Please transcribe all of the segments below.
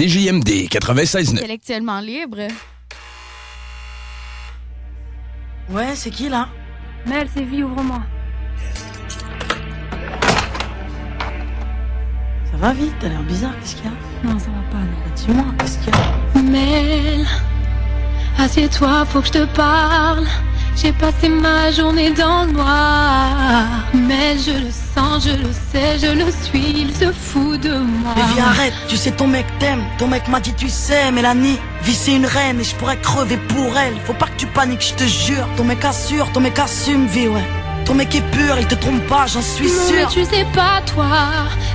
CJMD 96.9. Intellectuellement libre. Ouais, c'est qui, là? Mel, c'est Vie, ouvre-moi. Ça va, Vie? T'as l'air bizarre, qu'est-ce qu'il y a? Non, ça va pas, non. Dis-moi, qu'est-ce qu'il y a? Mel, assieds-toi, faut que je te parle. J'ai passé ma journée dans le noir. Mais je le sens, je le sais, je le suis, il se fout de moi. Mais Vie, arrête, tu sais ton mec t'aime. Ton mec m'a dit tu sais Mélanie, Vie c'est une reine et je pourrais crever pour elle. Faut pas que tu paniques, je te jure. Ton mec assure, ton mec assume, Vie, ouais. Ton mec est pur, il te trompe pas, j'en suis sûre. Mais tu sais pas toi,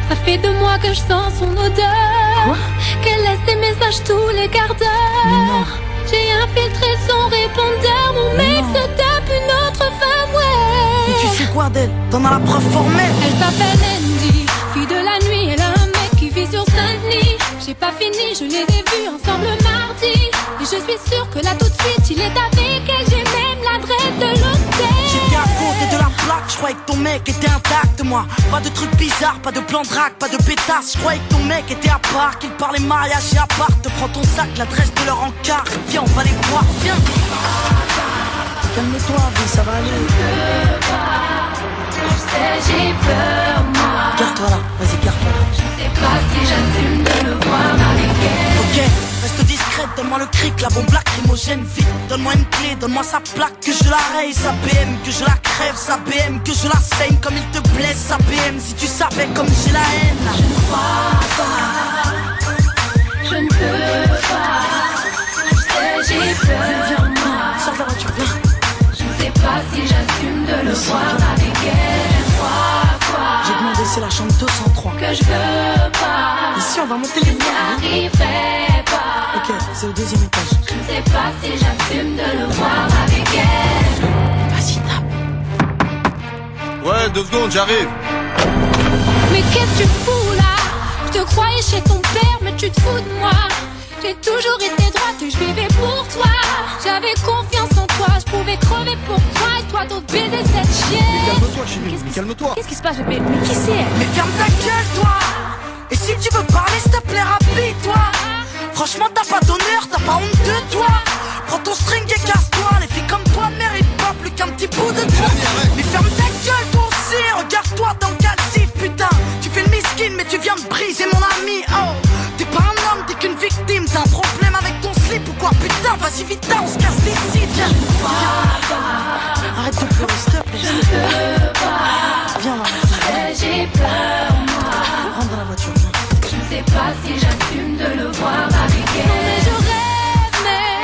ça fait 2 mois que je sens son odeur. Quoi? Qu'elle laisse des messages tous les quarts d'heure. J'ai infiltré son répondeur, mon mec se tape une autre femme, ouais. Mais tu sais quoi d'elle? T'en as la preuve formelle. Elle s'appelle Andy, fille de la nuit. Elle a un mec qui vit sur Saint-Denis. J'ai pas fini, je les ai vus ensemble mardi. Et je suis sûre que là tout de suite il est avec elle. J'ai même l'adresse de l'hôtel. J'ai bien compté de la plaque, je croyais que ton mec était intact, moi. Pas de trucs bizarres, pas de plan de rack, pas de pétasse. Je croyais que ton mec était à part, qu'il parlait mariage et à part. Te prends ton sac, l'adresse de leur encart. Viens, on va les voir, viens. Calme-toi, Vie, ça va aller. Je peux pas, je sais, j'ai peur, moi. Garde-toi là, vas-y, garde-toi là. Je sais pas si j'assume de le voir avec elle. Ok. Reste discrète, donne-moi le cric, la bombe lacrymogène vite. Donne-moi une clé, donne-moi sa plaque, que je la raye, sa BM, que je la crève, sa BM, que je la saigne comme il te blesse, sa BM. Si tu savais comme j'ai la haine. Je ne crois pas, je ne peux pas, je sais j'ai peur, moi. Sors de la voiture, viens. Je ne sais pas si j'assume de le voir avec elle, quoi. J'ai demandé, c'est la chambre 203. Que je veux pas. Ici, on va monter les voies. Je n'arriverai pas. Ok, c'est au 2e étage. Je ne sais pas si j'assume de le voir avec elle. Vas-y, tape. Ouais, 2 secondes, j'arrive. Mais qu'est-ce que tu fous là? Je te croyais chez ton père, mais tu te fous de moi. J'ai toujours été droite et je vivais pour toi. J'avais confiance en toi, je pouvais crever pour toi. Et toi, t'as baisé cette chienne. Mais calme-toi, chérie, mais calme-toi. Qu'est-ce qui se passe, bébé? Mais qui c'est? Mais ferme ta gueule, toi. Et si tu veux parler, s'il te plaît, rapide-toi. Franchement t'as pas d'honneur, t'as pas honte de toi. Prends ton string et casse-toi. Les filles comme toi ne méritent pas plus qu'un petit bout de toi. Mais ferme ta gueule toi aussi, regarde-toi dans le calcif, putain. Tu fais le miskin mais tu viens me briser mon ami, oh. T'es pas un homme, t'es qu'une victime. T'as un problème avec ton slip ou quoi, putain. Vas-y vite, on se casse d'ici, viens. Arrête de pleurer, s'il te plaît. Je peux pas. Viens là. J'ai peur, moi. Rentre dans la voiture, viens. Je sais pas si j'assume de le voir avec elle. Non mais je rêve, mais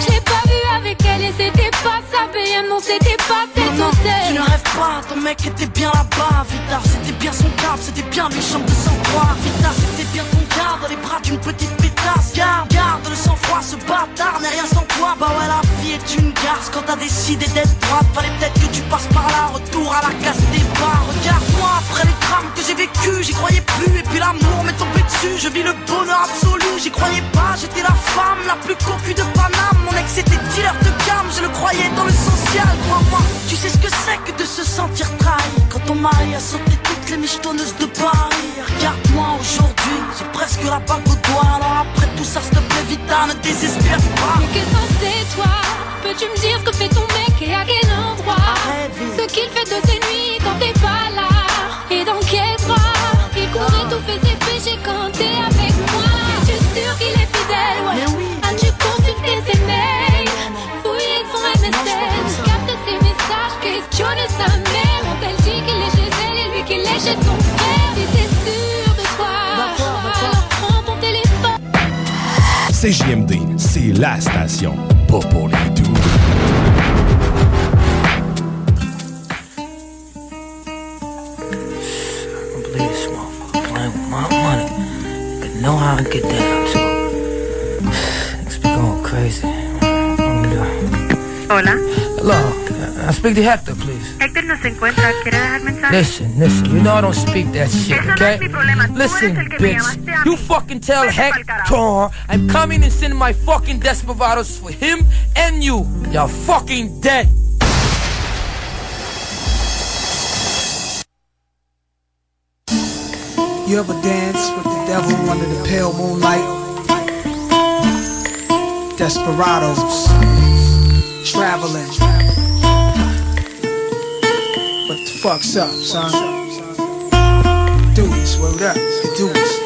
je l'ai pas vu avec elle. Et c'était pas sa BM, non c'était pas cette hôtel. Tu ne rêves pas, ton mec était bien là-bas. Vitard, c'était bien son cap, c'était bien lui chambre de sang-froid. Vitard, c'était bien ton gars dans les bras d'une petite pétasse. Garde le sang-froid, ce bâtard n'est rien sans toi. Bah ouais, la fille est une garde. Regarde quand t'as décidé d'être droite, fallait peut-être que tu passes par là. Retour à la classe départ. Regarde-moi après les drames que j'ai vécu. J'y croyais plus et puis l'amour m'est tombé dessus. Je vis le bonheur absolu, j'y croyais pas. J'étais la femme la plus cocue de Paname. Mon ex était dealer de gamme, je le croyais dans le social. Crois-moi, tu sais ce que c'est que de se sentir trahi quand ton mari a sauté toutes les michetonneuses de Paris. Regarde-moi aujourd'hui, j'ai presque la bague au doigt. Alors après tout ça, s'il te plaît, Vita, ne désespère pas. Mais qu'est-ce que c'est toi? Peux-tu me dire ce que fait ton mec et à quel endroit? Ce qu'il fait de ses nuits quand t'es pas là. Et dans quel droit il court et tout fait ses péchés quand t'es avec moi. Es-tu sûr qu'il est fidèle? Ouais. Oui, as-tu consulté ses mails? Fouillé son MSN, capté ses messages, questionné sa mère. On dit qu'il est chez elle et lui qu'il est chez son frère. Si t'es sûr de toi, alors prends ton téléphone. CJMD, c'est la station. Pas pour les doux. I believe this motherfucker playing with my money. They know how to get that up, so it's going crazy. What do I do? Hola. Hello. I speak to Hector, please. Hector no se encuentra. ¿Quiere dejar mensaje? Listen. You know I don't speak that shit, okay? Listen, bitch. You fucking tell Hector I'm coming and sending my fucking desperados for him and you. You're fucking dead. You ever dance with the devil under the pale moonlight? Desperados. Traveling. Fucks up, son. Duties, word up, duties.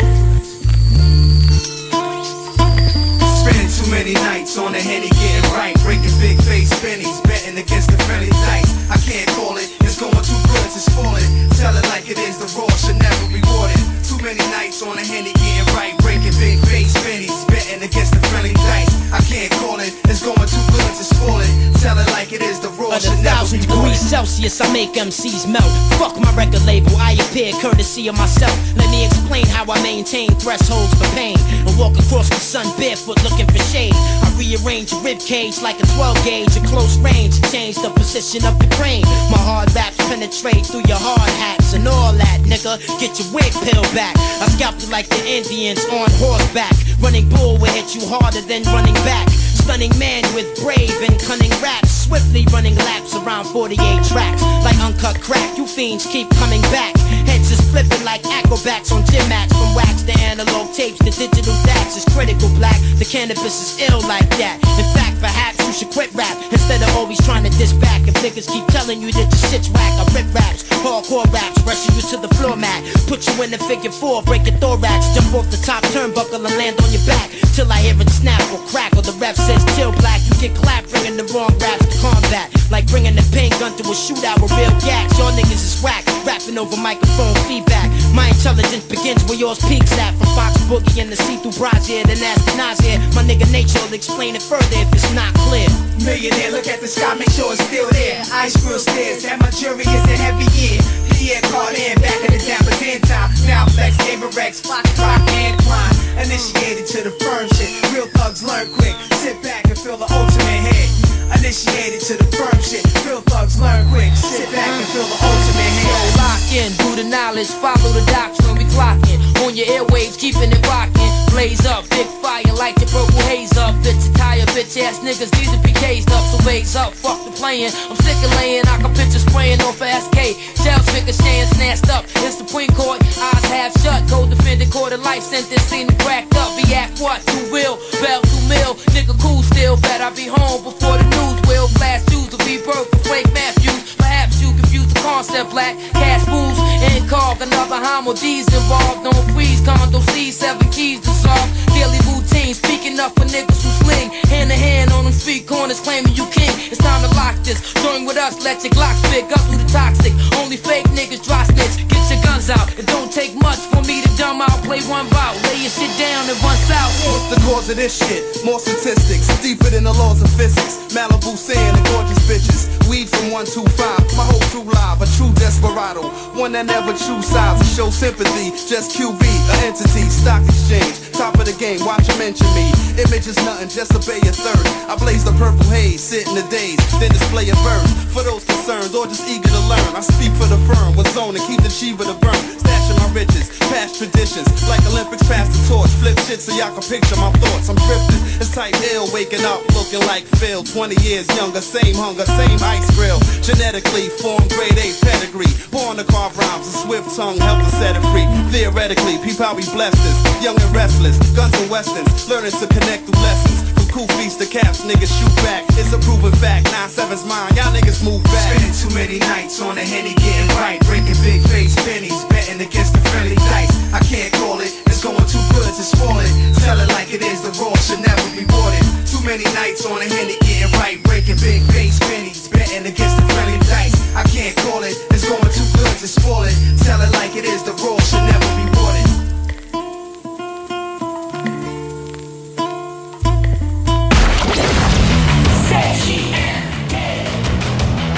Spending too many nights on the Henny, getting right, breaking big face pennies, betting against the friendly dice. I can't call it, it's going too good, it's falling. Tell it like it is, the raw should never be rewarded. Too many nights on the Henny, getting right, breaking big face pennies, betting against the friendly dice. I can't call it, it's going too good, it's falling. Tell it like it is, the raw should never be rewarded. 1,000 degrees Celsius, I make MCs melt. Fuck my record label, I appear courtesy of myself. Let me explain how I maintain thresholds for pain and walk across the sun barefoot looking for shade. I rearrange a ribcage like a 12 gauge at close range and change the position of the crane. My hard raps penetrate through your hard hats and all that, nigga. Get your wig peeled back. I scalped it like the Indians on horseback. Running bull will hit you harder than running back. Stunning man with brave and cunning raps, swiftly running laps around 48 tracks. Like uncut crack, you fiends keep coming back. Heads is flipping like acrobats on gym mats. From wax to analog tapes to digital DAX is critical, black. The cannabis is ill like that. In fact, perhaps you should quit rap instead of always trying to diss back. If niggas keep telling you that your shit's whack, I rip raps, hardcore raps, rushing you to the floor mat. Put you in the figure four, break your thorax, jump off the top turnbuckle and land on your back. Till I hear it snap or crack or the ref says chill black. You get clapped bringing the wrong raps to combat. Like bringing the paint gun to a shootout with real gags. Y'all niggas is whack, rapping over microphone feedback. My intelligence begins where yours peaks at. From Fox Boogie and the see-through brazier, then ask the nausea. My nigga nature will explain it further if it's not clear. Millionaire, look at the sky, make sure it's still there. Ice grill stairs, and my jury is a heavy year. Pierre Cardin, back in the Dapper Dan time. Now flex, Amorex, Fox, Rock, and Prime. Initiated to the firm shit. Real thugs learn quick. Sit back and feel the ultimate hit. Initiated to the firm shit. Real thugs learn quick. Sit back and feel the ultimate hit. Yo, lock in, do the knowledge, follow the doctrine, we clocking. On your airwaves, keeping it rocking. Blaze up, big fire, light the purple haze up. Bitch attire, bitch ass niggas, these to be caged up. So raise up, fuck the playing. I'm sick of laying, I can picture spraying off of SK. Jails, figures, staying snatched up. It's the Supreme Court, eyes half shut. Go defending court of life sentence, seen the cracked up. Be at what? Too real, bell too mill. Nigga cool still, bet I be home before the news will. Blast shoes will be broke for fake Matthews. Perhaps you confuse the concept, black. Cash fools, and cog, another Homo D's involved. Don't freeze, condo C's, 7 keys dissolved. Daily routine, speaking up for niggas who sling. Hand to hand on them street corners, claiming you king. It's time to lock this. Join with us, let your Glock stick up through the toxic. Only fake niggas, dry snitch. Get your guns out. It don't take much for me to dumb out. Play one bout, lay your shit down and once out. What's the cause of this shit? More statistics, deeper than the laws of physics. Malibu sand and gorgeous bitches. Weed from 125, my whole crew live. A true desperado, one that never choose sides and show sympathy. Just QB, an entity, stock exchange. Top of the game, watch you mention me. Image is nothing, just obey your third. I blaze the purple haze, sit in the days, then display a verse. For those concerned or just eager to learn, I speak for the firm, what's on and keep the chi with a burn. Stashing my riches, past traditions, like Olympics past the torch. Flip shit so y'all can picture my thoughts. I'm drifting, it's tight hill, waking up, looking like Phil. 20 years younger, same hunger, same ice grill. Genetically, formed grade A pedigree. Born to carve rhymes, a swift tongue, help to set it free. Theoretically, peep how we blessed this, young and restless. Guns and Westerns, learning to connect through lessons. From cool feats to caps, niggas shoot back. It's a proven fact, 9-7's mine, y'all niggas move back. Spending too many nights on the Henny, getting right. Breaking big face pennies, betting against the friendly dice. I can't call it, it's going too good to spoil it. Tell it like it is, the wrong should never be boarded. Too many nights on the Henny, getting right. Breaking big face pennies, betting against the friendly dice. I can't call it, it's going too good to spoil it. Tell it like it is, the wrong should never be boarded.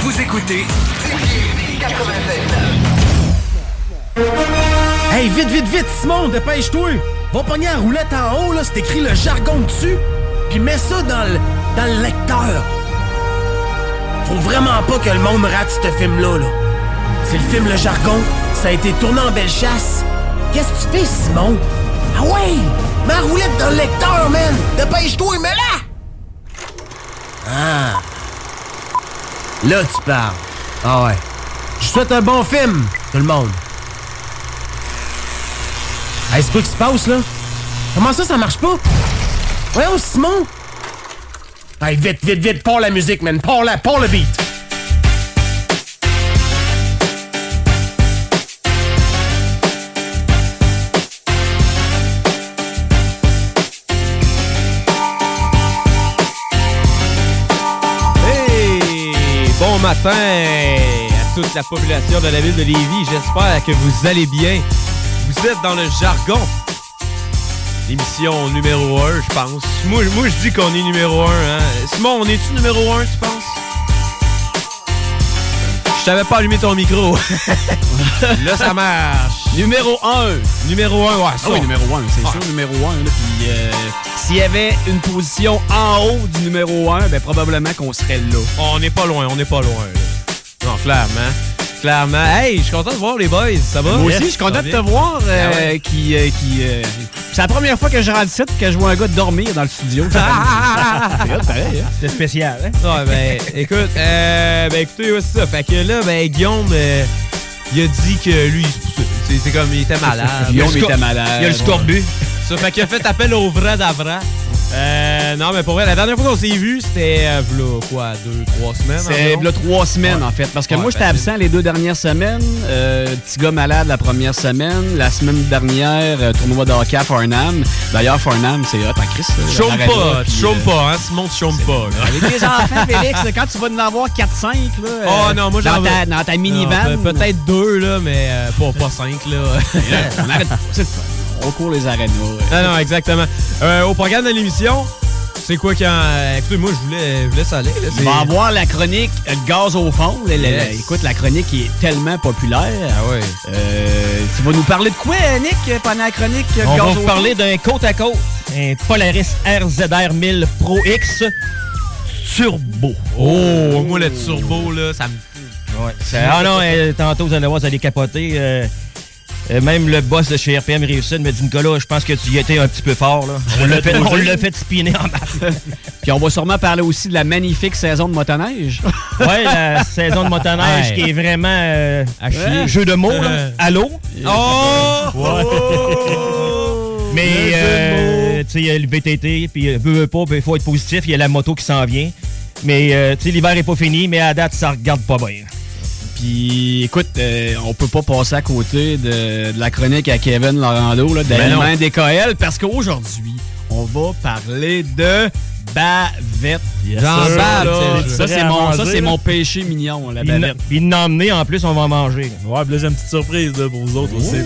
Vous écoutez CJMD 96.9. Hey, vite, Simon, dépêche-toi. Va pogner la roulette en haut, là, c'est écrit le jargon dessus, puis mets ça dans le lecteur. Faut vraiment pas que le monde rate ce film-là, là. C'est le film Le Jargon, ça a été tourné en Bellechasse. Qu'est-ce que tu fais, Simon? Ah ouais! Mets la roulette dans le lecteur, man! Dépêche-toi, mets-la! Ah! Là, tu parles. Ah ouais. Je souhaite un bon film, tout le monde. Hey, c'est quoi qui se passe, là? Comment ça marche pas? Voyons, Simon! Hey, vite, pars la musique, man. Pars le beat. Bon matin à toute la population de la ville de Lévis. J'espère que vous allez bien. Vous êtes dans le jargon. L'émission numéro 1, je pense. Moi, je dis qu'on est numéro 1. Hein? Simon, on est-tu numéro 1, tu penses? Je t'avais pas allumé ton micro. Là, ça marche. Numéro 1. Numéro 1, ouais. Ça. Oh oui, numéro 1, c'est sûr, numéro 1. Là, puis, s'il y avait une position en haut du numéro 1, ben probablement qu'on serait là. On n'est pas loin. Là. Non, clairement. Hey, je suis content de voir les boys, ça va? Moi aussi, je suis content de te voir. C'est la première fois que je rentre ici et que je vois un gars dormir dans le studio. C'est pareil, hein? C'était spécial, hein? Ouais, ben, écoute, écoutez, ouais, c'est ça. Fait que là, ben, Guillaume, il a dit que lui, c'est comme, il était malade. Guillaume était malade. Il a le scorbut. Ça fait qu'il a fait appel au vrai d'avant. Non, mais pour vrai, la dernière fois qu'on s'est vu, c'était, quoi, 2-3 semaines? C'est, 3 semaines, ouais. En fait. Parce que moi, j'étais absent les 2 dernières semaines. Petit gars malade la première semaine. La semaine dernière, tournoi d'hockey à Farnham. D'ailleurs, Farnham, c'est hot en Christ. Tu chômes pas, hein? Simon, tu chômes pas. Là. Avec les enfants, Félix, quand tu vas en avoir 4-5, là... Oh non, moi, j'en veux... Dans ta minivan. Peut-être 2, là, mais pas 5, là. On arrête pas, c'est fun. On court les arénas. Non, exactement. Au programme de l'émission, c'est quoi quand... Écoutez, moi, je voulais ça aller. On va avoir la chronique Gaz au fond. Yes. Écoute, la chronique est tellement populaire. Ah oui. Tu vas nous parler de quoi, Nick, pendant la chronique Gaz au fond? On va vous parler d'un côte à côte. Un Polaris RZR 1000 Pro X Turbo. Oh, moi, le turbo, là, ça me... Ouais. Tantôt, vous allez voir, vous allez capoter... même le boss de chez RPM Rive Sud me dit « Nicolas, je pense que tu y étais un petit peu fort. » On l'a fait spinner en bas. Puis on va sûrement parler aussi de la magnifique saison de motoneige. Oui, la saison de motoneige qui est vraiment... à chier. Jeu de mots, là. Allô? Oh! Mais, tu sais, il y a le VTT, puis il faut être positif, il y a la moto qui s'en vient. Mais, tu sais, l'hiver n'est pas fini, mais à date, ça regarde pas bien. Puis, écoute, on peut pas passer à côté de la chronique à Kevin Laurando, là, d'Allemand D.Coeul, parce qu'aujourd'hui, on va parler de bavette. Yes, j'en bave. Ça, c'est mon péché mignon, la bavette. Il l'a emmené, en plus, on va en manger. Ouais, puis là, j'ai une petite surprise là, pour vous autres aussi.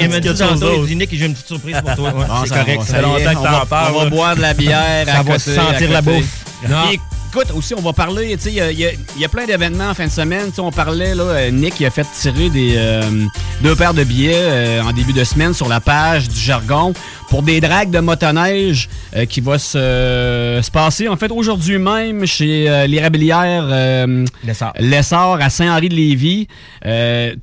Il m'a dit tantôt, il dit Nick, j'ai une petite surprise pour toi. C'est correct, ça fait longtemps que t'en parles. On va boire de la bière, ça va sentir la bouffe. Écoute, aussi, on va parler, tu sais, il y a plein d'événements en fin de semaine. T'sais, on parlait, là, Nick, il a fait tirer des deux paires de billets en début de semaine sur la page du Jargon pour des dragues de motoneige qui va se passer, en fait, aujourd'hui même chez les Rabelières L'Essor à Saint-Henri-de-Lévis.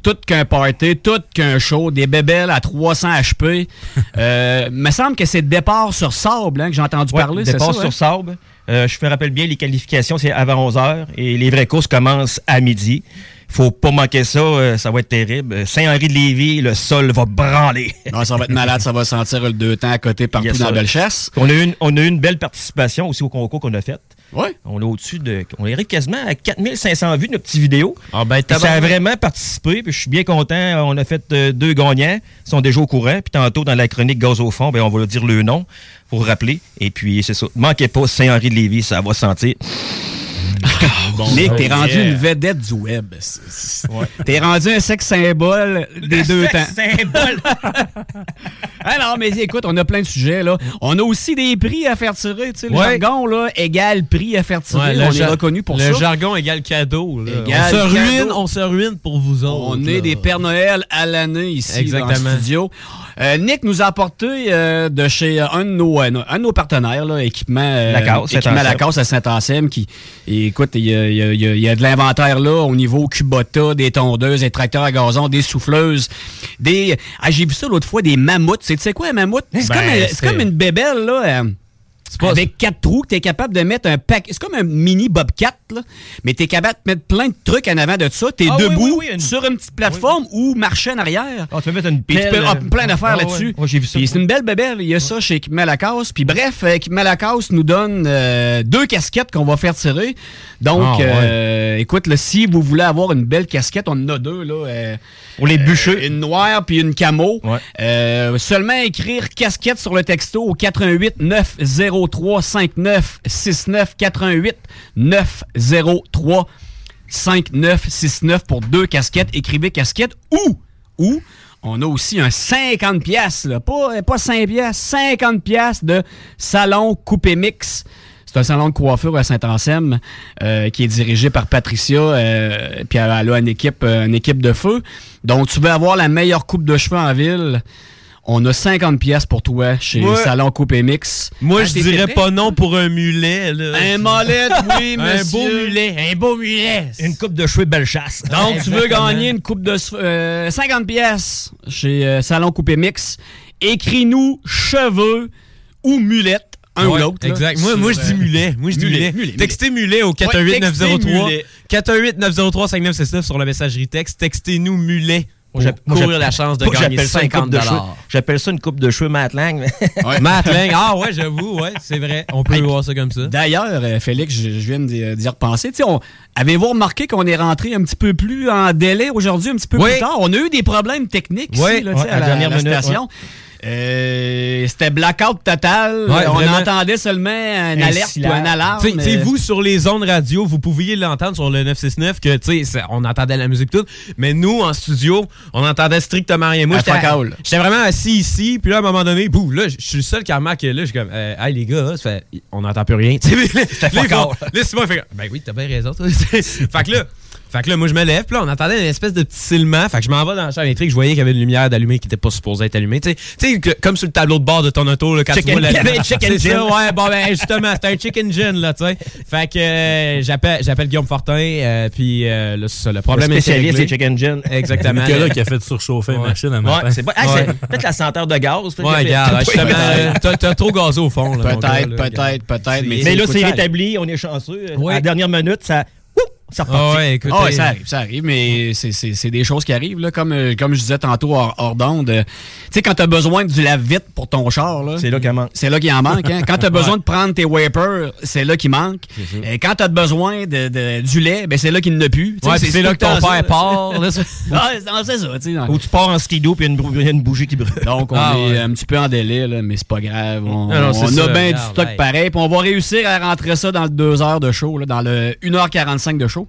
Tout qu'un party, tout qu'un show, des bébelles à 300 HP. Me semble que c'est départ sur sable hein, que j'ai entendu parler. Départ sur sable. Je me rappelle bien, les qualifications, c'est avant 11h et les vraies courses commencent à midi. Faut pas manquer ça, ça va être terrible. Saint-Henri-de-Lévis, le sol va branler. Non, ça va être malade, ça va sentir le deux temps à côté partout dans Bellechasse. On a eu une belle participation aussi au concours qu'on a fait. Oui. On est au-dessus de... On arrive quasiment à 4500 vues de nos petites vidéos. Ah ben, ça a vraiment participé, puis je suis bien content. On a fait deux gagnants, ils sont déjà au courant. Puis tantôt, dans la chronique Gaz au fond, ben, on va dire le nom pour rappeler. Et puis, c'est ça. Manquez pas Saint-Henri-de-Lévis, ça va sentir... Nick, t'es rendu une vedette du web. Ouais. T'es rendu un sexe symbole des deux temps. Symbole. Alors, mais écoute, on a plein de sujets là. On a aussi des prix à faire tirer. Tu sais, le jargon là égale prix à faire tirer. Ouais, on est reconnu pour ça. Le jargon égale cadeau. Là. Égale on se ruine pour vous autres. On est des Pères Noël à l'année ici. Exactement. Dans le studio. Nick nous a apporté de chez un de nos partenaires, là, Équipements Lacasse à Saint-Anselme, qui, écoute, il y a de l'inventaire là au niveau cubota, des tondeuses, des tracteurs à gazon, des souffleuses, des... Ah, j'ai vu ça l'autre fois, des mammouths. Tu sais quoi, un mammouth? C'est comme une bébelle, là... Avec 4 trous, t'es capable de mettre un pack. C'est comme un mini Bobcat, là. Mais t'es capable de mettre plein de trucs en avant de ça. T'es debout sur une petite plateforme ou marcher en arrière. Ah, tu peux mettre une pelle. Plein d'affaires là-dessus. Ouais, j'ai vu ça. Puis c'est une belle bébelle. Il y a ça chez Équipements Lacasse. Puis bref, Équipements Lacasse nous donne deux casquettes qu'on va faire tirer. Donc, écoute, là, si vous voulez avoir une belle casquette, on en a deux, là. Pour les bûcheux. Une noire puis une camo. Ouais. Seulement écrire casquette sur le texto au 88 903 59 69 88 903 59 69 pour deux casquettes. Écrivez casquette ou on a aussi un 50$, là, pas 5$, 50$ de Salon Coupe et Mix. C'est un salon de coiffure à Saint-Anselme qui est dirigé par Patricia. Puis elle a une équipe de feu. Donc, tu veux avoir la meilleure coupe de cheveux en ville. On a 50$ pour toi chez Salon Coupe et Mix. Moi, je dirais pas non pour un mulet. Là. Un molette, oui, monsieur. Un beau mulet. Une coupe de cheveux Bellechasse. Donc, tu veux gagner une coupe de 50$ chez Salon Coupe et Mix. Écris-nous cheveux ou mulette. Un ou l'autre. Exact. Moi, je dis mulet. Textez mulet au 418-903-5969 sur la messagerie texte. Textez-nous mulet. Pour courir la chance de gagner 50$. J'appelle ça une coupe de cheveux Matlang. Ouais. Matlang, ah ouais, j'avoue, ouais, c'est vrai. On peut voir ça comme ça. D'ailleurs, Félix, je viens d'y repenser. Avez-vous remarqué qu'on est rentré un petit peu plus en délai aujourd'hui, un petit peu plus tard? On a eu des problèmes techniques ici là, à la dernière station. Ouais. C'était blackout total. Ouais, on entendait seulement une alerte ou un alarme. T'sais, vous, sur les ondes radio, vous pouviez l'entendre sur le 969 que on entendait la musique toute. Mais nous, en studio, on entendait strictement rien. Moi, j'étais vraiment assis ici. Puis là, à un moment donné, je suis le seul qui remarque que là, je suis comme, hey les gars, là, on n'entend plus rien. C'était fuck-all. Là, c'est moi, ben oui, t'as bien raison. Fait que là, moi, je me lève, puis là, on entendait une espèce de petit silement. Fait que je m'en vais dans la chambre électrique, je voyais qu'il y avait une lumière d'allumée qui n'était pas supposée être allumée. Tu sais, comme sur le tableau de bord de ton auto, là, quand tu vois la lumière. Chicken gin. Ouais, bon, ben, justement, c'était un chicken gin, là, tu sais. Fait que j'appelle Guillaume Fortin, puis là, c'est ça, le problème est réglé. Le spécialiste, c'est chicken gin. Exactement. C'est là qui a fait surchauffer la machine à matin. C'est peut-être la senteur de gaz. Ouais, regarde, justement, t'as trop gazé au fond, là. Peut-être, mais là, c'est rétabli, on est chanceux. À la dernière minute, ça. C'est reparti. Oh ouais, écoute, oh, ça arrive, mais c'est des choses qui arrivent. Là. Comme je disais tantôt hors d'onde, tu sais, quand tu as besoin du lave-vite pour ton char, c'est là qu'il en manque. Hein? Quand tu as besoin de prendre tes wipers, c'est là qu'il manque. Et quand tu as besoin du lait, ben, c'est là qu'il ne pue. Ouais, c'est là que ton père part. C'est ça. Ou tu pars en Ski-Doo puis il y a une bougie qui brûle. Donc, on est un petit peu en délai, là, mais c'est pas grave. On a bien du stock pareil. Puis on va réussir à rentrer ça dans le 2 heures de show, là, dans le 1h45 de show.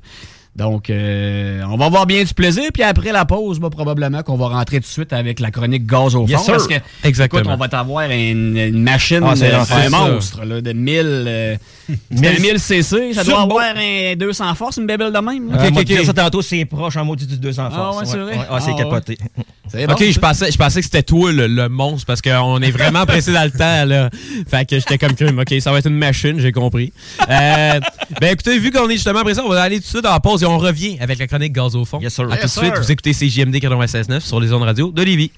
Donc, on va avoir bien du plaisir. Puis après la pause, bah, probablement qu'on va rentrer tout de suite avec la chronique gaz au fond. Yes, parce que, exactement. Écoute, on va t'avoir une machine, un monstre là, de 1000 cc. Ça doit avoir un 200 forces, une bébelle de même. Moi, ça tantôt, c'est proche en maudit du 200 forces. Ah, ouais, c'est vrai. Ouais. Ah, c'est capoté. Ouais. C'est bon, je pensais que c'était toi le monstre parce qu'on est vraiment pressé dans le temps. Là. Fait que j'étais comme crime. OK, ça va être une machine, j'ai compris. Ben écoutez, vu qu'on est justement pressé, on va aller tout de suite en pause et on revient avec la chronique Gaz au fond. Yes, sir. À tout de suite, vous écoutez CJMD 96.9 sur les ondes radio de Lévis.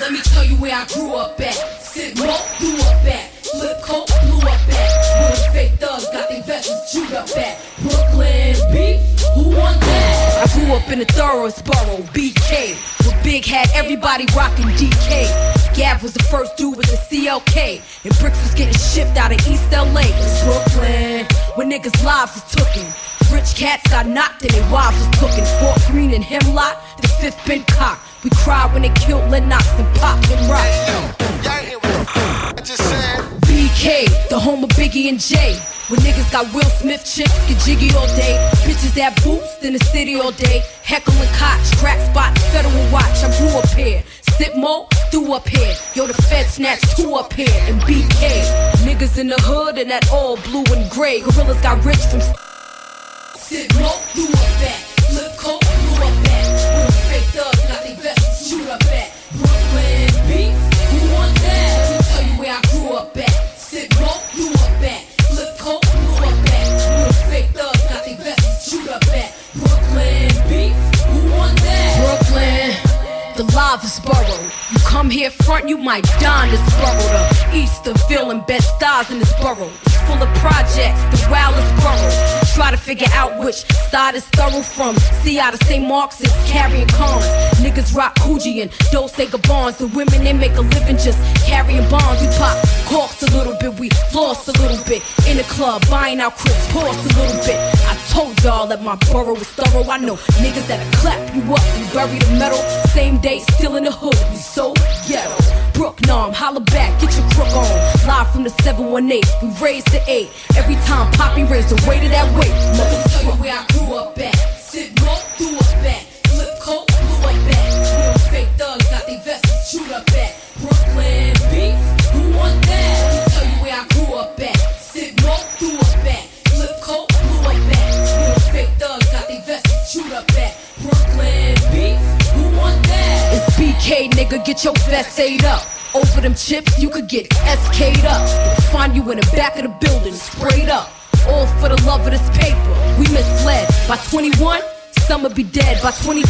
Let me tell you where I grew up at. Sit rope, blew up at. Flip coat, blew up at. Little fake thugs got their vests chewed up at. Brooklyn beef, who won that? I grew up in the Thoroughboro, BK. With Big Hat, everybody rocking DK. Gav was the first dude with the CLK. And bricks was getting shipped out of East LA. It's Brooklyn, where niggas' lives is tookin'. Rich cats got knocked and their wives was cooking. Fort Greene and Hemlock, the fifth been cocked. We cried when they killed Lennox and Pop and Rock. I just said BK, the home of Biggie and Jay. When niggas got Will Smith chicks, get jiggy all day. Bitches that boots in the city all day. Heckling cots, crack spots, federal watch. I grew up here. Sit more, threw up here. Yo, the fed snatched two up here. And BK, niggas in the hood and that all blue and gray. Gorillas got rich from... Sit low, do a back, flip coat, do a back. When fake thugs got they vests, shoot up at. Brooklyn beef, who want that? I'll tell you where I grew up at. Sit low, do a back, flip coat, do a back. When fake thugs got they vests, shoot up at. Brooklyn beef, who want that? Brooklyn, the live is borrowed. You come here front, you might die in this borough. The Easterville and Bed-Stuy in this borough. Full of projects, the wildest borough. Try to figure out which side is thorough from. See out of St. Mark's is carrying cons. Niggas rock Coogee and Dolce Gabbans. The women, they make a living just carrying bonds. We pop corks a little bit, we floss a little bit. In the club, buying out Chris Paul's a little bit. I told y'all that my borough is thorough. I know niggas that'll clap you up and bury the metal. Same day, still in the hood, we so ghetto. Brooknorm, holla back, get your crook on. Live from the 718, we raised the 8. Every time Poppy raised the weight of that weight. Let me tell you where I grew up at. Sit low, threw up at. Flip coat, blew up at. Real fake thugs got they vests, shoot up at. Brooklyn beef, who want that? Let me tell you where I grew up at. Sit low, threw up at. Flip coat, blew up at. Real fake thugs got they vests, shoot up at. Brooklyn beef, who want that? It's BK, nigga, get your vest ate up. Over them chips, you could get SK'd up. They'll find you in the back of the building, sprayed up. All for the love of this paper. We misled. By 21, some would be dead. By 22,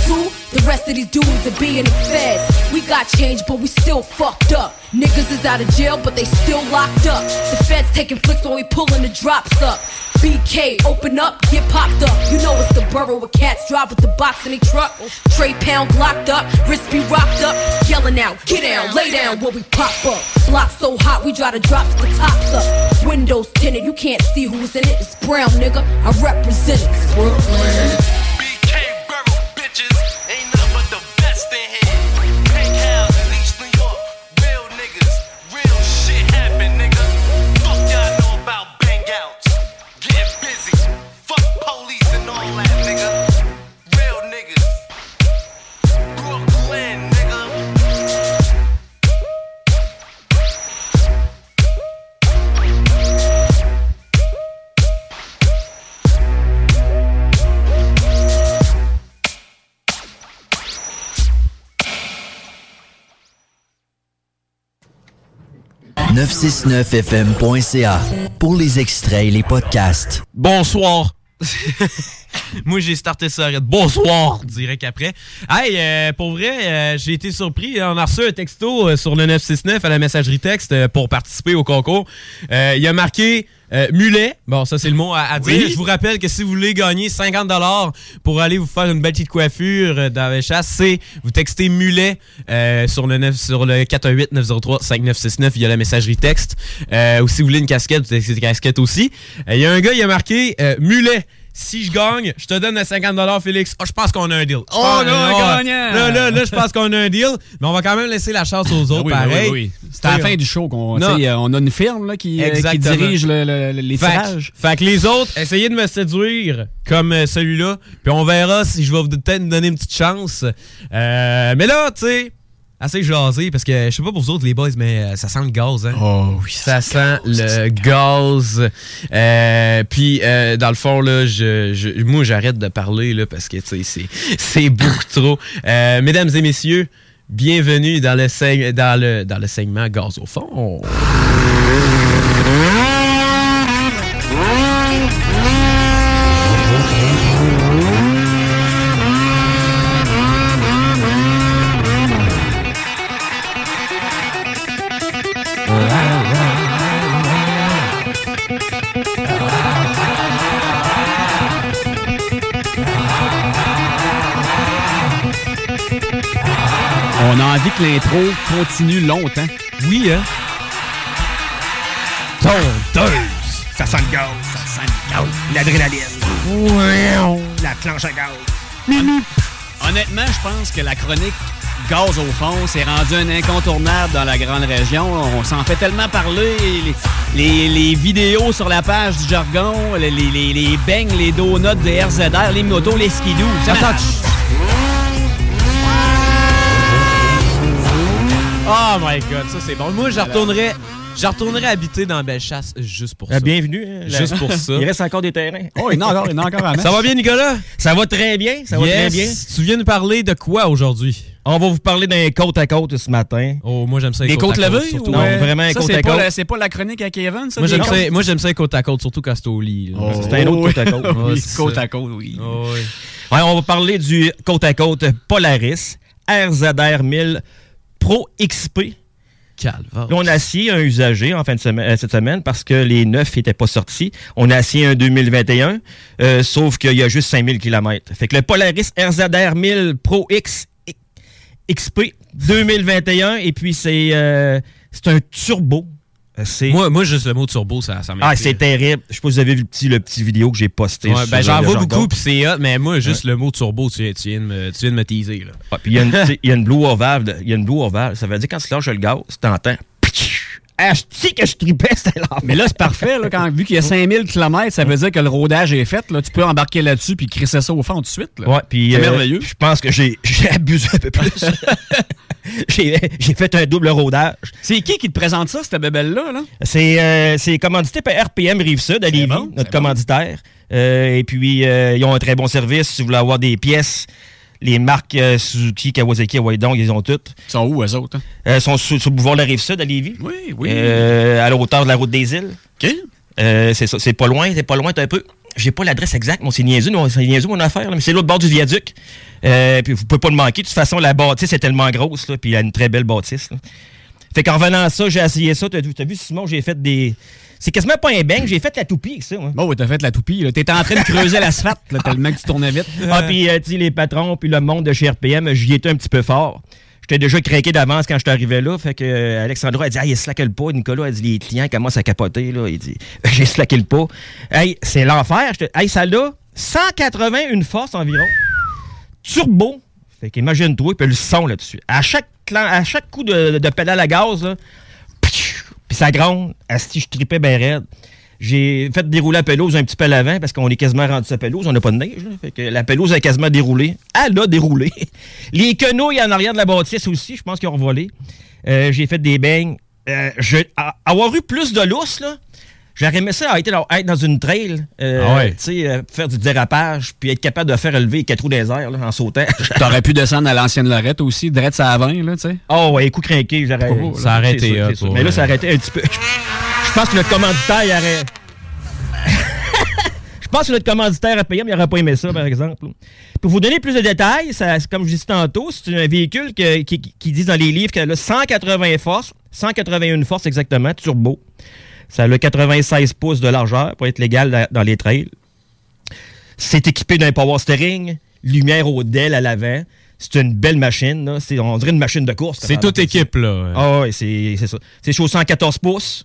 the rest of these dudes are being fed. We got change, but we still fucked up. Niggas is out of jail, but they still locked up. The feds taking flicks while we pulling the drops up. BK, open up, get popped up. You know it's the borough where cats drive with the box in their truck. Trey pound locked up, wrist be rocked up. Yelling out, get down, lay down while we pop up. Block so hot, we try to drop the tops up. Windows tinted, you can't see who's in it. It's brown, nigga, I represent it. It's Brooklyn. BK borough, bitches, ain't nothing but the best in here. Pink houses, East New York, real niggas. Real shit happen, nigga. Fuck y'all know about bang outs. Get busy, fuck police and all that, nigga. Real niggas, Brooklyn, nigga. « 969fm.ca » pour les extraits et les podcasts. Bonsoir. Moi, j'ai starté ça. Bonsoir, direct après. Hey, pour vrai, j'ai été surpris. On a reçu un texto sur le 969 à la messagerie texte pour participer au concours. Il a marqué... mulet, bon ça c'est le mot à dire. Oui. Je vous rappelle que si vous voulez gagner 50$ pour aller vous faire une belle petite coiffure dans la chasse, c'est vous textez mulet sur le 418-903-5969, il y a la messagerie texte. Ou si vous voulez une casquette, vous textez une casquette aussi. Il y a un gars, il a marqué mulet. Si je gagne, je te donne les 50$, Félix. Oh, je pense qu'on a un deal. Oh, gagnant! Là, je pense qu'on a un deal. Mais on va quand même laisser la chance aux autres, pareil. Oui. C'est à la fin du show qu'on on a une firme là, qui dirige les tirages. Fait que les autres, essayez de me séduire comme celui-là. Puis on verra si je vais peut-être me donner une petite chance. Mais là, tu sais... assez jasé, parce que je sais pas pour vous autres les boys, mais ça sent le gaz, hein? Oh oui, ça sent le gaz. Puis dans le fond là, moi j'arrête de parler là parce que tu sais c'est beaucoup trop. Mesdames et messieurs, bienvenue dans le segment gaz au fond. On a envie que l'intro continue longtemps. Oui, hein? Tondeuse! Ça sent le gaz! Ça sent le gaz! L'adrénaline! Ouais. La planche à gaz! Honnêtement, je pense que la chronique gaz au fond, c'est rendu un incontournable dans la grande région. On s'en fait tellement parler. Les vidéos sur la page du jargon, les beignes, les donuts des RZR, les motos, les Ski-Doo. Oh my God, ça c'est bon. Moi, je retournerais habiter dans Bellechasse juste pour ça. Bienvenue. Juste pour ça. Il reste encore des terrains. Oh, il y en a encore à mettre. Ça va bien, Nicolas? Ça va très bien, ça va très bien. Tu viens nous parler de quoi aujourd'hui? On va vous parler d'un côte à côte ce matin. Oh, moi j'aime ça. Des côtes levées? Surtout. Non, vraiment un côte à côte. C'est pas la chronique à Kevin, ça? Moi j'aime ça côte à côte, surtout quand c'est au lit. Oh, c'est un autre côte à côte. Côte à côte, oui. Oh, oui. Ouais, on va parler du côte à côte Polaris RZR 1000 Pro XP. Calvaire. On a assis un usager en fin de semaine, cette semaine parce que les 9 n'étaient pas sortis. On a assis un 2021, sauf qu'il y a juste 5000 km. Fait que le Polaris RZR 1000 Pro XP 2021, et puis c'est un turbo. Moi, juste le mot turbo, ça m'étonne. Ah, c'est terrible. Je sais pas si vous avez vu le petit vidéo que j'ai posté. Ouais, j'en vois beaucoup, puis c'est hot, mais moi, juste le mot turbo, tu viens de me teaser. Ah, puis il y a une blue ovale. Ça veut dire quand tu lâches le gaz, tu t'entends. Ah, je sais que je tripais, c'était là. Mais là, c'est parfait. Là, vu qu'il y a 5000 km, ça veut dire que le rodage est fait. Là, tu peux embarquer là-dessus puis crisser ça au fond tout de suite. Là. Ouais, puis, c'est merveilleux. Je pense que j'ai abusé un peu plus. j'ai fait un double rodage. C'est qui te présente ça, cette bébelle-là? Là? C'est commandité par RPM Rive-Sud à Lévis, notre commanditaire. Et puis, ils ont un très bon service. Si vous voulez avoir des pièces... Les marques Suzuki, Kawasaki, Waidong, ils ont toutes. Ils sont où, eux autres? Ils sont sur le boulevard de la Rive-Sud, à Lévis. Oui. À la hauteur de la route des îles. OK. C'est ça. C'est pas loin, t'as un peu. J'ai pas l'adresse exacte, mais c'est niaiseux, mon affaire. Là. Mais c'est l'autre bord du viaduc. Puis vous pouvez pas le manquer. De toute façon, la bâtisse est tellement grosse, là, puis il y a une très belle bâtisse. Là. Fait qu'en revenant à ça, j'ai essayé ça. T'as vu, Simon, j'ai fait des... C'est quasiment pas un bang, j'ai fait la toupie, ça. Bon, ouais, t'as fait la toupie. Là. T'étais en train de creuser l'asphalte, là, tellement que tu tournais vite. Ah, puis tu sais, les patrons, puis le monde de chez RPM, j'y étais un petit peu fort. J'étais déjà craqué d'avance quand je suis arrivé là. Fait que Alexandra a dit « Ah, il slacké le pas. » Nicolas a dit « Les clients commencent à capoter. » là. Il dit « J'ai slacké le pas. » Hey, c'est l'enfer. Hey, ça là, 181 forces environ. Turbo. Fait qu'imagine-toi, puis le son là-dessus. À chaque coup de pédale à gaz, là, puis ça gronde. Asti, je tripais bien raide. J'ai fait dérouler la pelouse un petit peu à l'avant parce qu'on est quasiment rendu sa pelouse. On n'a pas de neige. Là. Fait que la pelouse a quasiment déroulé. Elle a déroulé. Les quenouilles en arrière de la bâtisse aussi, je pense qu'ils ont revolé. J'ai fait des beignes. Avoir eu plus de lousse, là, j'aurais aimé ça être dans une trail, faire du dérapage, puis être capable de faire élever les 4 roues des airs là, en sautant. T'aurais pu descendre à l'ancienne Lorette aussi, drette ça à 20, là, tu sais. Oh, ouais, coup crinqué, j'aurais... Oh, ça arrêtait, là. Mais là, ça arrêtait un petit peu. Je pense que le commanditaire, il aurait... Je pense que notre commanditaire à payer, mais il n'aurait pas aimé ça, par exemple. Pour vous donner plus de détails, ça, comme je disais tantôt, c'est un véhicule qui dit dans les livres qu'elle a 180 forces, 181 forces exactement, turbo. Ça a 96 pouces de largeur pour être légal dans les trails. C'est équipé d'un power steering, lumière au DEL à l'avant. C'est une belle machine, là. C'est, on dirait une machine de course. C'est toute équipe, là. Ah oui, c'est ça. C'est chaud 114 pouces.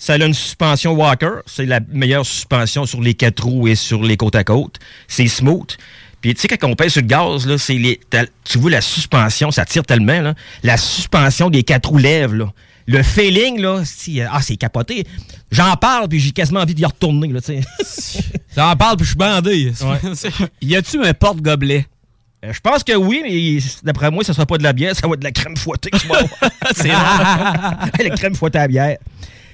Ça a une suspension Walker. C'est la meilleure suspension sur les quatre roues et sur les côtes à côte. C'est smooth. Puis, tu sais, quand on pèse sur le gaz, là, c'est les, tu vois, la suspension, ça tire tellement, là. La suspension des quatre roues lève, là. Le feeling, là, c'est capoté. J'en parle, puis j'ai quasiment envie d'y retourner, là, tu sais. J'en parle, puis je suis bandé. Ouais. Y a-tu un porte-gobelet? Je pense que oui, mais d'après moi, ça sera pas de la bière, ça va être de la crème fouettée. C'est rare. La crème fouettée à la bière.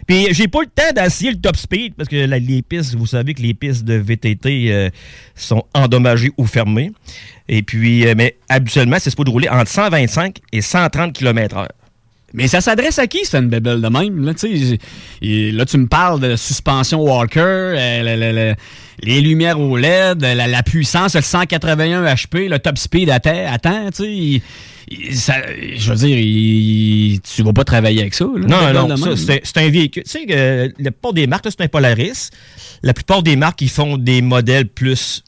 Puis, j'ai pas le temps d'essayer le top speed, parce que les pistes, vous savez que les pistes de VTT sont endommagées ou fermées. Et puis, mais habituellement, c'est supposé de rouler entre 125 et 130 km/h. Mais ça s'adresse à qui, ça, une bébelle de même? Là, là, tu me parles de suspension Walker, les lumières au LED, la puissance, le 181 HP, le top speed attends, tu sais... je veux dire, tu vas pas travailler avec ça. Là, non, ça, c'est un véhicule. Tu sais, la plupart des marques, là, c'est un Polaris. La plupart des marques, ils font des modèles plus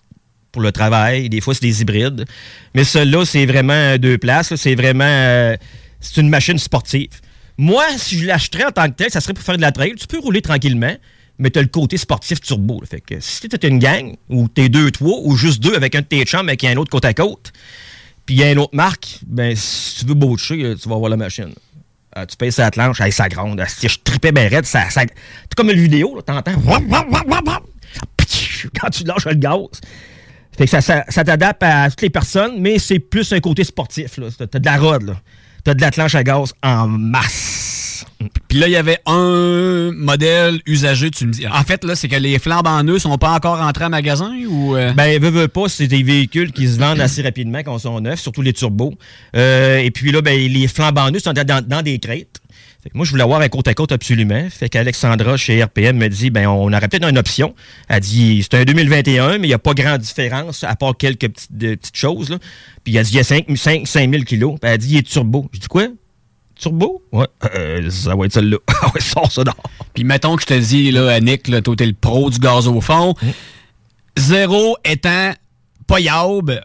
pour le travail. Des fois, c'est des hybrides. Mais celui-là, c'est vraiment deux places. Là. C'est vraiment... c'est une machine sportive. Moi, si je l'achèterais en tant que tel, ça serait pour faire de la trail. Tu peux rouler tranquillement, mais tu as le côté sportif turbo. Là. Fait que si tu es une gang, ou tu es deux, trois, ou juste deux avec un de tes chums, avec un autre côte à côte... Puis il y a une autre marque, ben si tu veux boucher, tu vas avoir la machine. Tu payes sa planche, elle ça gronde. Si je tripais bien raide, ça. C'est comme une vidéo, là, t'entends. Quand tu lâches le gaz. Fait que ça t'adapte à toutes les personnes, mais c'est plus un côté sportif. Là. T'as de la rod, là. T'as de la planche à gaz en masse. Puis là, il y avait un modèle usagé, tu me dis. En fait, là, c'est que les flambes en eux sont pas encore entrés en magasin ou... Ben, veux pas, c'est des véhicules qui se vendent assez rapidement quand ils sont neufs, surtout les turbos. Et puis là, ben, les flambes en eux sont dans des crêtes. Fait que moi, je voulais avoir un côte à côte absolument. Fait qu'Alexandra, chez RPM, me dit, ben, on aurait peut-être une option. Elle dit, c'est un 2021, mais il n'y a pas grande différence, à part quelques petites choses, là. Puis elle dit, il y a 5000 kilos. Puis elle dit, il est turbo. Je dis, quoi? Turbo? Ouais. Ça va être celle-là. Ah ouais, sort ça dehors. Puis mettons que je te dis, là, Nick, là, toi, t'es le pro du gaz au fond. Zéro étant pas yaube,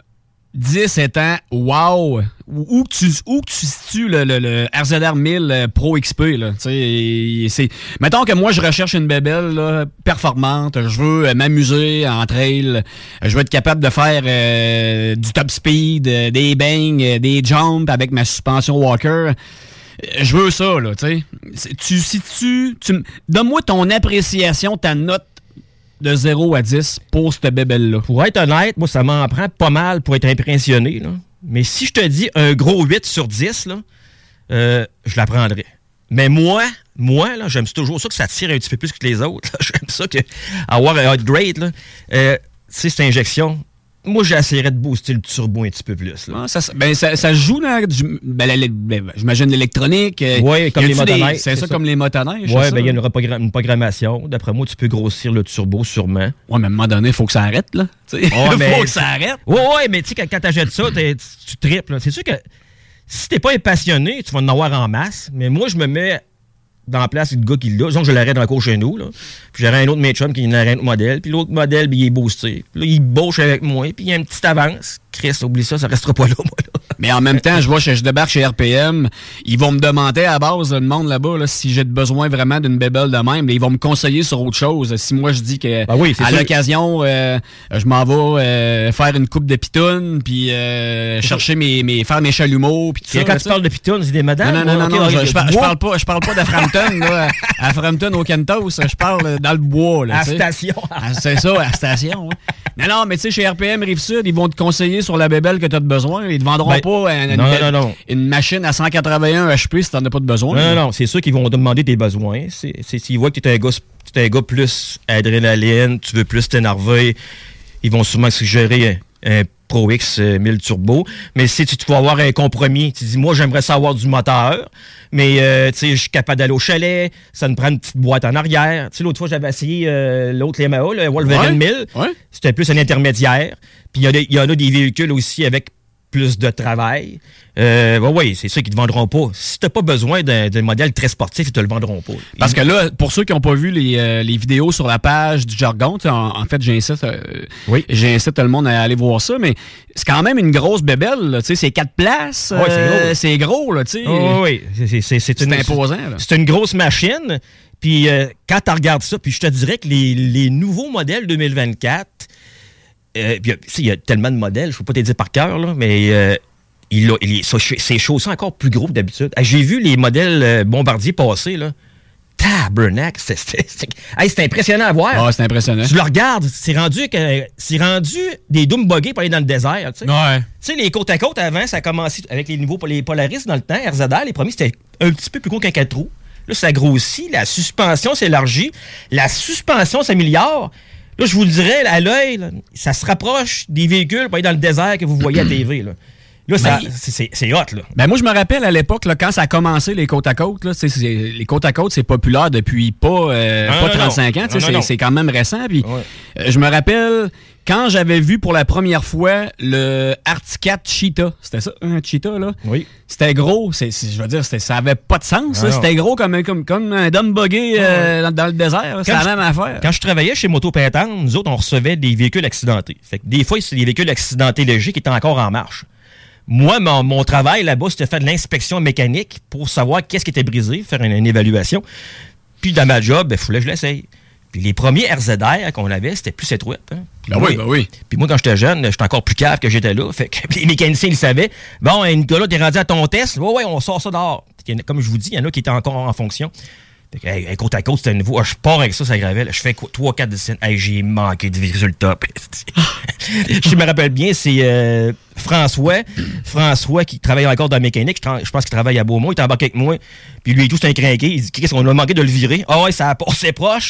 10 étant wow. Où que tu situes le RZR 1000 Pro XP, là? Tu sais, mettons que moi, je recherche une bébelle, là, performante. Je veux m'amuser en trail. Je veux être capable de faire du top speed, des bangs, des jumps avec ma suspension Walker. Je veux ça, là, tu sais. Donne-moi ton appréciation, ta note de 0 à 10 pour cette bébelle-là. Pour être honnête, moi, ça m'en prend pas mal pour être impressionné, là. Mais si je te dis un gros 8 sur 10, là, je la prendrais. Mais moi, là, j'aime toujours ça que ça tire un petit peu plus que les autres. Là. J'aime ça que avoir un upgrade, là, tu sais, cette injection, moi, j'essaierais de booster le turbo un petit peu plus. Là. Ah, ça joue dans... j'imagine l'électronique. Oui, comme les motoneiges. C'est ça, comme les motoneiges. Oui, il y a une programmation. D'après moi, tu peux grossir le turbo sûrement. Oui, mais à un moment donné, il faut que ça arrête, là. Faut que ça arrête. Oui, mais tu sais, quand t'achètes ça, tu triples. C'est sûr que si t'es pas passionné, tu vas en avoir en masse. Mais moi, je me mets dans la place du gars qui l'a. Disons que je l'aurais dans le cours chez nous. Là. Puis j'aurais un autre match-up qui n'aurait un autre modèle. Puis l'autre modèle, bien, il est boosté. Puis là, il bouche avec moi. Puis il y a une petite avance. Chris, oublie ça restera pas là, moi. Là. Mais en même temps, je débarque chez RPM. Ils vont me demander à la base, le monde là-bas, là, si j'ai besoin vraiment d'une bébelle de même. Là, ils vont me conseiller sur autre chose. Si moi, je dis que à l'occasion, je m'en vais faire une coupe de pitounes, puis chercher faire mes chalumeaux. Puis quand tu parles de pitounes, c'est des madames? Non. Je parle pas de Frampton. Là, à Frampton, au Kentos, je parle dans le bois. Là, à station. C'est ça, à station. Hein. Non, mais tu sais, chez RPM Rive-Sud, ils vont te conseiller sur la bébelle que tu as de besoin. Ils te vendront pas une machine à 181 HP si tu n'en as pas de besoin. Non, c'est sûr qu'ils vont te demander tes besoins. S'ils voient que tu es un gars plus adrénaline, tu veux plus t'énerver, ils vont sûrement suggérer un Pro X 1000 Turbo. Mais si tu vas avoir un compromis, tu dis, moi, j'aimerais ça avoir du moteur, mais tu sais, je suis capable d'aller au chalet, ça me prend une petite boîte en arrière. Tu sais, l'autre fois, j'avais essayé l'autre Yamaha, le Wolverine 1000. Ouais. C'était plus un intermédiaire. Puis il y en a des véhicules aussi avec plus de travail. Oui, c'est sûr qu'ils ne te vendront pas. Si tu n'as pas besoin d'un modèle très sportif, ils te le vendront pas. Parce que là, pour ceux qui n'ont pas vu les vidéos sur la page du Jargon, en fait, j'incite le monde à aller voir ça, mais c'est quand même une grosse bébelle. C'est 4 places. Oui, c'est gros. C'est gros. C'est imposant. C'est une grosse machine. Puis quand tu regardes ça, puis je te dirais que les nouveaux modèles 2024, il y a tellement de modèles, je ne peux pas te dire par cœur, là, mais ces chaussons encore plus gros que d'habitude. J'ai vu les modèles Bombardier passer, là. Tabernacle, c'est impressionnant à voir. Ah, c'est impressionnant. Tu le regardes, c'est rendu des doom buggés pour aller dans le désert. Tu sais, les côte à côte, avant, ça a commencé avec les nouveaux les Polaris dans le temps, RZR, les premiers, c'était un petit peu plus gros qu'un 4 roues. Là, ça grossit, la suspension s'élargit, la suspension s'améliore. Là, je vous le dirais, à l'œil, là, ça se rapproche des véhicules pour aller dans le désert que vous voyez à TV. Là, c'est hot, là. Ben moi, je me rappelle à l'époque, là, quand ça a commencé, les côte-à-côte, là, les côte-à-côte, c'est populaire depuis pas 35 ans. C'est quand même récent. Puis, je me rappelle quand j'avais vu pour la première fois le Arctic Cat Cheetah. C'était ça, un cheetah, là? Oui. C'était gros. Je veux dire, ça avait pas de sens. Là, c'était gros comme un dumb buggy dans le désert. C'est la même affaire. Quand je travaillais chez Moto Pintan, nous autres, on recevait des véhicules accidentés. Fait que des fois, c'est des véhicules accidentés légers qui étaient encore en marche. Moi, mon travail là-bas, c'était faire de l'inspection mécanique pour savoir qu'est-ce qui était brisé, faire une évaluation. Puis dans ma job, il fallait que je l'essaye. Puis les premiers RZR qu'on avait, c'était plus étroit. Hein? Ben oui. Puis moi, quand j'étais jeune, j'étais encore plus cave que j'étais là. Fait que les mécaniciens, ils le savaient. Bon, Nicolas, t'es rendu à ton test. Oui, on sort ça dehors. Comme je vous dis, il y en a qui étaient encore en fonction. Fait que, côte à côte, c'était nouveau. Je pars avec ça gravait. Je fais 3-4 dessins. J'ai manqué de résultats. Je me rappelle bien, c'est François qui travaille encore dans la mécanique. Je pense qu'il travaille à Beaumont. Il est embarqué avec moi. Puis lui et tout, c'est un crinqué. Il dit, qu'est-ce qu'on a manqué de le virer? Ah ouais, ça a passé proche.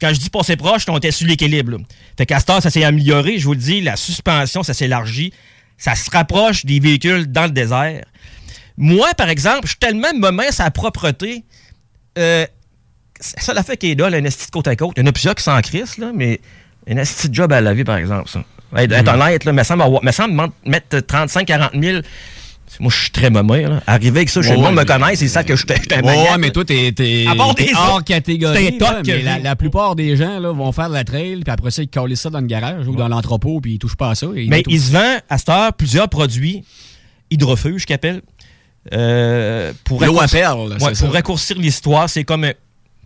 Quand je dis passé proche, on était sur l'équilibre. Là. Fait qu'à cette heure, ça s'est amélioré. Je vous le dis, la suspension, ça s'élargit. Ça se rapproche des véhicules dans le désert. Moi, par exemple, je suis tellement mince à la propreté. Ça l'a fait qu'il est là, une petite côte à côte. Il y en a plusieurs qui s'en crissent, là, mais une petite job à laver, par exemple. Ça. Être honnête, là, me semble mettre 35-40 000. Moi, je suis très mauvais. Arrivé avec ça, le monde me connaît, c'est ça que je t'aime. Ouais, mais toi, t'es hors catégorie. Là, mais la plupart des gens là, vont faire de la trail, puis après ça, ils collent ça dans le garage ou dans l'entrepôt, puis ils touchent pas à ça. Mais ils se vendent à cette heure plusieurs produits hydrofuges, qu'appelle. Pour raccourcir l'histoire, c'est comme un...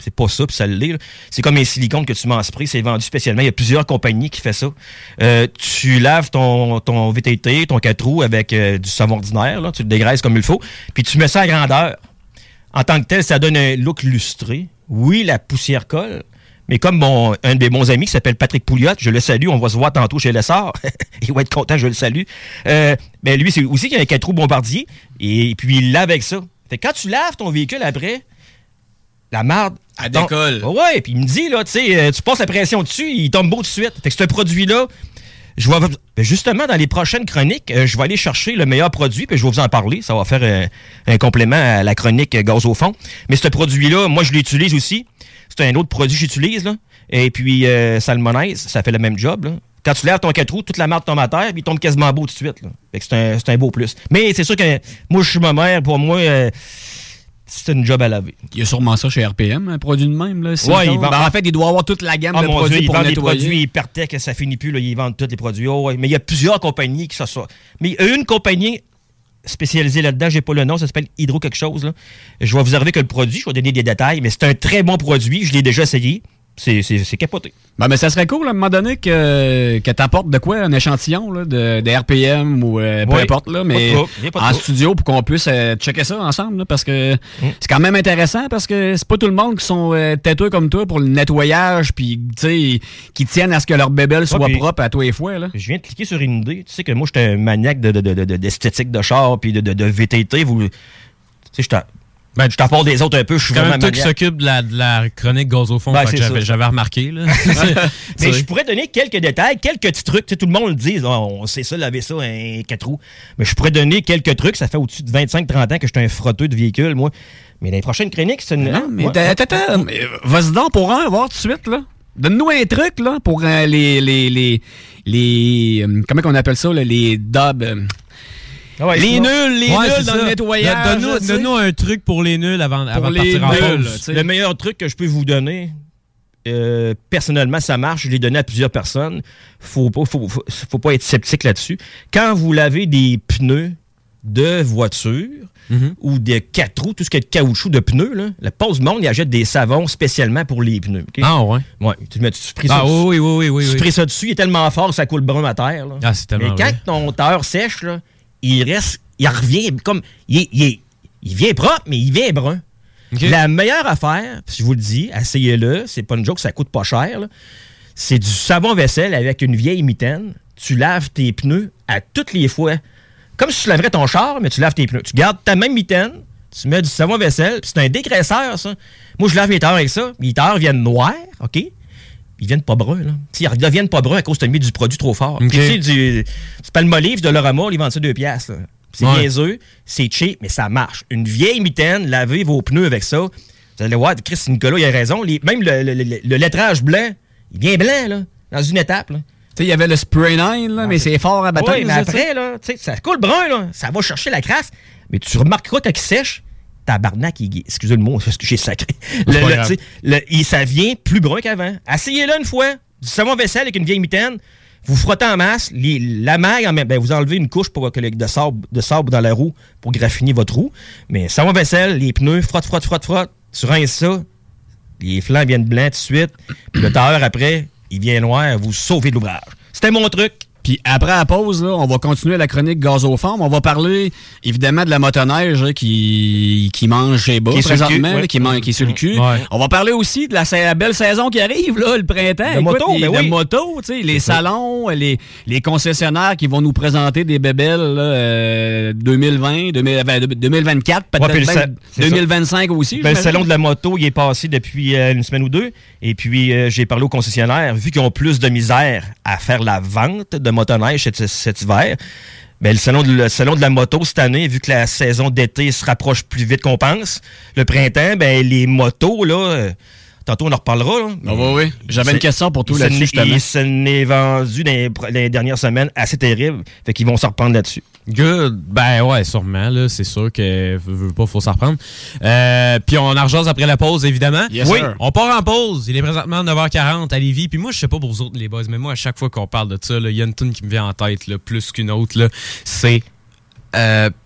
C'est pas ça, puis ça l'est. Là. C'est comme un silicone que tu mets en spray, c'est vendu spécialement. Il y a plusieurs compagnies qui font ça. Tu laves ton VTT, ton 4 roues avec du savon ordinaire, là, tu le dégraisses comme il faut, puis tu mets ça à grandeur. En tant que tel, ça donne un look lustré. Oui, la poussière colle, mais comme un de mes bons amis qui s'appelle Patrick Pouliot, je le salue, on va se voir tantôt chez Lessard. Il va être content, je le salue. Mais lui, c'est aussi qu'il y a un 4 roues Bombardier, et puis il lave avec ça. Fait que quand tu laves ton véhicule après, la marde... Elle décolle. Ouais, puis il me dit, là, tu sais, tu passes la pression dessus, il tombe beau tout de suite. Fait que ce produit-là, je vais... justement, dans les prochaines chroniques, je vais aller chercher le meilleur produit, puis je vais vous en parler. Ça va faire un complément à la chronique Gaz au fond. Mais ce produit-là, moi, je l'utilise aussi. C'est un autre produit que j'utilise, là. Et puis, salmonaise, ça fait le même job, là. Quand tu lèves ton 4 roues, toute la marde tombe à terre, puis il tombe quasiment beau tout de suite, là. Fait que c'est un beau plus. Mais c'est sûr que moi, je suis ma mère, pour moi... c'est une job à laver. Il y a sûrement ça chez RPM, un produit de même. Là, en fait, il doit avoir toute la gamme de produits pour nettoyer. Ils vendent des produits, ils partaient que ça finit plus, là, ils vendent tous les produits. Oh, ouais. Mais il y a plusieurs compagnies qui ça sortent. Mais une compagnie spécialisée là-dedans, j'ai pas le nom, ça s'appelle Hydro quelque chose. Là. Je vais vous arriver que le produit, je vais donner des détails, mais c'est un très bon produit, je l'ai déjà essayé. C'est capoté. Ben, mais ça serait cool, là, à un moment donné, que t'apportes de quoi un échantillon là, de RPM ou peu importe, là, mais en studio pour qu'on puisse checker ça ensemble, là, parce que c'est quand même intéressant, parce que c'est pas tout le monde qui sont têteux comme toi pour le nettoyage, puis qui tiennent à ce que leur bébelle soit propre à tous les fois. Là. Je viens de cliquer sur une idée. Tu sais que moi, j'étais un maniaque d'esthétique de char, puis de VTT. Vous, tu sais, Ben, je t'apporte des autres un peu. Je suis quand même toi qui s'occupe de la chronique Gaz au fond. Ben, j'avais remarqué. Là. Mais je pourrais donner quelques détails, quelques petits trucs. T'sais, tout le monde le dit, oh, on sait ça, laver ça, un 4 roues. Mais je pourrais donner quelques trucs. Ça fait au-dessus de 25-30 ans que je suis un frotteux de véhicules, moi. Mais dans les prochaines chroniques, c'est une... Non, mais attends, vas-y donc pour un, voir tout de suite, là. Donne-nous un truc, là, pour les comment qu'on appelle ça, là, les dobs... Ah ouais, les nuls, les nuls dans le nettoyage. Donne-nous un truc pour les nuls avant de partir en pause. Le meilleur truc que je peux vous donner, personnellement, ça marche. Je l'ai donné à plusieurs personnes. Faut pas être sceptique là-dessus. Quand vous lavez des pneus de voiture ou de quatre roues, tout ce qui est de caoutchouc de pneus, là, la pause monde, il achète des savons spécialement pour les pneus. Okay? Ah ouais? Ouais. Tu pries ça dessus, il est tellement fort, ça coule brun à terre. Là. Ah, c'est tellement vrai. Mais quand ton tailleur sèche, là, il revient propre, mais il vient brun. Okay. La meilleure affaire, si je vous le dis, essayez-le, c'est pas une joke, ça coûte pas cher, là. C'est du savon vaisselle avec une vieille mitaine. Tu laves tes pneus à toutes les fois. Comme si tu laverais ton char, mais tu laves tes pneus. Tu gardes ta même mitaine, tu mets du savon vaisselle, c'est un dégraisseur, ça. Moi, je lave mes tailleurs avec ça, mes tailleurs viennent noirs, OK? Ils viennent pas bruns, là. T'sais, ils deviennent pas bruns à cause que tu as mis du produit trop fort. Okay. Puis, du palmolive, de l'Orama, ils vendent ça 2$. Là. C'est niaiseux, c'est cheap, mais ça marche. Une vieille mitaine, lavez vos pneus avec ça. Vous allez voir, Chris Nicolas, il a raison. Même le lettrage blanc, il vient blanc, là, dans une étape, là. Tu sais, il y avait le spray 9, là, mais c'est fort à battre. Oui, mais après, là, ça coule brun, là. Ça va chercher la crasse, mais tu remarqueras qu'il sèche. Tabarnak, excusez le mot, parce que j'ai sacré. Ça vient plus brun qu'avant. Asseyez-le une fois, du savon vaisselle avec une vieille mitaine, vous frottez en masse, la maille, vous enlevez une couche pour de sable dans la roue pour graffiner votre roue. Mais savon vaisselle, les pneus, frotte, tu rinces ça, les flancs viennent blancs tout de suite, puis le tailleur après, il vient noir, vous sauvez de l'ouvrage. C'était mon truc. Puis après la pause, là, on va continuer la chronique Gazoforme. On va parler, évidemment, de la motoneige là, qui mange chez Bas présentement, qui est sur le cul. Ouais. On va parler aussi de la belle saison qui arrive, là, le printemps. La moto, tu sais, les salons, les concessionnaires qui vont nous présenter des bébelles 2020, 2024, peut-être 2025 aussi. Ben, le salon de la moto, il est passé depuis une semaine ou deux. Et puis, j'ai parlé aux concessionnaires, vu qu'ils ont plus de misère à faire la vente de motoneige cet hiver. Mais le salon de la moto cette année, vu que la saison d'été se rapproche plus vite qu'on pense, le printemps, ben les motos, là, tantôt on en reparlera. Là, oui. J'avais une question pour tout là-dessus, justement. Ça n'est vendu dans les dernières semaines assez terrible. Fait qu'ils vont s'en reprendre là-dessus. Good. Ben ouais, sûrement. Là, c'est sûr que faut s'en reprendre. Puis on en rejase après la pause, évidemment. Yes, oui, sir. On part en pause. Il est présentement 9h40 à Lévis. Puis moi, je sais pas pour vous autres, les boys, mais moi, à chaque fois qu'on parle de ça, il y a une tune qui me vient en tête, là, plus qu'une autre. Là. C'est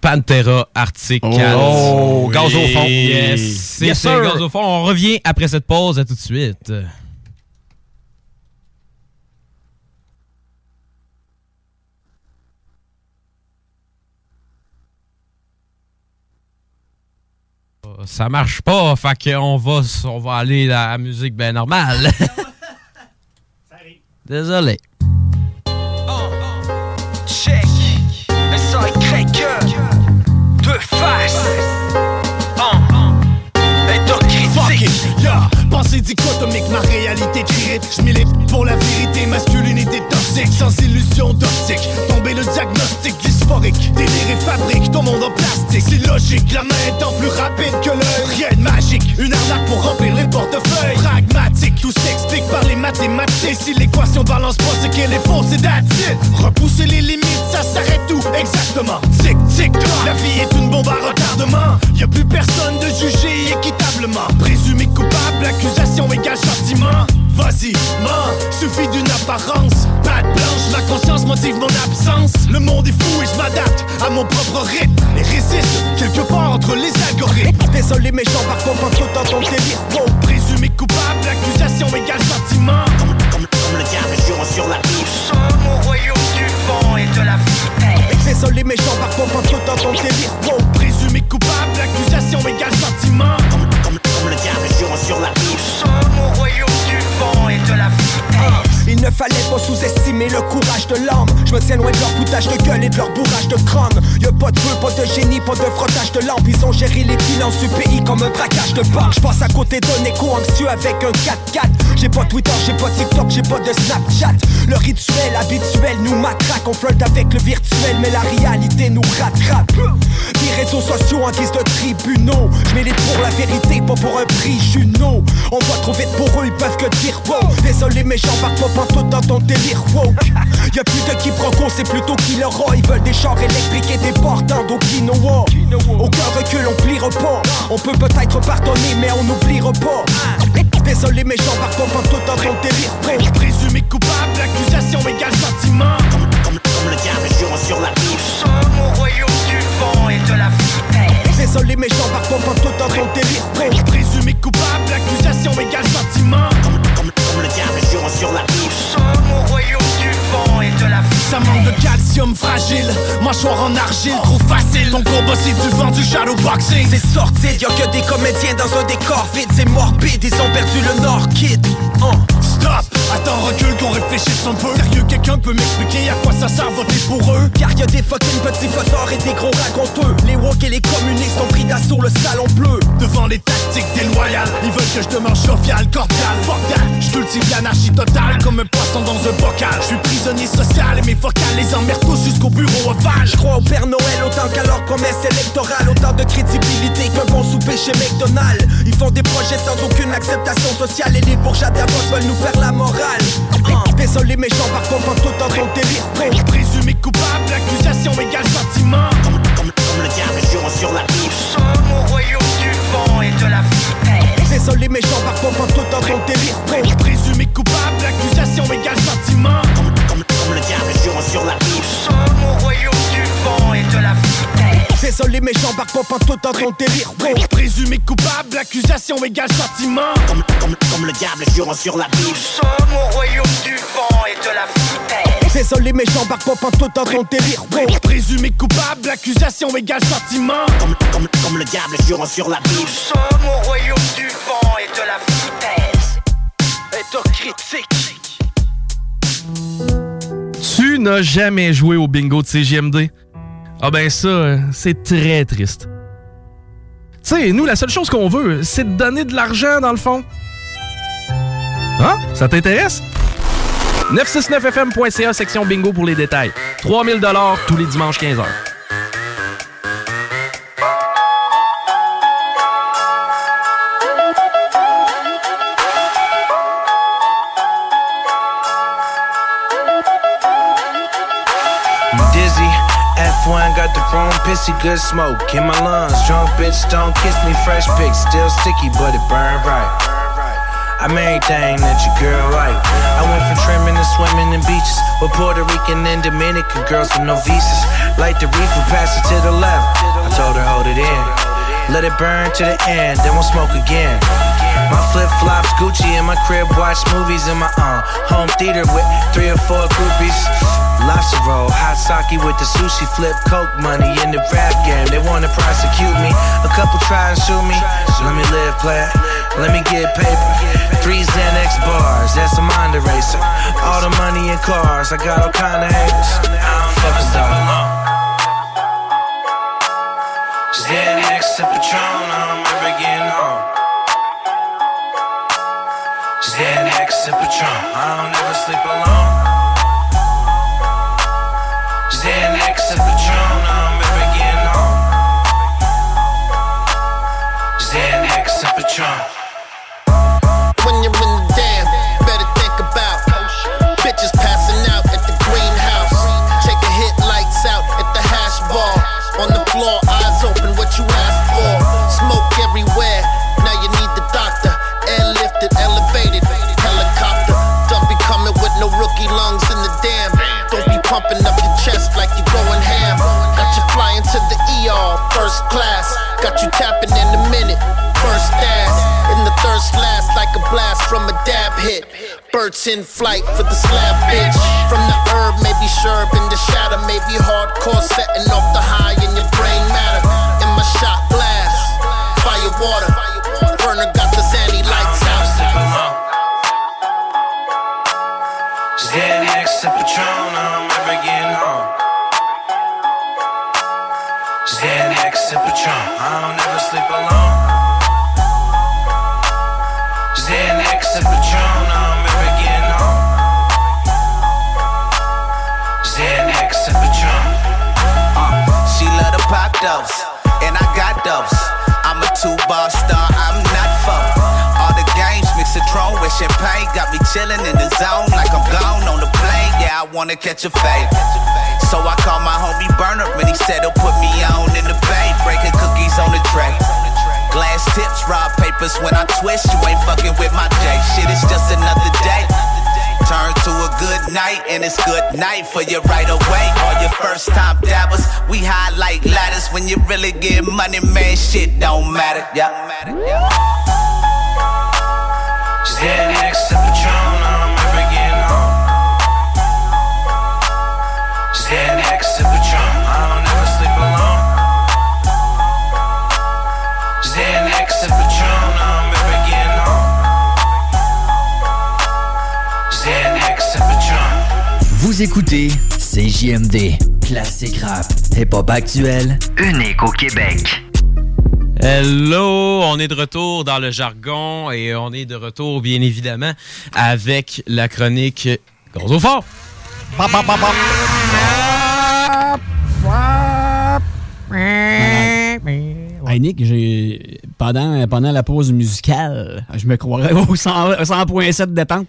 Pantera Arctic Cat. Oh, gaz au fond. Yes, c'est gaz au fond. On revient après cette pause. À tout de suite. Ça marche pas, fait qu'on va aller à la musique bien normale. Ça arrive. Désolé. Check. Ça craqueur. Deux faces. Pensée dichotomique, ma réalité crite. Je milite pour la vérité, masculinité toxique. Sans illusion d'optique, tomber le diagnostic dysphorique. Délire et fabrique ton monde en plastique. C'est logique, la main étant plus rapide que l'œil. Rien de magique, une arnaque pour remplir les portefeuilles. Pragmatique, tout s'explique par les mathématiques. Si l'équation balance pas, c'est qu'elle est fausse et datite. Repousser les limites, ça s'arrête tout exactement. Tic, tic, toc. La vie est une bombe à retardement. Y'a plus personne de juger équitablement. Présumé coupable, accusation égale châtiment. Vas-y, mens, suffit d'une apparence. Patte blanche, ma conscience motive mon absence. Le monde est fou et je m'adapte à mon propre rythme. Et résiste quelque part entre les algorithmes. Désolé méchant, par contre tout dans ton délire. Wow. Présumé coupable, accusation égale châtiment. Comme le diable jurant sur la Bible. Nous sommes au royaume du vent et de la vitesse. Désolé méchant, par contre tout dans ton délire. Wow. Présumé coupable, accusation égale châtiment. Comme le diable jurant sur la Bible. Nous sommes au royaume du vent et de la vitesse. Il ne Fallait pas sous-estimer le courage de l'homme. Je me tiens loin de leur foutage de gueule et de leur bourrage de crâne. Y'a pas de feu, pas de génie, pas de frottage de lampe. Ils ont géré les finances du pays comme un braquage de banque. Je passe à côté d'un écho anxieux avec un 4x4. J'ai pas Twitter, j'ai pas TikTok, j'ai pas de Snapchat. Le rituel habituel nous matraque. On flirte avec le virtuel mais la réalité nous rattrape. Les réseaux sociaux en guise de tribunaux. Je m'élite pour la vérité, pas pour un prix Juno. On va trop vite pour eux, ils peuvent que dire wow. Désolé mais j'embarque pas pantoute dans ton délire woke. Y'a plus de quiproquo, c'est plutôt qu'il aura. Ils veulent des chars électriques et des portants d'Okinawa. Aucun recul, on pliera pas. On peut peut-être pardonner mais on n'oubliera pas. Désolé mais j'embarque pas pantoute dans ton délire break. Présumé coupable, l'accusation égale sentiment. Comme le diable jurant sur la rive. Somme au royaume du vent et de la vitesse. Désolé mais j'embarque pas pantoute dans ton délire break. Présumé coupable, l'accusation égale sentiment. Comme le diable jurant sur la rive. Somme au royaume du vent et de la vitesse. Ça manque de calcium fragile, mâchoire en argile, trop facile. Ton combat c'est du vent, du shadowboxing. C'est sortide, y'a que des comédiens dans un décor vide. C'est morbide, ils ont perdu le nord, kid. Stop, attends, recule, qu'on réfléchisse un peu. Sérieux, quelqu'un peut m'expliquer à quoi ça sert voter pour eux? Car y'a des fucking petits fauteurs et des gros raconteux. Les woke et les communistes ont pris d'assaut le salon bleu. Devant les tactiques déloyales, ils veulent que je demeure jovial, cordial. Fuck that, je cultive l'anarchie totale comme un poisson dans un bocal. Je suis prisonnier social et mes vocales les emmerdent tous jusqu'au bureau ovale. Je crois au Père Noël autant qu'à leur promesse électorale. Autant de crédibilité qu'un bon souper chez McDonald's. Ils font des projets sans aucune acceptation sociale. Et les bourgeois d'avance veulent nous faire la morale. Désolé mais j'embarque pas tout dans ton délire break. Présumé coupable, l'accusation égale sentiment. Comme le diable jurant sur la rive. Somme au royaume du vent et de la vitesse. Désolé mais j'embarque pas tout dans ton délire break. Présumé coupable, l'accusation égale sentiment. Comme le diable jurant sur la rive. Somme au royaume du vent et de la vitesse. Désolé mais j'embarque pas tout dans ton délire break. Présumé coupable, l'accusation égale sentiment. Comme le diable jurant sur la rive. Somme au royaume du vent et de la vitesse. Désolé mais j'embarque pas pantoute dans ton délire break. Présumé coupable, l'accusation égale sentiment. Comme le diable jurant sur la rive. Somme au royaume du vent et de la vitesse. Et critique. Tu n'as jamais joué au bingo de CJMD? Ah ben ça, c'est très triste. Tu sais, nous, la seule chose qu'on veut, c'est de donner de l'argent, dans le fond. Hein? Ça t'intéresse? 969fm.ca, section bingo pour les détails. 3000$ tous les dimanches 15h. F1 got the chrome pissy, good smoke in my lungs. Drunk bitch, don't kiss me, fresh pick, still sticky, but it burn right. I'm everything that your girl like. I went from trimming and swimming in beaches with Puerto Rican and Dominican girls with no visas. Light the reefer, pass it to the left. I told her, hold it in. Let it burn to the end, then we'll smoke again. My flip-flops, Gucci in my crib, watch movies in my home theater with 3 or 4 groupies. Lobster roll, hot sake with the sushi flip, coke money in the rap game. They wanna prosecute me, a couple try and shoot me. Let me live, player, let me get paper. 3 Xanax bars, that's a mind eraser. All the money in cars, I got all kinda haters. I don't fuck with them alone. Xanax to Patron, I'm never getting home. Xanax to Patron, I don't ever sleep alone. Xanax to Patron, I don't ever get home. Xanax to Patron. When you're in the damn, better think about bitches passing out at the greenhouse. Take a hit, lights out at the hash bar. On the floor, eyes open, what you asked for. Smoke everywhere, now you need the doctor. Airlifted, elevated, helicopter. Don't be coming with no rookie lungs in the dam. Don't be pumping up your chest like you're going ham. Got you flying to the ER, first class. Got you tapping in a minute, first ass. In the thirst last like a blast from a dab hit. Birds in flight for the slab bitch. From the herb, maybe sherb in the shadow. Maybe hardcore setting off the high in your brain matter. In my shot blast, fire water. Burner got the sandy lights out. down, never sleep alone. Xanax and Patron, I'm never getting on. Xanax and Patron. She love the pop dose, and I got dose. I'm a two-bar star, I'm not fucked. All the games mix Citron with champagne, got me chilling in the zone like I'm gone on the plane. Yeah, I wanna catch a fade. So I called my homie Burner, and he said he'll put me on in the bay, breaking cookies on the tray. Glass tips, raw papers, when I twist, you ain't fucking with my day. Shit, it's just another day. Turn to a good night, and it's good night for you right away. All your first time dabbers, we high like ladders. When you really get money, man, shit don't matter. Yeah. Xanax and Patron, I'm never getting on. Xanax and Patron, I'll never sleep alone. Xanax and Patron, I'm never getting on. Xanax and Patron. Vous écoutez CJMD, classique rap, hip-hop actuel, unique au Québec. Hello, on est de retour dans le jargon et on est de retour, bien évidemment, avec la chronique Gros au fort. Pop, pop, pop, pop. Hey Nick, j'ai, pendant la pause musicale, je me croirais au 100.7 détente.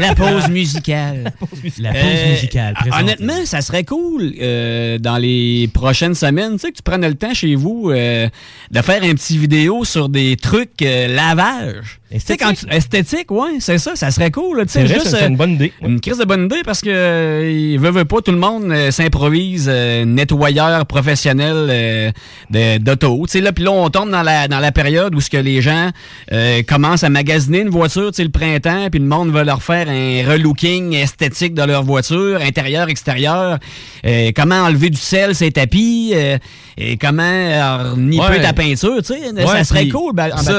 La pause musicale. La pause musicale. Honnêtement, ça serait cool dans les prochaines semaines, tu sais, que tu prennes le temps chez vous de faire un petit vidéo sur des trucs lavage. Esthétique. Quand esthétique, ouais, c'est ça, ça serait cool. Là, c'est vrai, juste, c'est une bonne idée. Une crise de bonne idée parce que il veut pas, tout le monde s'improvise nettoyeur professionnel d'auto. Puis là, on tombe dans la période où ce que les gens commencent à magasiner une voiture, le printemps, puis le monde veut leur faire un relooking esthétique de leur voiture, intérieur, extérieur. Comment enlever du sel ses tapis, et comment nipper ta peinture, tu sais. Ouais, ça serait cool.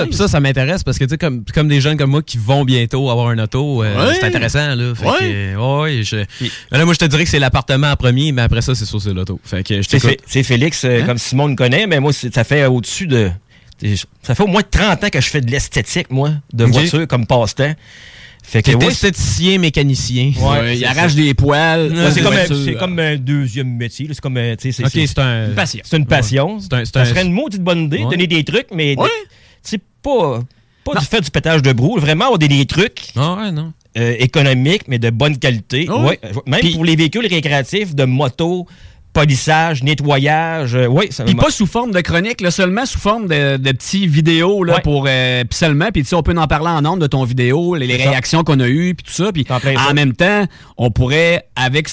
Ça m'intéresse parce que, tu sais, comme des jeunes comme moi qui vont bientôt avoir un auto, c'est intéressant, là. Fait que, là, moi, je te dirais que c'est l'appartement en premier, mais après ça, c'est sûr, c'est l'auto. Fait que je t'écoute. C'est Félix, comme Simon connaît, mais moi, ça fait au-dessus de... Ça fait au moins 30 ans que je fais de l'esthétique, moi, de voiture comme passe-temps. Fait que, esthéticien, mécanicien. Ouais, il arrache des poils. Ouais, c'est comme un deuxième métier. Là. C'est comme c'est une passion. C'est une passion. Ça serait une maudite bonne idée, donner des trucs, mais c'est pas du fait du pétage de brou. Vraiment, on a des trucs économiques, mais de bonne qualité. Oh. Ouais. Même pour les véhicules récréatifs, de moto, polissage, nettoyage, puis pas sous forme de chronique, là, seulement sous forme de petites vidéos, là, pour puis seulement, puis tu sais, on peut en parler en nombre de ton vidéo, les réactions qu'on a eues, puis tout ça, puis en même temps, on pourrait, avec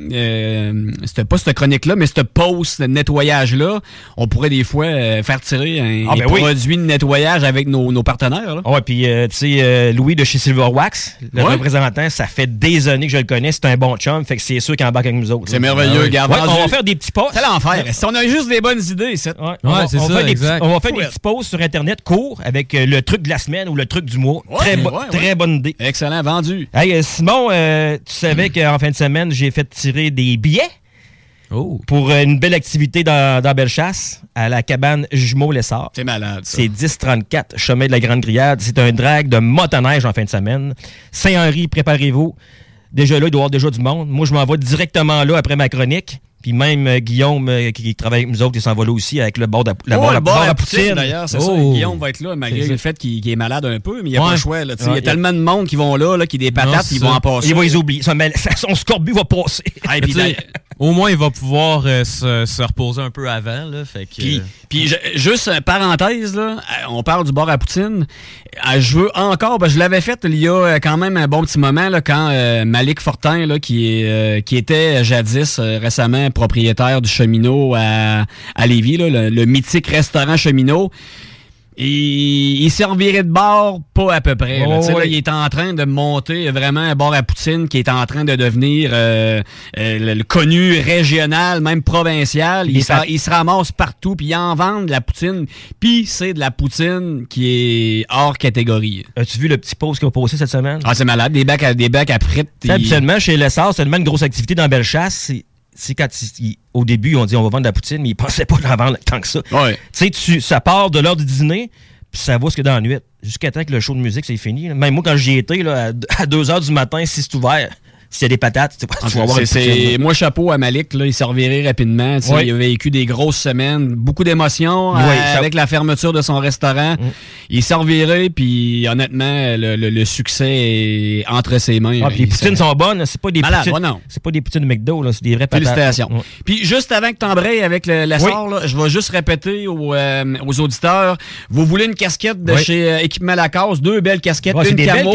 c'était pas cette chronique-là, mais ce post de nettoyage-là, on pourrait des fois faire tirer un produit de nettoyage avec nos partenaires. Oui, puis tu sais, Louis de chez Silverwax, le représentant, ça fait des années que je le connais, c'est un bon chum, fait que c'est sûr qu'il embarque avec nous autres. C'est merveilleux, garde. Ouais, on va faire des petits posts. C'est l'enfer. Si on a juste des bonnes idées, on va faire des petits posts sur Internet courts avec le truc de la semaine ou le truc du mois. Ouais, très bonne idée. Excellent, vendu. Hey, Simon, tu savais qu'en fin de semaine, j'ai fait tirer des billets pour une belle activité dans Bellechasse, à la cabane Jumeau-Lessard. C'est malade, ça. C'est 1034, chemin de la Grande Grillade. C'est un drag de motoneige en fin de semaine. Saint-Henri, préparez-vous. Déjà là, il doit y avoir déjà du monde. Moi, je m'en vais directement là après ma chronique. Puis même Guillaume, qui travaille avec nous autres, il s'en va là aussi avec le bord de la poutine. D'ailleurs, c'est ça. Guillaume va être là, malgré le fait qu'il est malade un peu, mais il n'y a pas le choix. Il y a tellement de monde qui vont là qui des patates, ils vont en passer. Ils vont les oublier. Son scorbut va passer. Hey, au moins, il va pouvoir se reposer un peu avant. Là, fait que, puis juste parenthèse, là, on parle du bar à poutine. Je veux encore, ben, je l'avais fait il y a quand même un bon petit moment, là, quand Malik Fortin, là, qui était jadis récemment propriétaire du Cheminot à Lévis, là, le mythique restaurant Cheminot, il servirait de bar pas à peu près. Là. Là, il est en train de monter vraiment un bar à poutine qui est en train de devenir le connu régional, même provincial. Il se ramasse partout, puis il en vend de la poutine. Puis c'est de la poutine qui est hors catégorie. As-tu vu le petit post qu'il a posté cette semaine? Ah, c'est malade. Des bacs à frites. Habituellement, chez Lessard, c'est tellement une grosse activité dans Bellechasse. c'est quand au début, on dit on va vendre de la poutine, mais ils pensaient pas d'en vendre tant que ça. Ouais. Tu sais, ça part de l'heure du dîner, puis ça va ce que dans la nuit. Jusqu'à temps que le show de musique, c'est fini. Là. Même moi, quand j'y étais, là, à 2h du matin, si c'est ouvert, s'il y a des patates, tu vas avoir une... Moi, chapeau à Malik, là, il s'est reviré rapidement. Oui. Il a vécu des grosses semaines, beaucoup d'émotions oui, avec la fermeture de son restaurant. Mm. Il s'est reviré, puis honnêtement, le succès est entre ses mains. Ah, puis les poutines sont bonnes, c'est pas des poutines de McDo, là, c'est des vraies patates. Félicitations. Oui. Puis juste avant que t'embrayes avec la sort, là, je vais juste répéter aux auditeurs, vous voulez une casquette de chez Équipements Lacasse, 2 belles casquettes, une camo,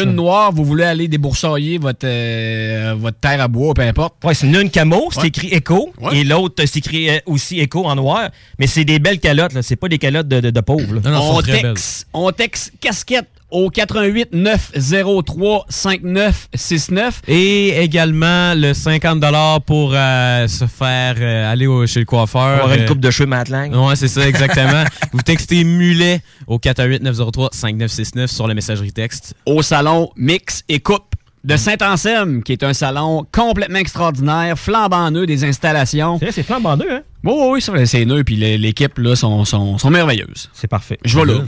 une noire, vous voulez aller déboursoyer votre terre à bois, peu importe. Ouais, c'est une camo, c'est écrit éco, et l'autre c'est écrit aussi éco en noir, mais c'est des belles calottes, là. C'est pas des calottes de pauvres. On texte casquette au 88-903-5969. Et également le $50 pour se faire aller chez le coiffeur. Pour une coupe de cheveux matelang. Ouais, c'est ça, exactement. Vous textez mulet au 88-903-5969 sur la messagerie texte. Au salon Mix et Coupe de Saint-Anselme, qui est un salon complètement extraordinaire, flambant neuf des installations. C'est vrai, c'est flambant neuf, hein? Oh, oui, oui, c'est neuf, puis l'équipe, là, sont merveilleuses. C'est parfait. Je vais là.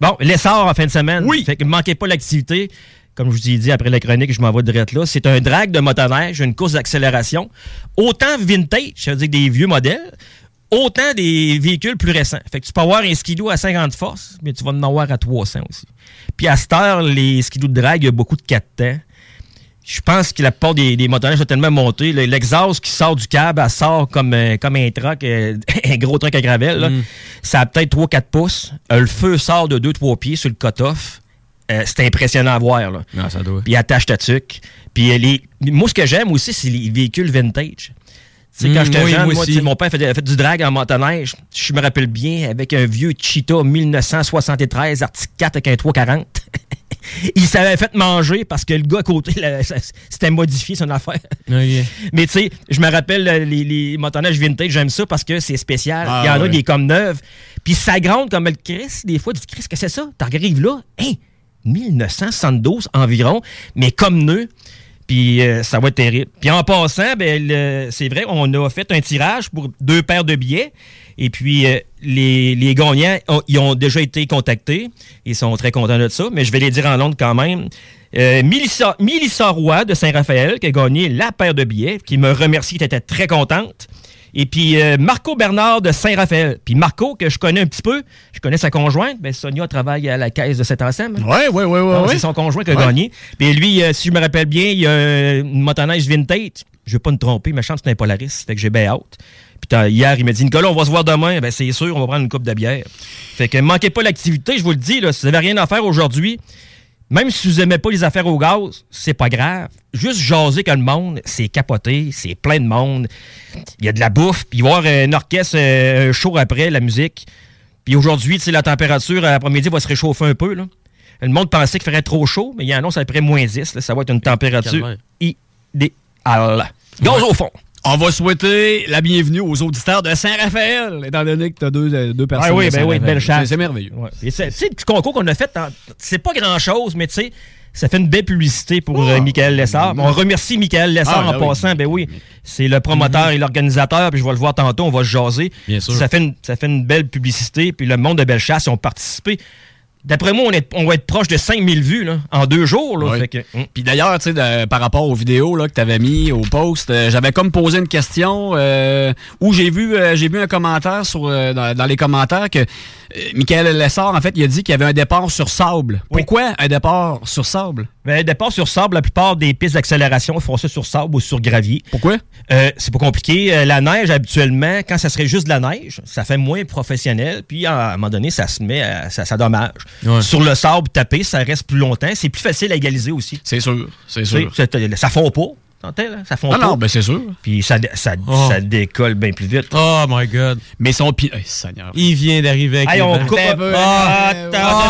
Bon, l'essor en fin de semaine. Oui! Fait que ne manquez pas l'activité. Comme je vous ai dit, après la chronique, je m'en vais direct là. C'est un drag de motoneige, une course d'accélération. Autant vintage, ça veut dire des vieux modèles, autant des véhicules plus récents. Fait que tu peux avoir un Ski-Doo à 50 forces, mais tu vas en avoir à 300 aussi. Puis à cette heure, les Ski-Doo de drag, il y a beaucoup de 4 temps. Je pense que la plupart des motoneiges sont tellement montés. L'exhaust qui sort du câble, elle sort comme un truck, un gros truck à gravelle. Là. Mm. Ça a peut-être 3-4 pouces. Le feu sort de 2-3 pieds sur le cut-off. C'est impressionnant à voir. Là. Ah, ça doit. Puis attache ta tuque. Puis moi, ce que j'aime aussi, c'est les véhicules vintage. Tu sais, quand j'étais jeune, moi mon père a fait du drag en motoneige. Je me rappelle bien avec un vieux Cheetah 1973 Arctic Cat avec un 340. Il s'avait fait manger parce que le gars à côté, c'était modifié son affaire. Okay. Mais tu sais, je me rappelle les motoneiges vintage, j'aime ça parce que c'est spécial. Ah, il y en a des comme neuves. Puis ça gronde comme le Chris. Des fois, tu dis, Chris, qu'est-ce que c'est ça? T'arrives là, 1972 environ, mais comme neuf. Puis ça va être terrible. Puis en passant, c'est vrai, on a fait un tirage pour 2 paires de billets. Et puis les gagnants, ils ont déjà été contactés. Ils sont très contents de ça, mais je vais les dire en Londres quand même. Mélissa Roy de Saint-Raphaël qui a gagné la paire de billets, qui me remercie, qui était très contente. Et puis Marco Bernard de Saint-Raphaël. Puis Marco, que je connais un petit peu, je connais sa conjointe. Sonia travaille à la caisse de Saint-Anselme. Oui. C'est son conjoint qui a gagné. Puis lui, si je me rappelle bien, il a une motoneige vintage. Je ne vais pas me tromper, ma chance, c'est un Polaris. Fait que j'ai bien hâte. Puis hier, il m'a dit, Nicolas, on va se voir demain. C'est sûr, on va prendre une coupe de bière. Fait que manquez pas l'activité, je vous le dis. Là, si vous n'avez rien à faire aujourd'hui, même si vous n'aimez pas les affaires au gaz, c'est pas grave. Juste jaser que le monde, c'est capoté, c'est plein de monde. Il y a de la bouffe, puis il va y avoir un orchestre un show après, la musique. Puis aujourd'hui, la température à l'après-midi va se réchauffer un peu. Là. Le monde pensait qu'il ferait trop chaud, mais il annonce à peu près -10. Là, ça va être une température idéale. Gaz au fond! On va souhaiter la bienvenue aux auditeurs de Saint-Raphaël, étant donné que tu as deux personnes. Ah oui, Bellechasse. C'est merveilleux. Ouais. Tu sais, le concours qu'on a fait, c'est pas grand-chose, mais tu sais, ça fait une belle publicité pour Michael Lessard. On remercie Michael Lessard en passant. C'est le promoteur et l'organisateur, puis je vais le voir tantôt, on va se jaser. Bien sûr. Ça fait une belle publicité, puis le monde de Bellechasse, ils ont participé. D'après moi, on va être proche de 5000 vues là, en 2 jours. Là, fait que, Puis d'ailleurs, tu sais, par rapport aux vidéos là, que tu avais mis au post, j'avais comme posé une question où j'ai vu un commentaire dans les commentaires que Michael Lessard, en fait, il a dit qu'il y avait un départ sur sable. Oui. Pourquoi un départ sur sable? Un départ sur sable, la plupart des pistes d'accélération font ça sur sable ou sur gravier. Pourquoi? C'est pas compliqué. La neige, habituellement, quand ça serait juste de la neige, ça fait moins professionnel. Puis à un moment donné, ça se met, ça dommage. Ouais. Sur le sable tapé, ça reste plus longtemps. C'est plus facile à égaliser aussi. C'est sûr. Ça fond pas. Ça fond pas. Non, c'est sûr. Puis ça décolle bien plus vite. Oh my God. Mais son Seigneur. Il vient d'arriver avec on coupe un peu. Oh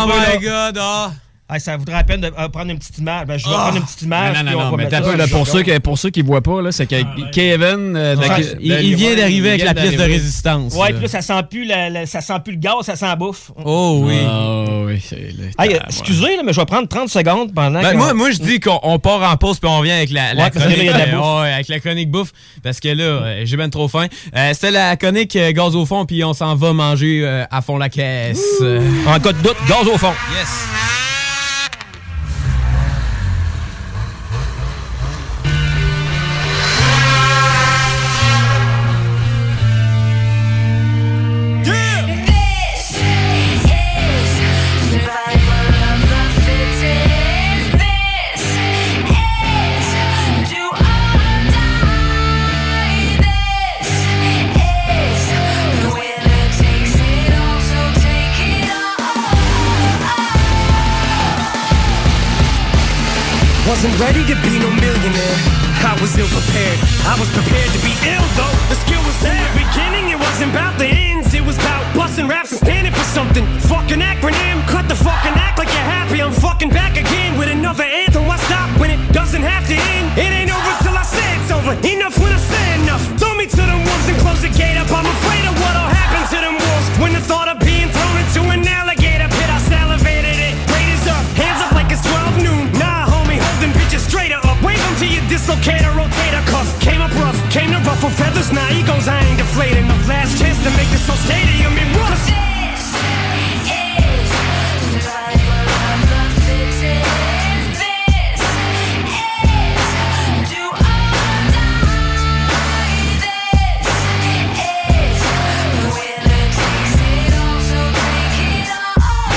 my God. Hey, ça voudrait à peine de prendre une petite image. Ben, je vais prendre une petite image. Non, pour ceux qui ne voient pas, là, c'est que Kevin, il vient d'arriver avec la pièce de résistance. Oui, puis là, ça sent plus le gaz, ça sent la bouffe. Oh oui. Oh, oui c'est hey, excusez, là, mais je vais prendre 30 secondes pendant que... Moi, je dis qu'on part en pause puis on vient avec la chronique bouffe. Parce que là, j'ai bien trop faim. C'était la chronique gaz au fond, puis on s'en va manger à fond la caisse. En cas de doute, gaz au fond. Yes. Wasn't ready to be no millionaire. I was ill prepared. I was prepared to be ill though. The skill was there. In the beginning, it wasn't about the ends. It was about busting raps and standing for something. Fucking acronym. Cut the fucking act like you're happy. I'm fucking back again with another anthem. I stop when it doesn't have to end. It ain't over till I say it's over. Enough when I say enough. Throw me to the wolves and close the gate up. I'm afraid of what'll happen to them wolves. When the thought of being thrown into an alligator pit, I salivated it. Raiders up. Hands up like it's 12 noon. Straighter up, wave them till you dislocate a rotator cuff. Came up rough, came to ruffle feathers. Now nah, egos, I ain't deflating. The last chance to make this whole stadium in rust. This is survival of the fittest. This is do or die. This is the winner takes it all, so take it all.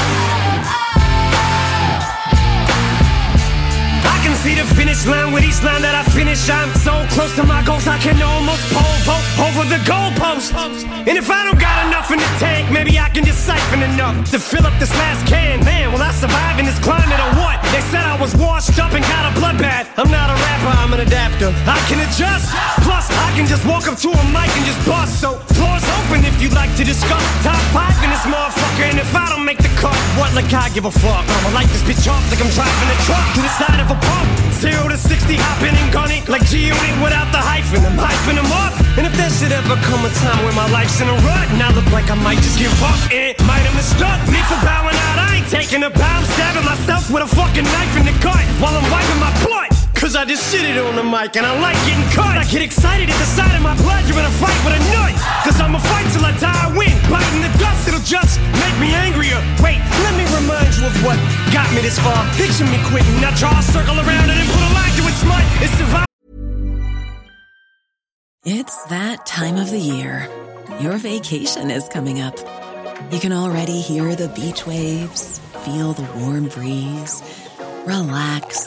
I can see the finish line with each line that I finish. I'm so close to my goals, I can almost pole vault over the goalpost. And if I don't got enough in the tank, maybe I can just siphon enough to fill up this last can. Man, will I survive in this climate or what? They said I was washed up and got a bloodbath. I'm not a rapper, I'm an adapter. I can adjust, plus I can just walk up to a mic and just bust. So floor's open if you'd like to discuss. Top five in this motherfucker, and if I don't make the cut, what? Like I give a fuck. I'ma light this bitch off like I'm driving a truck to the side of a pump. 0 to 60, hopping and gunning like G-Unit without the hyphen. I'm hyping them up. And if there should ever come a time where my life's in a rut, and I look like I might just give up, it might have mistook me for bowing out. I ain't taking a bow. I'm stabbing myself with a fucking knife in the gut while I'm wiping my butt. Cause I just shitted on the mic and I like getting cut. I get excited at the sight of my blood. You're in a fight with a nut. Cause I'ma fight till I die. I win. Biting the dust, it'll just make me angrier. Wait, let me remind you of what got me this far. Picture me quitting. I draw a circle around it and put a line to it, smut. It's survival. It's that time of the year. Your vacation is coming up. You can already hear the beach waves, feel the warm breeze, relax,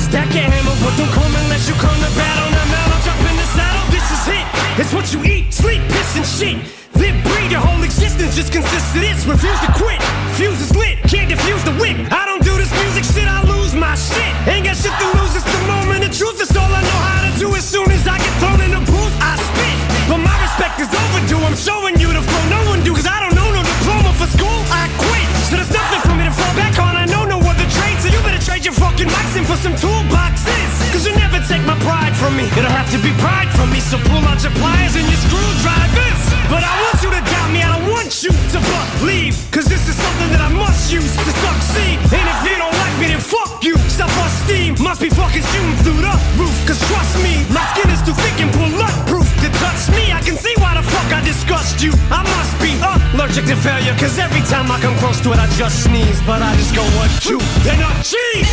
Stack a hammer, but don't come unless you come to battle. Now, man, I'll jump in the saddle. This is it. It's what you eat, sleep, piss, and shit. Live, breathe, your whole existence just consists of this. Refuse to quit. Fuse is lit. Can't diffuse the whip. I don't do this music shit. I lose my shit. Ain't got shit to lose. It's the moment of truth. It's all I know how to do. As soon as I get thrown in the booth, I spit. But my respect is overdue. I'm showing you the flow. some toolboxes, cause you never take my pride from me. You don't have to be pride from me, so pull out your pliers and your screwdrivers. But I want you to doubt me, I don't want you to believe, cause this is something that I must use to succeed. And if you don't like me, then fuck you. Self-esteem must be fucking shooting through the roof, cause trust me, my skin is too thick and bulletproof to touch me. I can see why the fuck I disgust you. I must be allergic to failure, cause every time I come close to it I just sneeze. But I just go, what you, then I cheese.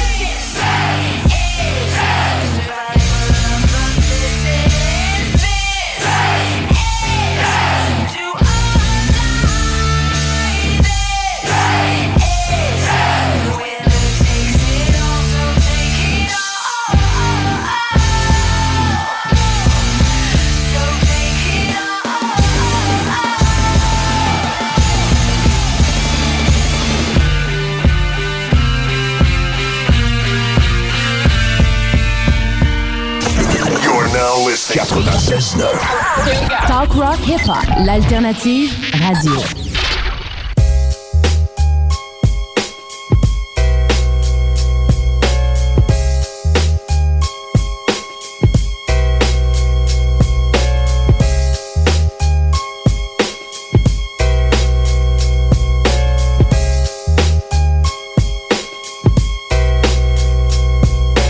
Talk Rock Hip Hop, l'alternative radio.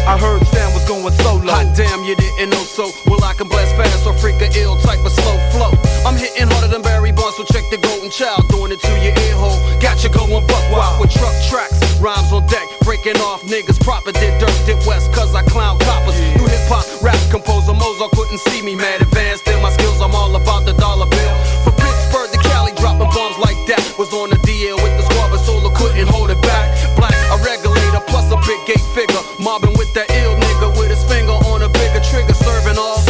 I heard Sam was going solo. Hot damn, you didn't know so. I can blast fast or freak a ill type of slow flow. I'm hitting harder than Barry Bonds, so check the golden child, doing it to your ear hole. Got you going buck wild with truck tracks, rhymes on deck, breaking off niggas. Proper did dirt, did west, cause I clown coppers. New hip hop, rap, composer Mozart couldn't see me, mad advanced in my skills, I'm all about the dollar bill. From Pittsburgh to Cali, dropping bombs like that. Was on the DL with the squad, but Solar couldn't hold it back. Black, a regulator, plus a big gate figure, mobbing with that ill nigga with his finger on a bigger trigger, serving all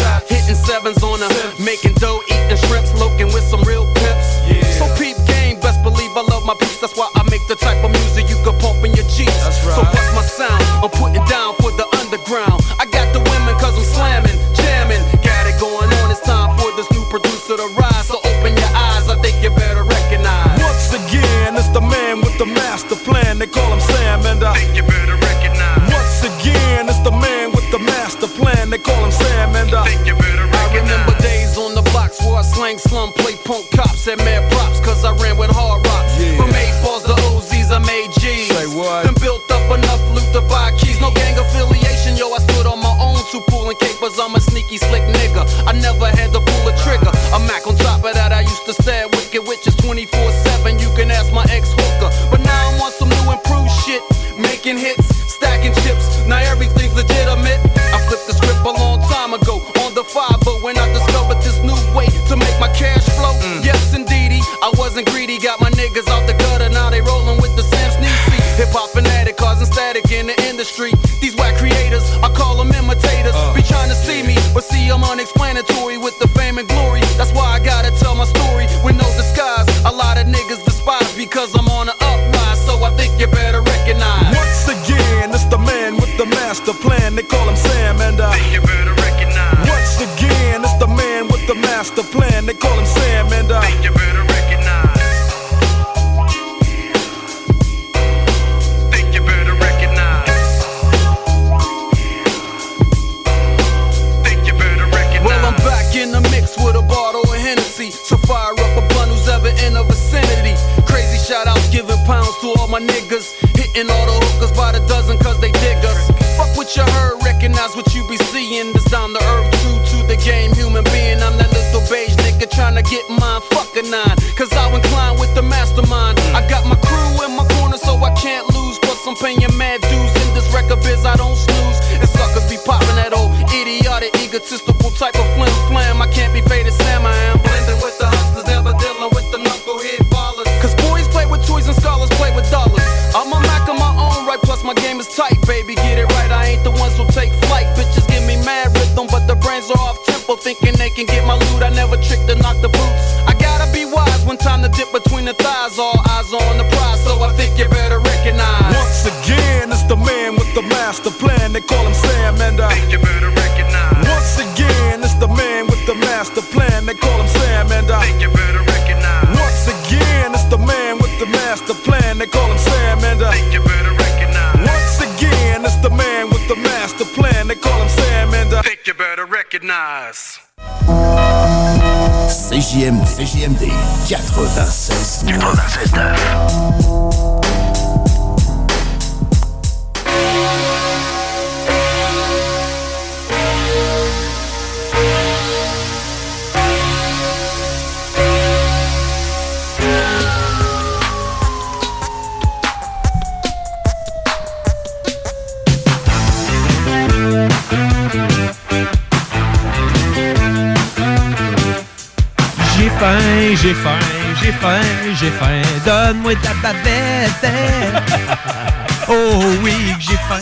sevens on a sips. Making dough, eating shrimps, looking with some real pips. Yeah. So peep game, best believe I love my peeps. That's why I make the type of music you could pump in your Jeeps. Right. So what's my sound? I'm putting down for the underground. I got the women cause I'm slamming, jamming. Got it going on, it's time for this new producer to rise. So open your eyes, I think you better recognize. Once again, it's the man with the master plan. They call him Sam and I think you better recognize. Once again, it's the man with the master plan. They call him Sam and I think you better recognize. Remember days on the blocks where I slang, slum, play punk cops, had mad props, cause I ran with hard rocks. Yeah. From 8 balls to OZs, I made G's. Say what? Then built up enough loot to buy keys. No gang affiliation, yo, I stood on my own. Two pulling capers, I'm a sneaky, slick nigga. I never had to pull a trigger. I'm Mac on top of that, I used to stare wicked witches 24/7. You can ask my ex hooker. But now I want some new improved shit. Making hits, stacking chips, now everything's legitimate. I flipped the script a long time ago. But when I discovered this new way to make my cash flow, yes indeedy, I wasn't greedy. Got my niggas out the gutter, now they rolling with the Sam Sneezy. Hip-hop fanatic, causing static in the industry. These whack creators, I call them imitators. Be trying to see me, but see I'm unexplanatory with the fame and glory. That's why I gotta tell my story with no disguise. A lot of niggas despise because I'm on the uprise. So I think you better recognize. Once again, it's the man with the master plan. They call him Sam and I think you better recognize. Once again, it's the man with the master plan. They call him Sam and I think you better recognize. Think you better recognize. Think you better recognize. Well, I'm back in the mix with a bottle of Hennessy. So fire up a bun who's ever in the vicinity. Crazy shout outs, giving pounds to all my niggas. Hitting all the hookers by the dozen cause they dig us. Fuck what you heard, recognize what you be seeing. This time the earth true to the game, human being. I'm that little beige nigga trying to get mine, fuck a nine. Cause I incline with the mastermind. I got my crew in my corner so I can't lose. Plus I'm paying mad dues in this record biz, I don't snooze. And suckers be popping that old idiotic, egotistical type of flim flam. I can't be faded Sam, I am blending with the hustlers, never dealing with the knucklehead ballers. Cause boys play with toys and scholars play with dollars. I'm a Mac on my own right, plus my game is tight. Baby, get it right, I ain't the ones who take flight. Bitches give me mad rhythm, but the brains are off tempo, thinking they can get my loot. I never tricked to knock the boots. I gotta be wise when time to dip between the thighs. All eyes on the prize, so I think you better recognize. Once again, it's the man with the master plan. They call him Sam and I think you better recognize. Once again, it's the man with the master plan. They call him Sam and I think you better recognize. Once again, it's the man with the master plan. They call him Sam and I think you better recognize. Once again, it's the man with the master plan. plan. They call him Sam and I think you better recognize. CJMD 96.9. J'ai faim, j'ai faim, j'ai faim. Donne-moi ta bavette. Oh oui, j'ai faim.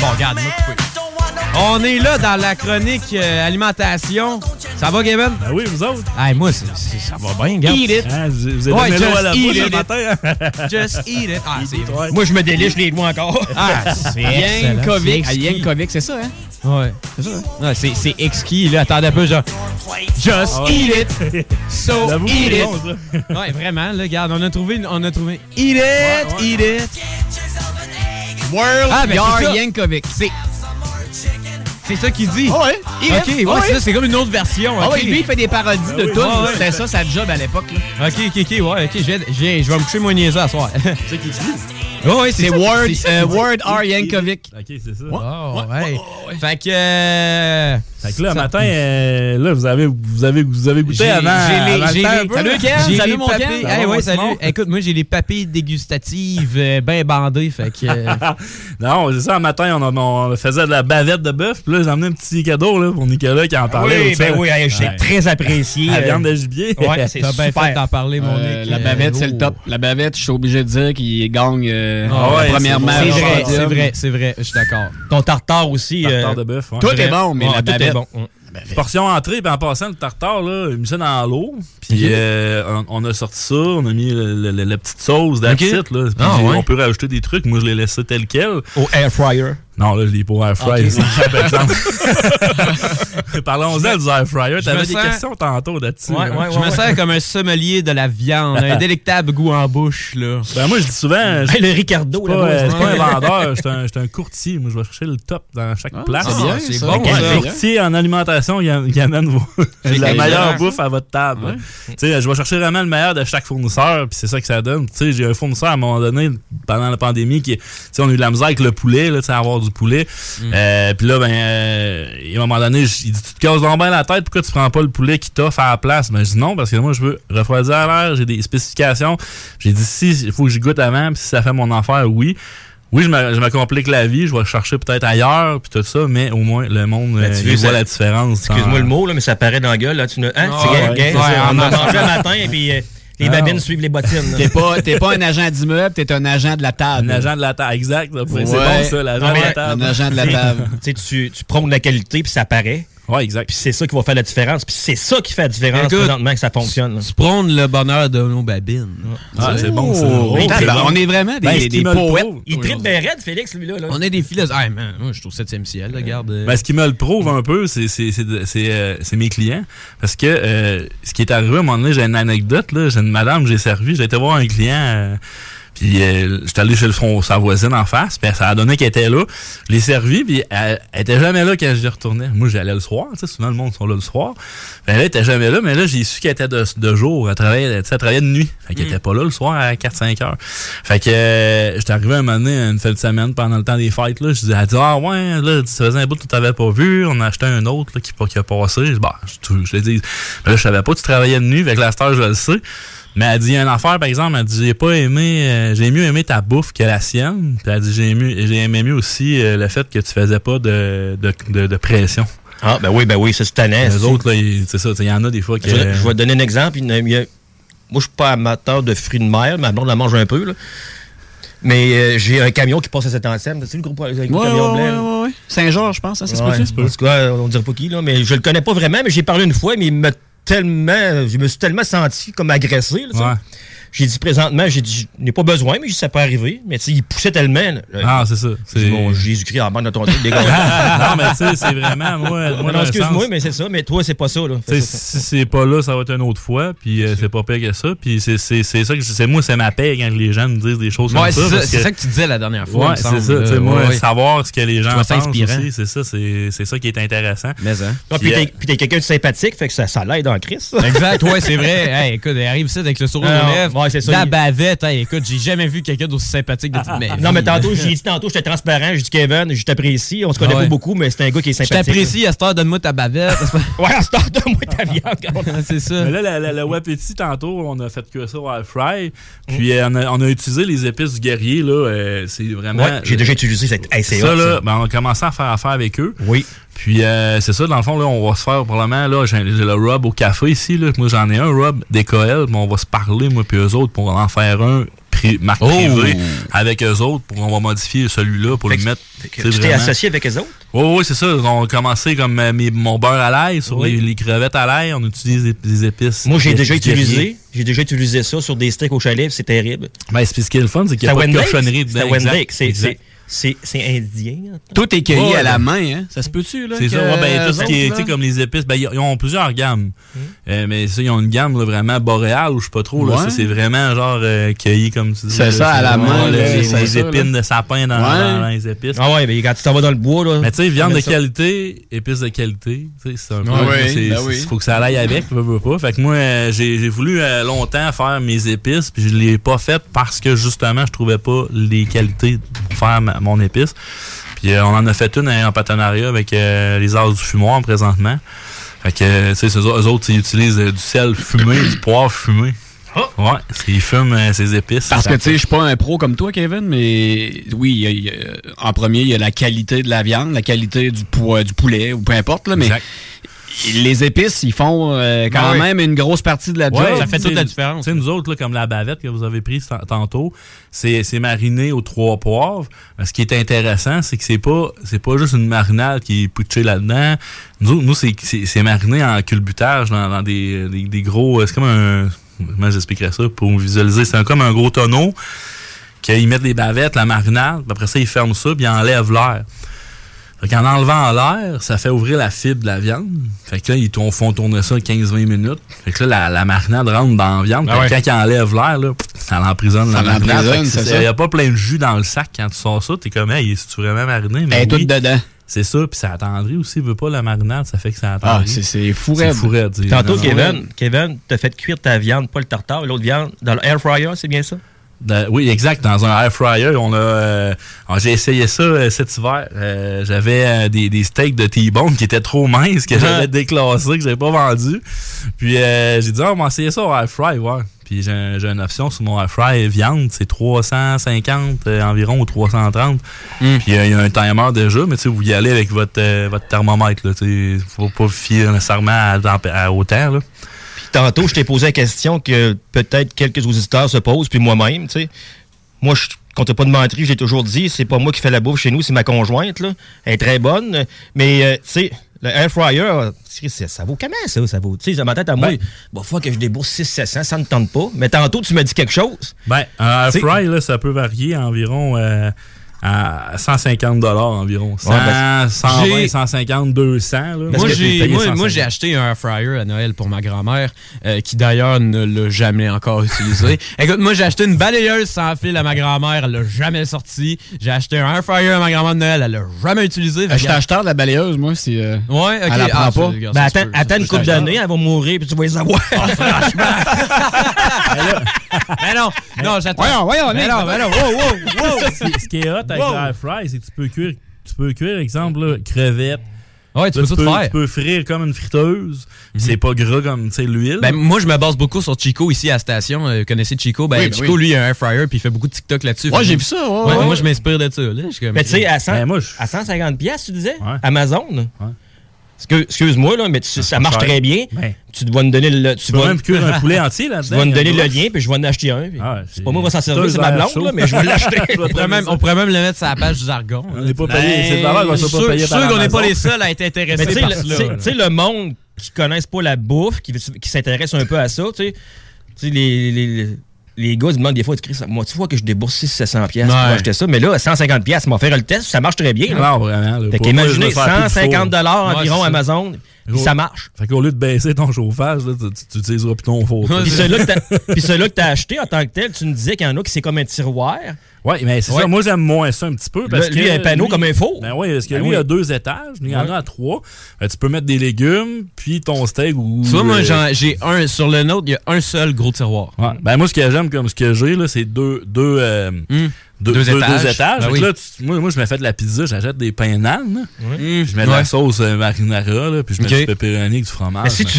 Bon, regarde, moi, on est là dans la chronique alimentation. Ça va, Kevin? Ben oui, vous autres. Hey, moi, ça va bien, regarde. Eat it. Ah, vous êtes ouais, là à la bouche le matin. Just eat it. Ah, c'est... Moi, je me déliche les doigts encore. Ah, c'est Yankovic. Ah, Yankovic, c'est ça, hein? Ouais, c'est ça. Ouais, c'est exquis, là. Attendez un peu, genre. Just eat it. So eat it. Bon, ouais, vraiment, là, regarde, on a trouvé. Eat it, ouais. Eat it. World Yard Yankovic. C'est ça qu'il dit. Oh ouais. OK, ouais, oh c'est, ouais. Ça, c'est comme une autre version. Ah okay. Oui, lui, il fait des parodies de tout. Oh ouais. C'était ça, sa job à l'époque. Là. OK, ouais, OK, je vais me coucher mon niaiser à soir. C'est ça qu'il dit. Oh, oui, c'est Word R. Yankovic. OK, c'est ça. Oh, ouais. Fait que là, matin, là, vous avez goûté avant. Salut, mon gars. Eh ouais, salut. Écoute, moi, j'ai les papilles dégustatives bien bandées, fait que... Non, c'est ça, le matin, on faisait de la bavette de bœuf, puis là, j'ai emmené un petit cadeau là, pour Nicolas qui en parlait. Oui, ben oui, j'ai très apprécié. La viande de gibier. Ouais, c'est super. T'as bien fait d'en parler, mon Nick. La bavette, c'est le top. La bavette, je suis obligé de dire qu'il gagne... ouais, premièrement, c'est vrai, je suis d'accord. Ton tartare aussi. Tartare de bœuf. Ouais. Tout est bon, mais la bavette. Bon. Portion entrée, puis en passant, le tartare, là, il met ça dans l'eau. Puis on a sorti ça, on a mis la petite sauce d'aptite. Okay. Ouais. On peut rajouter des trucs. Moi, je l'ai laissé tel quel. Au air fryer. Non, là, je l'ai pas au air fryer. Okay. Parlons-en du air fryer. T'avais des questions tantôt là-dessus. Je me sers comme un sommelier de la viande. Un délectable goût en bouche. Là. Ben, moi, je dis souvent... le Ricardo, là. Je suis pas un vendeur, je suis un courtier. Moi, je vais chercher le top dans chaque place. C'est bien, c'est bon. Un courtier en alimentation qui amène la meilleure bouffe à votre table. Je vais chercher vraiment le meilleur de chaque fournisseur. Puis c'est ça que ça donne. J'ai un fournisseur, à un moment donné, pendant la pandémie, qui on a eu de la misère avec le poulet, avoir du poulet. Puis là, à un moment donné, il dit, tu te casses donc bien la tête, pourquoi tu prends pas le poulet qui t'offre à la place? Ben, je dis non, parce que moi, je veux refroidir à l'air, j'ai des spécifications. J'ai dit, il faut que j'y goûte avant, puis si ça fait mon affaire, oui. Oui, je me complique la vie, je vais chercher peut-être ailleurs, puis tout ça, mais au moins, le monde voit la différence. Excuse-moi le mot, là, mais ça paraît dans la gueule. Là, on a mangé le matin, et puis... Les babines suivent les bottines. T'es pas un agent d'immeuble, t'es un agent de la table. Un agent de la table, exact. Là, c'est bon ça, l'agent de la table. Un agent de la table. Tu prônes la qualité, puis ça paraît. Ouais, exact. Puis c'est ça qui va faire la différence. Puis c'est ça qui fait la différence. Écoute, présentement que ça fonctionne. Tu prônes le bonheur de nos babines. Ah, c'est bon ça. On est vraiment des poètes. Il tripe bien raide, Félix, lui-là. On est des philosophes. Ah, man, moi, je suis au 7e ciel, là, regarde. Ben, ce qui me le prouve un peu, c'est mes clients. Parce que ce qui est arrivé, à un moment donné, j'ai une anecdote. Là. J'ai une madame, j'ai servi. J'ai été voir un client... Puis j'étais allé chez sa voisine en face, puis ça a donné qu'elle était là. Je l'ai servi, puis elle était jamais là quand j'y retournais. Moi, j'allais le soir, tu sais, souvent le monde sont là le soir. Puis elle était jamais là, mais là, j'ai su qu'elle était de jour. Elle travaillait de nuit. Fait qu'elle était pas là le soir à 4-5 heures. Fait que j'étais arrivé un moment donné, une fin de semaine, pendant le temps des fêtes, là, elle dit « Ah ouais, là, ça faisait un bout que tu t'avais pas vu, on a acheté un autre là, qui a passé. » Je te dis, mais là, je savais pas que tu travaillais de nuit, fait que la star, je le sais. Mais elle dit, il y a une affaire, par exemple, elle dit, j'ai mieux aimé ta bouffe que la sienne. Puis elle dit, j'ai aimé mieux aussi le fait que tu faisais pas de pression. Ah, ben oui, c'est tannant. Les autres, là, c'est ça, il y en a des fois que... Je vais te donner un exemple. Moi, je suis pas amateur de fruits de mer, ma blonde la mange un peu, là. Mais j'ai un camion qui passe à Saint-Anselme. C'est le groupe avec le camion blanc. Ouais. Saint-Georges, je pense, hein, c'est possible. En tout cas, on dirait pas qui, là, mais je le connais pas vraiment, mais j'ai parlé une fois, mais je me suis tellement senti comme agressé. Là, J'ai dit présentement, je n'ai pas besoin, mais ça peut arriver. Mais tu sais, il poussait tellement. Là, c'est ça. C'est bon, Jésus-Christ, en bande de ton truc, dégage. Non, mais tu sais, c'est vraiment, moi non, excuse-moi, mais c'est ça. Mais toi, c'est pas ça, là. Ça, si c'est pas là, ça va être une autre fois. Puis c'est pas pire que ça. Puis c'est ça que je sais. Moi, c'est ma paix quand les gens me disent des choses comme ça. C'est ça que tu disais la dernière fois. Ouais, c'est ça. Moi, savoir ce que les gens pensent aussi, c'est ça qui est intéressant. Puis t'es quelqu'un de sympathique, fait que ça l'aide en Christ. Exact, ouais, c'est vrai. Hey, écoute, arrive ici avec le sourire aux lèvres, la bavette. Hey, écoute, j'ai jamais vu quelqu'un d'aussi sympathique de toute ma vie. Non, mais tantôt, j'ai dit j'étais transparent, j'ai dit Kevin, je t'apprécie. On se connaît pas beaucoup, mais c'est un gars qui est sympathique. Je t'apprécie, à cette heure, donne-moi ta bavette. Ouais, à cette heure, donne-moi ta viande. C'est ça. Mais là, le Wapiti, tantôt, on a fait que ça au fry. Puis on a utilisé les épices du guerrier, là. C'est vraiment. J'ai déjà utilisé cette ACA. On a commencé à faire affaire avec eux. Oui. Puis, c'est ça, dans le fond, là, on va se faire probablement, là, j'ai le rub au café ici, là. Moi, j'en ai un rub D.Coeul, mais on va se parler, moi, puis eux autres, pour en faire un marque privée avec eux autres. On va modifier celui-là pour le mettre. Tu t'es associé avec eux autres? Oui, c'est ça. On a commencé comme mon beurre à l'ail, sur les crevettes à l'ail. On utilise des épices. Moi, j'ai déjà utilisé ça sur des steaks au chalet, c'est terrible. Ben, ce qui est le fun, c'est qu'il n'y a pas de cochonnerie dedans. C'est indien. Tout est cueilli à la main, hein? Ça se peut-tu, là? C'est ça, tout ce qui est comme les épices, ben, ils ont plusieurs gammes. Mais ça, ils ont une gamme là, vraiment boréale ou je sais pas trop. Là, ça, c'est vraiment genre cueilli comme tu dis. C'est ça, à la main. Les épines de sapin dans les épices. Ah ouais, mais quand tu t'en vas dans le bois, là. Mais tu sais, viande de qualité, épices de qualité. C'est un peu. Il faut que ça aille avec, je veux pas. Fait que moi, j'ai voulu longtemps faire mes épices, puis je l'ai pas fait parce que justement, je trouvais pas les qualités pour faire mon épice. Puis on en a fait une en partenariat avec les Arts du Fumoir présentement. Fait que, tu sais, eux autres, ils utilisent du sel fumé, du poivre fumé. Ouais, ils fument ces épices. Parce que, tu sais, je suis pas un pro comme toi, Kevin, mais oui, en premier, il y a la qualité de la viande, la qualité du poulet, ou peu importe, là, mais... Exact. Les épices, ils font quand même une grosse partie de la job. Ça fait toute la différence. Tu sais, nous autres, là, comme la bavette que vous avez prise tantôt, c'est mariné aux 3 poivres. Ce qui est intéressant, c'est que c'est pas juste une marinade qui est pitchée là-dedans. Nous c'est mariné en culbutage dans des gros... C'est comme un... Comment j'expliquerais ça pour visualiser? C'est comme un gros tonneau qu'ils mettent les bavettes, la marinade, puis après ça, ils ferment ça, puis ils enlèvent l'air. Fait qu'en enlevant l'air, ça fait ouvrir la fibre de la viande. Fait que là, ils font tourner ça 15-20 minutes. Fait que là, la marinade rentre dans la viande. Quand ils enlèvent l'air, là, ça l'emprisonne la marinade. Il n'y a pas plein de jus dans le sac quand tu sors ça. T'es comme, hey, c'est-tu vraiment mariné? Elle est toute dedans. C'est ça, puis ça attendrit aussi. Il veut pas la marinade, ça fait que ça attendrit. C'est fou raide. Tantôt, Kevin, t'as fait cuire ta viande, pas le tartare, l'autre viande, dans le air fryer, c'est bien ça? Oui, exact. Dans un air fryer, j'ai essayé ça cet hiver. J'avais des steaks de T-bone qui étaient trop minces, que j'avais déclassés, que j'avais pas vendus. Puis j'ai dit, on va essayer ça au air fry, ouais. Puis j'ai une option sur mon air fry viande, c'est 350 environ ou 330. Puis il y a un timer déjà, mais tu sais, vous y allez avec votre thermomètre, là. Tu sais, faut pas fier nécessairement à hauteur, là. Tantôt, je t'ai posé la question que peut-être quelques auditeurs se posent, puis moi-même, tu sais. Moi, quand t'as pas de menterie, j'ai toujours dit, c'est pas moi qui fais la bouffe chez nous, c'est ma conjointe, là. Elle est très bonne, mais, tu sais, le air fryer, ça vaut comment, ça? Ça vaut, tu sais, dans ma tête à moi, fois que je débourse 600-700, ça ne tente pas. Mais tantôt, tu m'as dit quelque chose. Ben, un air fry, là, ça peut varier environ... à 150 $ environ. 100, ouais, ben, 120, 150, 200. Là. Moi, j'ai acheté un air fryer à Noël pour ma grand-mère, qui d'ailleurs ne l'a jamais encore utilisé. Écoute, moi, j'ai acheté une balayeuse sans fil à ma grand-mère, elle l'a jamais sortie. J'ai acheté un air fryer à ma grand-mère de Noël, elle l'a jamais utilisé. Je suis acheteur de la balayeuse, moi, si elle la prend pas. Regarde, ben, attends une couple d'années, elle va mourir, puis tu vas les avoir. Mais non, j'attends. Voyons, wow. Ce qui est hot avec l'air fry, c'est que tu peux cuire, exemple, là, crevettes. Ouais, tu peux tout faire. Tu peux frire comme une friteuse. C'est pas gras comme l'huile. Ben, moi, je me base beaucoup sur Chico ici à la station. Vous connaissez Chico? Ben, Chico, lui, il a un air fryer puis il fait beaucoup de TikTok là-dessus. Ouais, j'ai vu ça. Ouais. Moi, je m'inspire de ça. Là. Mais tu sais, à 150$, tu disais? Ouais. Amazon? Ouais. Excuse-moi, là, mais ça marche très bien. Ben, tu vas me donner le... Tu vas même cuire un poulet entier là-dedans. Tu vas me donner le lien, puis je vais en acheter un. C'est pas moi qui va s'en servir, c'est ma blonde, là, mais je vais l'acheter. On pourrait même le mettre sur la page du jargon. On n'est pas payé. Je suis sûr qu'on n'est pas les seuls à être intéressés par cela. Tu sais, le monde qui ne connaisse pas la bouffe, qui s'intéresse un peu à ça, tu sais, les gars ils me demandent des fois, moi, tu vois que je débourse 600-700$ pour acheter ça, mais là, 150$, ils m'ont fait le test, ça marche très bien. Alors, vraiment. Fait qu'imaginez, 150$ environ Amazon, puis ça marche. Fait qu'au lieu de baisser ton chauffage, là, tu utiliseras plus ton faux. Puis celui-là que t'as acheté en tant que tel, tu me disais qu'il y en a qui c'est comme un tiroir. Oui, mais c'est ça. Moi, j'aime moins ça un petit peu. Parce que lui, un panneau comme un faux. Ben oui, parce que lui, il a 2 étages. Il y en a à 3. Tu peux mettre des légumes, puis ton steak ou. Tu vois, moi, j'ai un. Sur le nôtre, il y a un seul gros tiroir. Ouais. Ben moi, ce que j'aime comme ce que j'ai, là, c'est deux étages. Ben oui. Là, moi, je me fais de la pizza, j'achète des pains d'âne. Oui. Je mets de la sauce marinara, là, puis je mets du pepperoni et du fromage. Mais si tu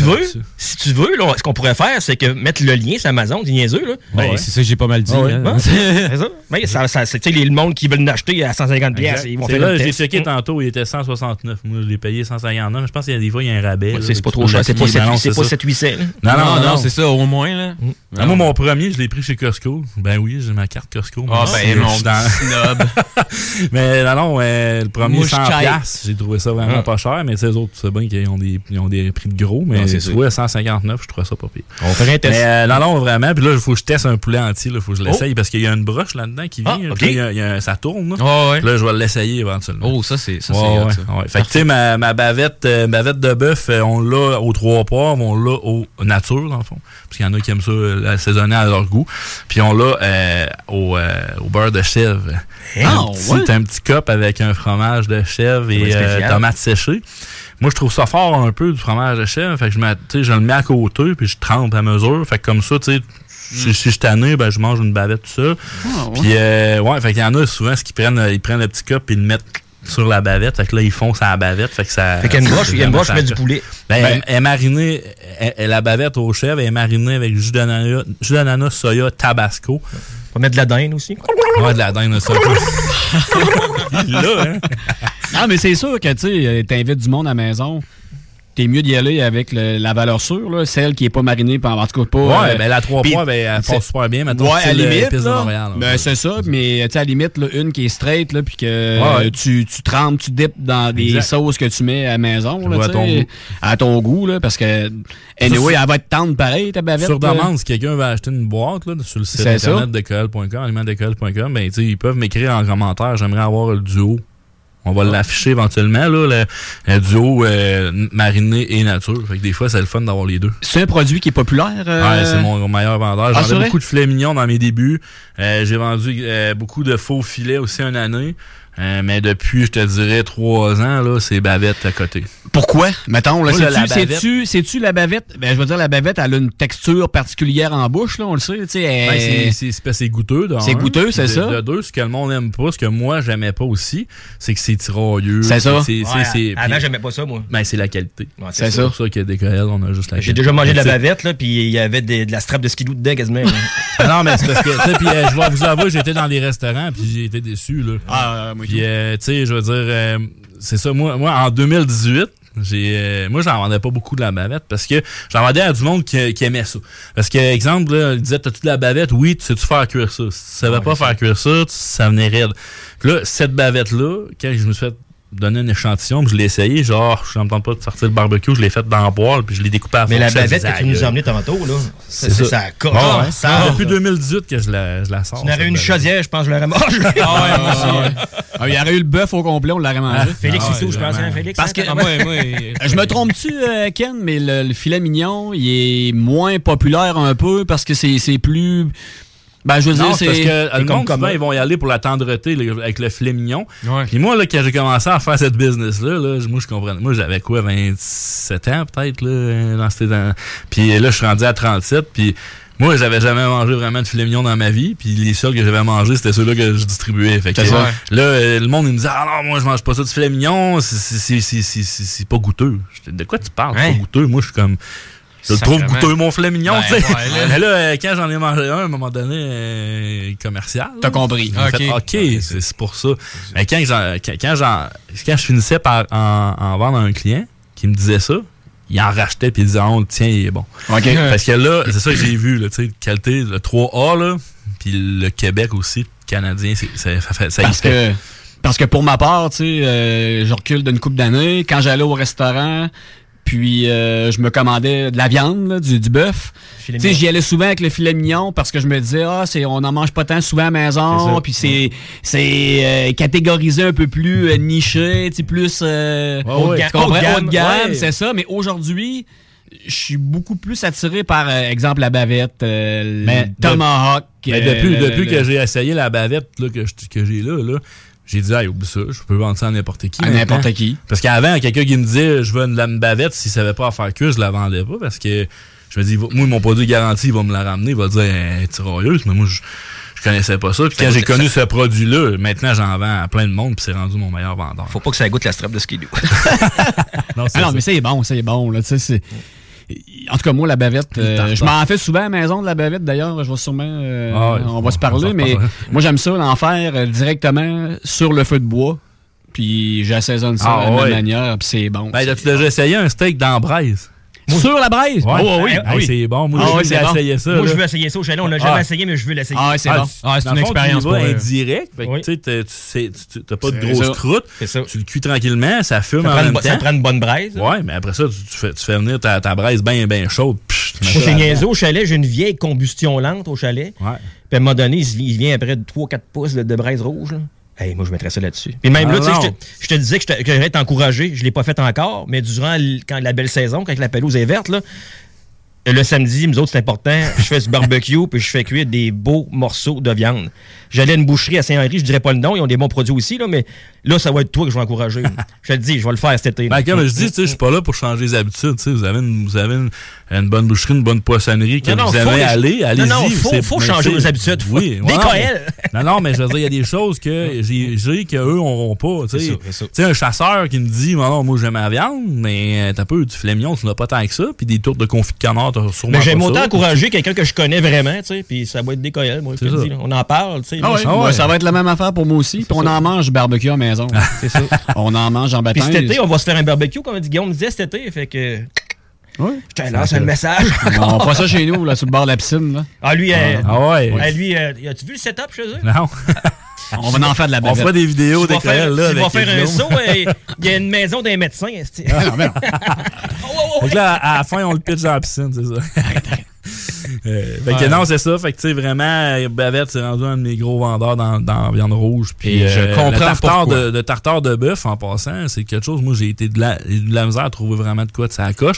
veux, là, ce qu'on pourrait faire, c'est que mettre le lien sur Amazon, du niaiseux. Là. Ben, c'est ça que j'ai pas mal dit. C'est ça. Mais c'est le monde qui veut l'acheter à 150$. Ils vont faire là, j'ai checké tantôt, il était 169. Moi, je l'ai payé 159. Je pense qu'il y a des fois, il y a un rabais. Ouais, c'est pas trop cher. C'est pas 7-8. Non, c'est ça, au moins. Là. Non, moi, mon premier, je l'ai pris chez Costco. Ben oui, j'ai ma carte Costco. Ah, ben, mon snob. Mais non, le premier, 100$. J'ai trouvé ça vraiment pas cher. Mais les autres, tu sais bien qu'ils ont des prix de gros. Mais tu vois, 159$, je trouvais ça pas pire. On ferait un test. Mais non, vraiment. Puis là, il faut que je teste un poulet entier. Il faut que je l'essaye parce qu'il y a une broche là-dedans qui vient. Ça tourne. Là, là je vais l'essayer éventuellement. Oh, ça, c'est hot. Fait que tu sais, ma bavette de bœuf, on l'a aux 3 poivres, on l'a aux nature, dans le fond. Parce qu'il y en a qui aiment ça assaisonner à leur goût. Puis on l'a au beurre de chèvre. C'est un petit cop avec un fromage de chèvre et tomates séchées. Moi, je trouve ça fort un peu du fromage de chèvre. Fait que je le mets à côté, puis je trempe à mesure. Fait que comme ça, tu sais. Si je suis tanné, ben, je mange une bavette, tout ça. Puis, fait qu'il y en a souvent, ils prennent le petit cup et ils le mettent sur la bavette. Fait que là, ils font ça à la bavette. Fait que ça. Fait qu'il y a une broche, je mets du poulet. Ben, elle est marinée, la bavette au chèvre, elle est marinée avec jus d'ananas, soya, tabasco. On va mettre de la dinde aussi. On va mettre de la dinde, ça. Là, hein? Non, mais c'est sûr que, tu sais, t'invites du monde à la maison. C'est mieux d'y aller avec la valeur sûre, là, celle qui n'est pas marinée, en tout cas pas. Ouais, la 3 points, elle passe super bien. Maintenant, ouais, à la limite. Là, de Montréal, là, c'est ça, mais à la limite, là, une qui est straight, là, puis que tu trempes, tu dippes dans des sauces que tu mets à la maison. Là, à ton goût, là, parce que, anyway, elle va être tendre pareil, ta bavette. Sur demande, si quelqu'un veut acheter une boîte là, sur le site internet D.Coeul.com, alimentdecoeul.com, ben, ils peuvent m'écrire en commentaire, j'aimerais avoir le duo. On va l'afficher éventuellement, là, le duo mariné et nature. Fait que des fois, c'est le fun d'avoir les deux. C'est un produit qui est populaire? C'est mon meilleur vendeur. J'en ai beaucoup de filets mignons dans mes débuts. J'ai vendu beaucoup de faux filets aussi une année. Mais depuis, je te dirais, 3 ans, là, c'est bavette à côté. Pourquoi? Mettons, là, c'est-tu la bavette? Ben, je veux dire, la bavette, elle a une texture particulière en bouche, là, on le sait. Tu sais, c'est goûteux. C'est goûteux, c'est ça. De deux, ce que le monde n'aime pas, ce que moi, j'aimais pas aussi, c'est que c'est tirailleux. C'est ça. Avant, j'aimais pas ça, moi. Ben, c'est la qualité. Ouais, c'est ça. Pour ça qu'il y a des querelles, on a juste la qualité. J'ai déjà mangé de la bavette, là, puis il y avait de la strap de Ski-Doo dedans, quasiment. Non, mais c'est parce que, tu sais, puis je vais vous avouer, j'étais dans des restaurants, puis j'ai été déçu, là. Puis, tu sais, je veux dire, c'est ça, moi, en 2018, moi, j'en vendais pas beaucoup de la bavette parce que j'en vendais à du monde qui aimait ça. Parce que, exemple, là, il disait, t'as-tu de la bavette? Oui, tu sais-tu faire cuire ça? Si tu savais pas faire cuire ça, ça venait raide. Puis là, cette bavette-là, quand je me suis fait donner un échantillon, puis je l'ai essayé, genre, je n'entends pas de sortir le barbecue, je l'ai fait dans la poêle, puis je l'ai découpé à fond. Mais la bavette que tu nous as emmenée tantôt, là, c'est ça. Ça depuis 2018 que je la sors. Tu aurais eu une chaudière, je pense, je l'aurais mangée. Il y aurait eu le bœuf au complet, on l'aurait mangé. Félix Sissou, je pense, Félix. Parce que, je me trompe-tu, Ken, mais le filet mignon, il est moins populaire un peu parce que c'est plus. Ben, je veux dire, c'est parce que le monde, souvent, ils vont y aller pour la tendreté avec le filet mignon. Puis moi, là, quand j'ai commencé à faire cette business-là, là, moi, je comprenais. Moi, j'avais quoi, 27 ans, peut-être, là, dans ces temps. Puis là, je suis rendu à 37, puis moi, j'avais jamais mangé vraiment de filet mignon dans ma vie, puis les seuls que j'avais mangé, c'était ceux-là que je distribuais. Fait que là, le monde, il me disait, non, moi, je mange pas ça du filet mignon, c'est pas goûteux. De quoi tu parles, pas goûteux? Moi, je suis comme. Je le trouve goûteux, mon filet mignon, tu sais. Mais là, quand j'en ai mangé un, à un moment donné, commercial. T'as compris. OK, c'est pour ça. Mais quand je finissais par en vendre à un client qui me disait ça, il en rachetait puis il disait, tiens, il est bon. Okay. Parce que là, c'est ça que j'ai vu, tu sais, qualité, le 3A, là, puis le Québec aussi, le Canadien, ça existe. Parce que pour ma part, tu sais, je recule d'une couple d'années. Quand j'allais au restaurant, Puis je me commandais de la viande, là, du bœuf. Tu sais, j'y allais souvent avec le filet mignon parce que je me disais, on n'en mange pas tant souvent à la maison. Puis c'est catégorisé un peu plus niché, plus haut de gamme, c'est ça. Mais aujourd'hui, je suis beaucoup plus attiré par, exemple, la bavette, le tomahawk. Mais depuis que j'ai essayé la bavette là, que j'ai là, j'ai dit, oublie ça, je peux vendre ça à n'importe qui. À n'importe qui. Parce qu'avant, quelqu'un qui me disait, je veux de la bavette, s'il ne savait pas en faire cuire, je la vendais pas. Parce que je me dis, moi, mon produit garanti, il va me la ramener, il va dire, tirailleuse, mais moi, je connaissais pas ça. Puis quand j'ai connu ce produit-là, maintenant, j'en vends à plein de monde, puis c'est rendu mon meilleur vendeur. Faut pas que ça goûte la strap de Ski-Doo. Non, mais c'est bon, là, tu sais, c'est. En tout cas, moi, la bavette, je m'en fais souvent à la maison de la bavette. D'ailleurs, je vais sûrement, on va se parler, mais moi, j'aime ça, l'en faire directement sur le feu de bois. Puis j'assaisonne ça de la même manière, puis c'est bon. Ben, as-tu déjà essayé un steak dans la braise? Sur la braise? Ouais. Oh, oui, oui. C'est bon. Moi, j'ai essayé ça. Moi, je veux essayer ça au chalet. On l'a jamais essayé, mais je veux l'essayer. Ah, c'est bon. C'est une expérience indirecte. Tu n'as pas de grosse croûte. Tu le cuis tranquillement. Ça fume en même temps. Ça prend une bonne braise. Oui, mais après ça, tu fais venir ta braise bien, bien chaude. J'ai niaisé au chalet. J'ai une vieille combustion lente au chalet. Puis à un moment donné, il vient après 3-4 pouces de braise rouge. Hey, moi, je mettrais ça là-dessus. Et même là, tu sais, je te disais que j'allais t'encourager. Je ne l'ai pas fait encore, mais durant la belle saison, quand la pelouse est verte, là, le samedi, nous autres, c'est important, je fais du barbecue puis je fais cuire des beaux morceaux de viande. J'allais à une boucherie à Saint-Henri, je ne dirais pas le nom, ils ont des bons produits aussi, là, mais là, ça va être toi que je vais encourager. Je te le dis, je vais le faire cet été. Ben, comme je dis, je ne suis pas là pour changer les habitudes. Vous avez une bonne boucherie, une bonne poissonnerie que vous aimez aller. Allez-y. Il faut changer nos habitudes. Oui, des Coël. Non, mais je veux dire, il y a des choses que j'ai qu'eux n'auront pas. Tu sais, un chasseur qui me dit, moi, j'aime la viande, mais t'as peu du filet mignon, tu n'as pas tant que ça, puis des tours de confit de canard. Mais j'aime autant encourager quelqu'un que je connais vraiment, tu sais, puis ça va être D.Coeul, moi, je te dis. On en parle, tu sais. Ça va être la même affaire pour moi aussi, puis on en mange barbecue à maison. C'est ça. On en mange en baptême. Puis cet été, on va se faire un barbecue, comme Guillaume disait cet été, fait que. Oui. Je te lance un message. On fait ça chez nous, là, sur le bord de la piscine, là. Ah, lui, as-tu vu le setup chez eux? Non. On va en faire de la bavette. On fera des vidéos des Coël, là. Tu vas faire un saut, il y a une maison d'un médecin. Donc là, à la fin, on le pitch dans la piscine, c'est ça. Fait que non, c'est ça. Fait que tu sais, vraiment, bavette, c'est rendu un de mes gros vendeurs dans la viande rouge. Puis je comprends le tartare de bœuf, en passant, c'est quelque chose, moi, j'ai été de la misère à trouver vraiment de quoi de sa coche.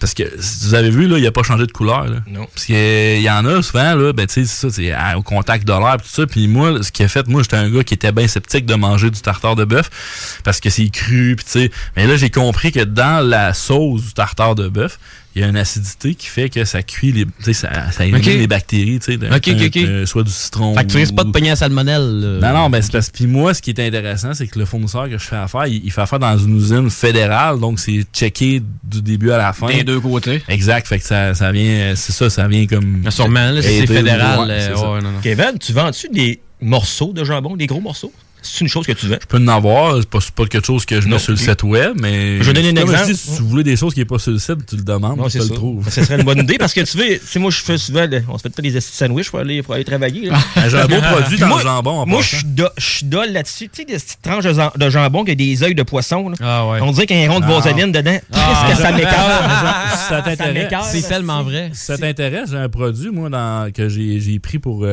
Parce que, vous avez vu, là, il n'a pas changé de couleur. Là. Non. Parce qu'il y en a souvent, là, ben, tu sais, c'est ça, c'est au contact de l'air, tout ça. Puis moi, ce qui a fait, moi, j'étais un gars qui était bien sceptique de manger du tartare de bœuf parce que c'est cru, puis tu sais. Mais là, j'ai compris que dans la sauce du tartare de bœuf, il y a une acidité qui fait que ça cuit, ça élimine les bactéries, tu sais, soit du citron. Fait que tu risques pas de pogner à salmonelle. Non, c'est parce que moi, ce qui est intéressant, c'est que le fournisseur que je fais affaire, il fait affaire dans une usine fédérale, donc c'est checké du début à la fin. Des deux côtés. Exact, fait que ça vient, c'est ça, ça vient comme. Mais sûrement, là, si c'est fédéral. Non. Kevin, tu vends-tu des morceaux de jambon, des gros morceaux? C'est une chose que tu vends? Je peux en avoir. C'est pas quelque chose que je mets sur le site web, mais. Je vais donner un exemple. Si vous voulez des choses qui n'est pas sur le site, tu le demandes, tu le trouves. Ce serait une bonne idée parce que tu veux. Tu sais, moi, je fais souvent. On se fait peut-être des sandwichs pour aller travailler. J'ai un beau produit dans le jambon. Moi, je suis dole là-dessus. Tu sais, des petites tranches de jambon qui a des œils de poisson. On dirait qu'il y a un rond de vaseline dedans. Qu'est-ce que ça m'écoeure? C'est tellement vrai. Si ça t'intéresse, j'ai un produit, moi, que j'ai pris pour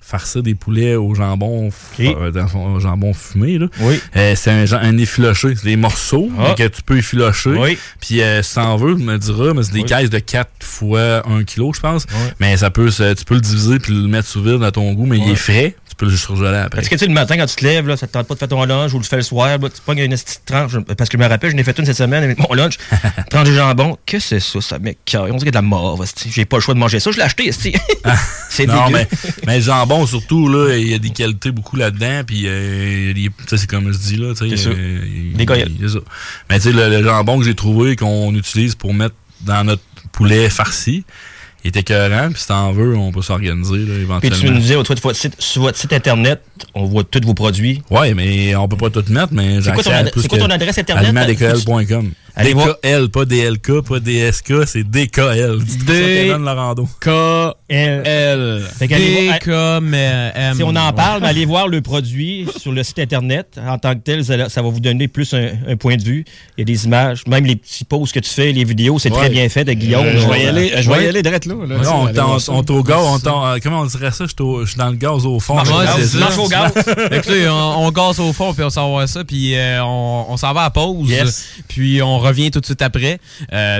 farcir des poulets au jambon. Jambon fumé, là. Oui. C'est un effiloché. C'est des morceaux que tu peux effilocher. Oui. Puis si t'en veux, tu me diras, mais c'est des caisses de 4 fois 1 kg, je pense. Oui. Mais ça peut, tu peux le diviser puis le mettre sous vide à ton goût, mais il est frais. Tu peux le juste surgeler après. Parce que tu sais, le matin, quand tu te lèves, là, ça te tente pas de faire ton lunch ou le faire le soir, là, tu pognes une petite tranche. Parce que je me rappelle, je l'ai fait une cette semaine avec mon lunch. Tranche de jambon. Que c'est ça, ça mec? On dirait de la mort. J'ai pas le choix de manger ça. Je l'ai acheté ici. C'est dégueu. Mais le jambon, surtout, là, il y a des qualités beaucoup là-dedans. Puis c'est comme je dis là, tu sais, mais tu sais le jambon que j'ai trouvé qu'on utilise pour mettre dans notre poulet farci, il est écœurant, puis si t'en veux, on peut s'organiser là, éventuellement. Puis tu nous disais, sur votre site internet, on voit tous vos produits. Oui, mais on peut pas tout mettre, mais j'en c'est quoi ton adresse internet? Alimentdcoeul.com. D.Coeul, pas D.L.K, pas D.S.K, c'est D.Coeul. D.Coeul. Si on en parle, allez voir le produit sur le site internet. En tant que tel, ça va vous donner plus un point de vue. Il y a des images, même les petits posts que tu fais, les vidéos, c'est très bien fait de Guillaume. Je vais y aller direct là. On est au gaz, comment on dirait ça? Je suis dans le gaz au fond. Marche au gaz. On gaz au fond, puis on s'en va ça, puis on s'en va à pause. Puis on revient tout de suite après.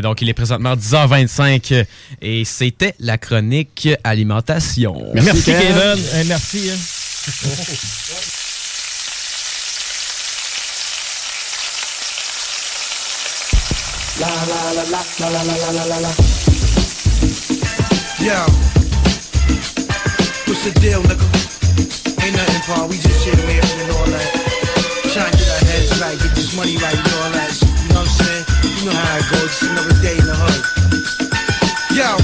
Donc, il est présentement 10h25 et c'était la chronique alimentation. Merci Kevin. Merci. La la la la la la la la la la. Yo, what's the deal, nigga? Ain't nothing, Paul. We just here, man, and all that. Trying to get our heads right, get this money right, and all that. You know what I'm saying? You know how it goes. Just another day in the hood. Yo,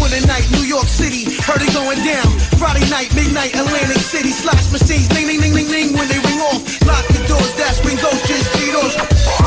one a night, New York City. Heard it going down. Friday night, midnight, Atlantic City. Slots, machines, ding, ding, ding, ding, ding. When they ring off, lock the doors. That's when those just Cheetos.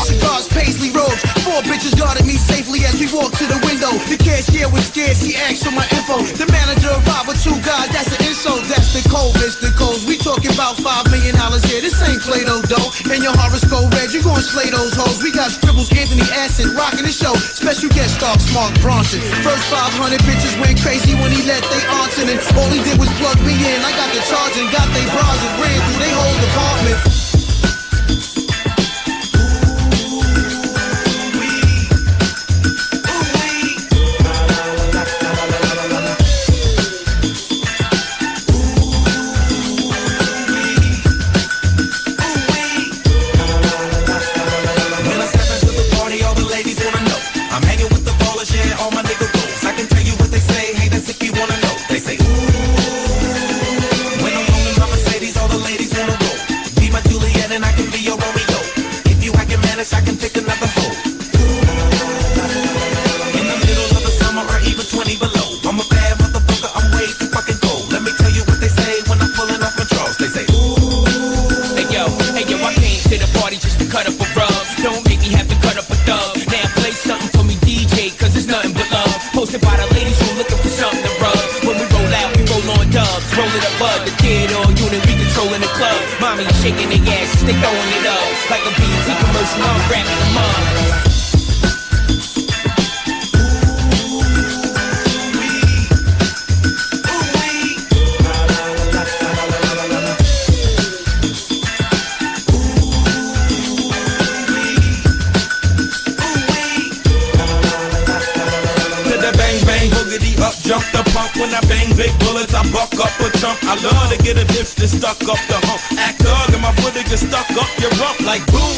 Cigars, paisley robes. Four bitches guarded me safely as we walked to the window. The cashier was scared. She asked for my info. The manager arrived with two guys. That's an insult. That's the cold, bitch, the cold. We talking about $5 million here. This ain't Play-Doh, though. And your horoscope red. You gonna slay those hoes. We got Scribbles, Anthony Acid, rocking the show. Special guest star, Mark Bronson. First 500 bitches went crazy when he let they answer, and all he did was plug me in. I got the charge and got they bras and ran through they whole department. When I step into the party, all the ladies wanna know. I'm hanging with the ballers, yeah, all my niggas goes. I can tell you what they say, hey, that's if you wanna know. They say, I can pick another hole. In the middle of the summer or even 20 below. I'm a bad motherfucker, I'm way too fucking cold. Let me tell you what they say when I'm pulling off my drawers. They say, ooh. Hey yo, I came to the party just to cut up a rug. Don't make me have to cut up a thug. Now play something for me, DJ, cause it's nothing but love. Posted by the ladies who looking for something to rub. When we roll out, we roll on dubs. Rolling above the theater or unit, we controlling the club. Mommy shaking their asses, they throwing it up. Like a BT commercial, I'm rapping them up. Jump the pump when I bang big bullets, I buck up a chump. I love to get a bitch that's stuck up the hump. Act thug and my footer gets stuck up your rump. Like boom,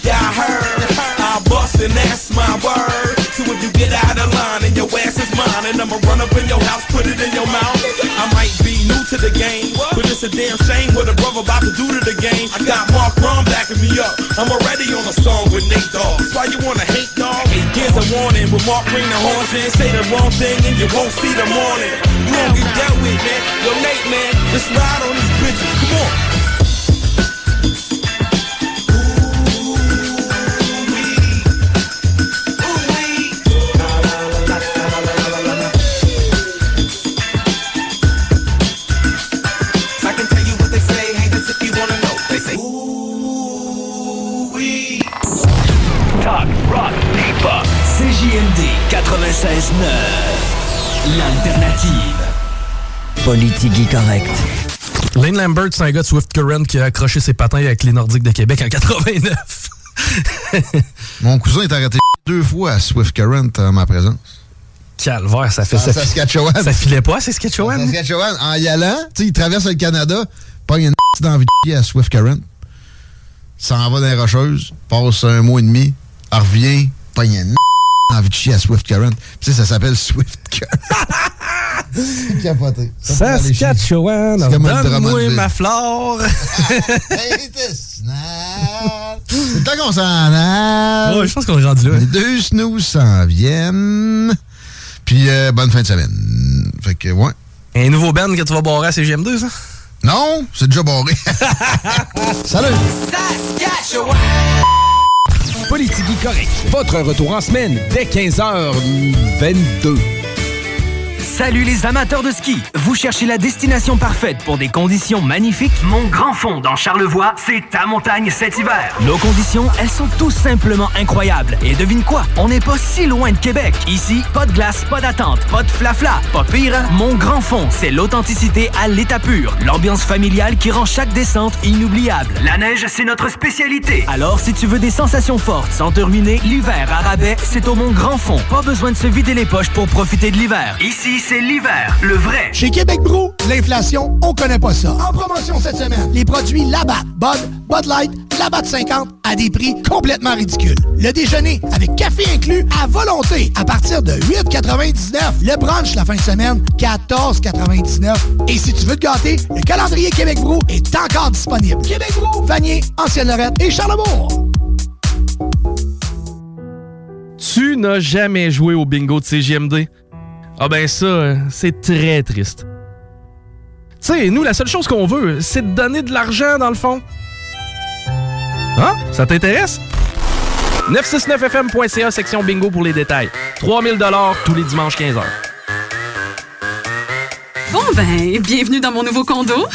yeah I heard, I bust and that's my word. So if you get out of line and your ass is mine, and I'ma run up in your house, put it in your mouth. I might be new to the game, but it's a damn shame what a brother about to do to the game. I got Mark Ron backing me up, I'm already on a song with Nate Dogg. That's why you wanna hate dog? Here's a warning, when Mark bring the horns in, say the wrong thing and you won't see the morning. You won't get dealt with, man. Yo Nate, man, just ride on these bitches, come on. CJMD 96.9, l'alternative. Politique correcte. Lane Lambert, c'est un gars de Swift Current qui a accroché ses patins avec les Nordiques de Québec en 89. Mon cousin est arrêté 2 fois à Swift Current en ma présence. Calvaire, ça fait ça. Saskatchewan. Ça filait pas, c'est Saskatchewan. En Saskatchewan, en y allant, tu sais, il traverse le Canada, pogne une d'envie de à Swift Current, s'en va dans les Rocheuses, passe 1 mois et demi, revient, pogne une envie de chier à Swift Current. Puis ça s'appelle Swift Current. C'est capoté. Saskatchewan, donne-moi ma flore. C'est le temps qu'on s'en a. Ouais, je pense qu'on est rendu là. Les 2 snooze s'en viennent. Puis, bonne fin de semaine. Fait que, ouais. Un nouveau band que tu vas barrer à CJMD, ça? Non, c'est déjà barré. Salut! Politique correct. Votre retour en semaine dès 15h22. Salut les amateurs de ski! Vous cherchez la destination parfaite pour des conditions magnifiques? Mon Grand Fond dans Charlevoix, c'est ta montagne cet hiver! Nos conditions, elles sont tout simplement incroyables. Et devine quoi? On n'est pas si loin de Québec. Ici, pas de glace, pas d'attente, pas de flafla, pas pire. Mon Grand Fond, c'est l'authenticité à l'état pur. L'ambiance familiale qui rend chaque descente inoubliable. La neige, c'est notre spécialité. Alors, si tu veux des sensations fortes sans te ruiner, l'hiver à rabais, c'est au Mont Grand Fond. Pas besoin de se vider les poches pour profiter de l'hiver. Ici, c'est l'hiver, le vrai. Chez Québec Brou, l'inflation, on connaît pas ça. En promotion cette semaine, les produits Labatt, Bud, Bud Light, Labatt 50 à des prix complètement ridicules. Le déjeuner avec café inclus à volonté à partir de 8,99. Le brunch la fin de semaine, 14,99. Et si tu veux te gâter, le calendrier Québec Brou est encore disponible. Québec Brou, Vanier, Ancienne-Lorette et Charlemont. Tu n'as jamais joué au bingo de CJMD? Ah ben ça, c'est très triste. Tu sais, nous, la seule chose qu'on veut, c'est de donner de l'argent, dans le fond. Hein? Ça t'intéresse? 969fm.ca, section bingo pour les détails. 3000$ tous les dimanches 15h. Bon ben, bienvenue dans mon nouveau condo.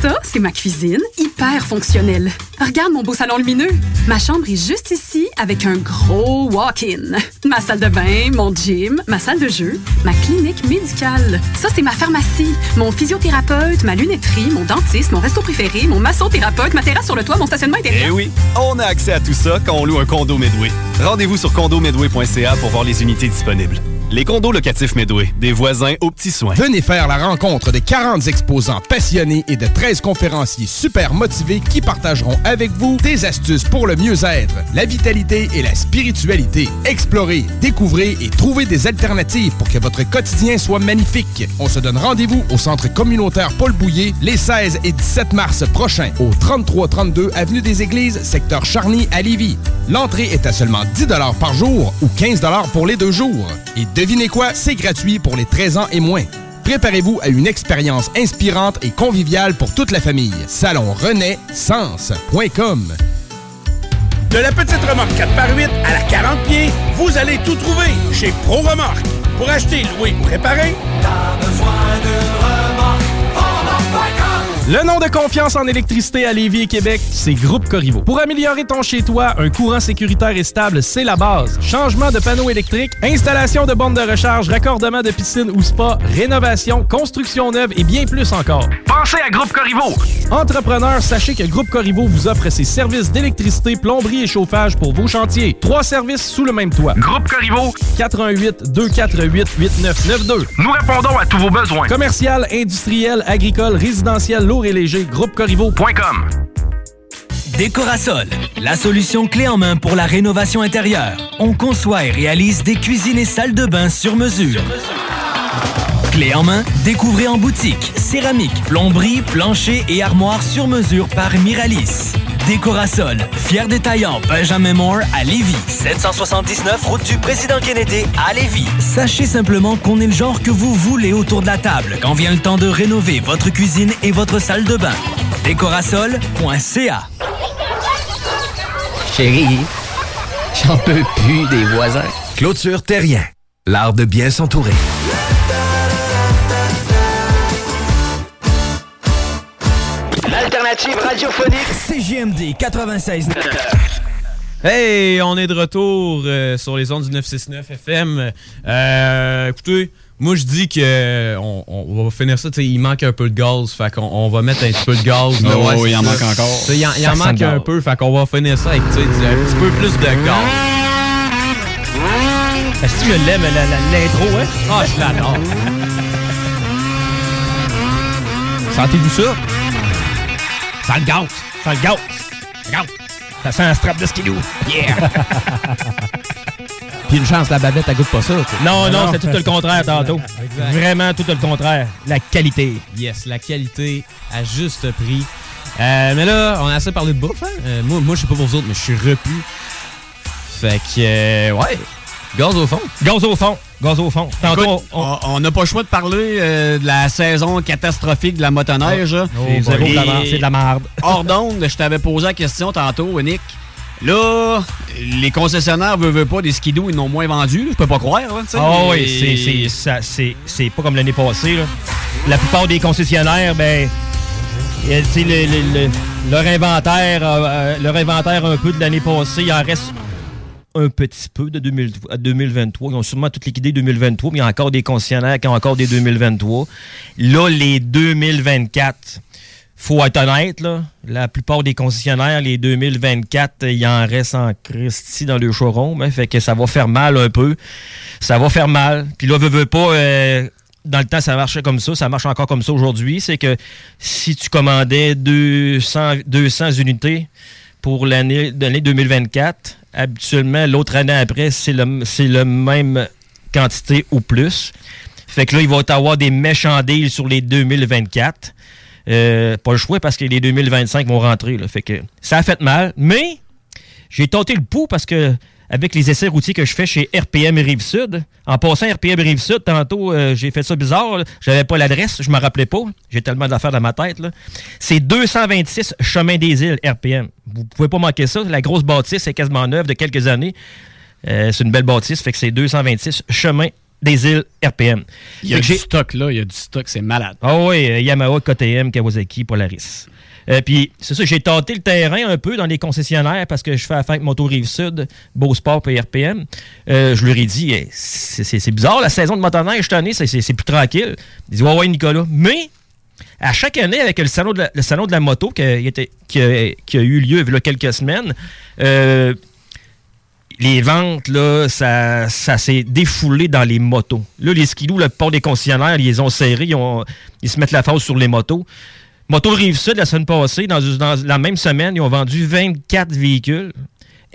Ça, c'est ma cuisine, hyper fonctionnelle. Regarde mon beau salon lumineux. Ma chambre est juste ici, avec un gros walk-in. Ma salle de bain, mon gym, ma salle de jeu, ma clinique médicale. Ça, c'est ma pharmacie, mon physiothérapeute, ma lunetterie, mon dentiste, mon resto préféré, mon massothérapeute, ma terrasse sur le toit, mon stationnement intérieur. Eh oui, on a accès à tout ça quand on loue un condo Medway. Rendez-vous sur condomedway.ca pour voir les unités disponibles. Les condos locatifs Medway, des voisins aux petits soins. Venez faire la rencontre de 40 exposants passionnés et de 13 conférenciers super motivés qui partageront avec vous des astuces pour le mieux-être, la vitalité et la spiritualité. Explorez, découvrez et trouvez des alternatives pour que votre quotidien soit magnifique. On se donne rendez-vous au Centre communautaire Paul Bouillet les 16 et 17 mars prochains au 3332 Avenue des Églises, secteur Charny à Lévis. L'entrée est à seulement 10 $ par jour ou 15 $ pour les deux jours. Et devinez quoi? C'est gratuit pour les 13 ans et moins. Préparez-vous à une expérience inspirante et conviviale pour toute la famille. SalonRenaissance.com. De la petite remorque 4x8 à la 40 pieds, vous allez tout trouver chez Pro Remorque. Pour acheter, louer ou réparer, t'as besoin d'une remorque. Le nom de confiance en électricité à Lévis et Québec, c'est Groupe Corriveau. Pour améliorer ton chez-toi, un courant sécuritaire et stable, c'est la base. Changement de panneaux électriques, installation de bornes de recharge, raccordement de piscine ou spa, rénovation, construction neuve et bien plus encore. Pensez à Groupe Corriveau! Entrepreneurs, sachez que Groupe Corriveau vous offre ses services d'électricité, plomberie et chauffage pour vos chantiers. 3 services sous le même toit. Groupe Corriveau, 418-248-8992. Nous répondons à tous vos besoins. Commercial, industriel, agricole, résidentiel, lourd et léger, groupecorriveau.com. Décorasol, la solution clé en main pour la rénovation intérieure. On conçoit et réalise des cuisines et salles de bain sur mesure. Clé en main, découvrez en boutique. Céramique, plomberie, plancher et armoire sur mesure par Miralis. Décorasol, fier détaillant Benjamin Moore à Lévis. 779 route du Président Kennedy à Lévis. Sachez simplement qu'on est le genre que vous voulez autour de la table quand vient le temps de rénover votre cuisine et votre salle de bain. Décorasol.ca. Chérie, j'en peux plus des voisins. Clôture Terrien, l'art de bien s'entourer. L'alternative radiophonique CJMD 96. Hey, on est de retour sur les ondes du 969 FM. Écoutez, moi je dis que on va finir ça. Il manque un peu de gaz, fait qu'on va mettre un petit peu de gaz. Oh, il en manque encore. Il en manque un peu, fait qu'on va finir ça avec un petit peu plus de gaz. Est-ce que tu l'aime l'intro, hein? Ah, je l'adore. Sentez-vous ça? Ça le gâte! Ça le gâte! Ça le gâte! Ça sent un strap de Ski-Doo! Yeah! Puis une chance, la bavette, elle goûte pas ça. T'sais. Non, c'est tout le contraire tantôt. Exact. Vraiment tout le contraire. La qualité. Yes, la qualité à juste prix. Mais là, on a assez parlé de bouffe. Moi, je sais pas pour vous autres, mais je suis repu. Fait que, ouais. Gaz au fond. Gaz au fond. Gaz au fond. Tantôt, écoute, on n'a pas le choix de parler de la saison catastrophique de la motoneige. Oh, c'est de la merde. Hors d'onde, je t'avais posé la question tantôt, Nick. Là, les concessionnaires veulent pas des Ski-Doo, ils n'ont moins vendu. Je peux pas croire. Ah oui, c'est pas comme l'année passée. Là. La plupart des concessionnaires, leur inventaire un peu de l'année passée, il en reste un petit peu de 2000 à 2023. Ils ont sûrement tout liquidé 2023, mais il y a encore des concessionnaires qui ont encore des 2023. Là, les 2024... Faut être honnête, là, la plupart des concessionnaires, les 2024, il en reste en Christie dans le showroom, hein, fait que ça va faire mal un peu. Ça va faire mal. Puis là, veux pas, dans le temps, ça marchait comme ça marche encore comme ça aujourd'hui. C'est que si tu commandais 200 unités pour l'année 2024, habituellement, l'autre année après, c'est le même quantité ou plus. Fait que là, il va avoir des méchants deals sur les 2024. Pas le choix parce que les 2025 vont rentrer. Là. Fait que ça a fait mal, mais j'ai tenté le pouls parce que avec les essais routiers que je fais chez RPM Rive Sud, en passant RPM Rive Sud, tantôt j'ai fait ça bizarre, là. J'avais pas l'adresse, je m'en rappelais pas, j'ai tellement d'affaires dans ma tête. Là. C'est 226 Chemin des Îles RPM. Vous pouvez pas manquer ça. La grosse bâtisse est quasiment neuve de quelques années. C'est une belle bâtisse, fait que c'est 226 Chemin des Îles RPM. Il y a du stock là, c'est malade. Ah oui, Yamaha, KTM, Kawasaki, Polaris. Puis c'est ça, j'ai tenté le terrain un peu dans les concessionnaires parce que je fais affaire avec Moto Rive Sud, Beau Sport et RPM. Je leur ai dit, c'est bizarre, la saison de motoneige cette année, c'est plus tranquille. Ils disent, ouais, Nicolas. Mais à chaque année, avec le salon de la moto qui a eu lieu il y a quelques semaines, les ventes, là, ça s'est défoulé dans les motos. Là, les Ski-Doo, la plupart des concessionnaires, ils les ont serrés, ils se mettent la phase sur les motos. Moto Rive Sud, la semaine passée, dans la même semaine, ils ont vendu 24 véhicules.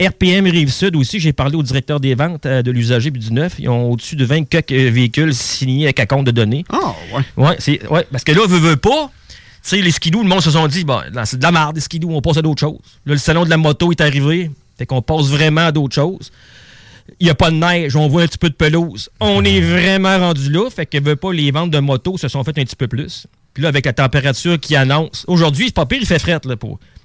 RPM Rive Sud aussi, j'ai parlé au directeur des ventes de l'usager puis du neuf. Ils ont au-dessus de 24 véhicules signés avec un compte de données. Ah, oh, ouais. Ouais, parce que là, veut pas. Tu sais, les Ski-Doo, le monde se sont dit, c'est de la merde, les Ski-Doo, on passe à d'autres choses. Là, le salon de la moto est arrivé. Fait qu'on passe vraiment à d'autres choses. Il n'y a pas de neige, on voit un petit peu de pelouse. On est vraiment rendu là. Fait que veut pas, les ventes de motos se sont faites un petit peu plus. Puis là, avec la température qui annonce. Aujourd'hui, c'est pas pire, il fait fret. Là,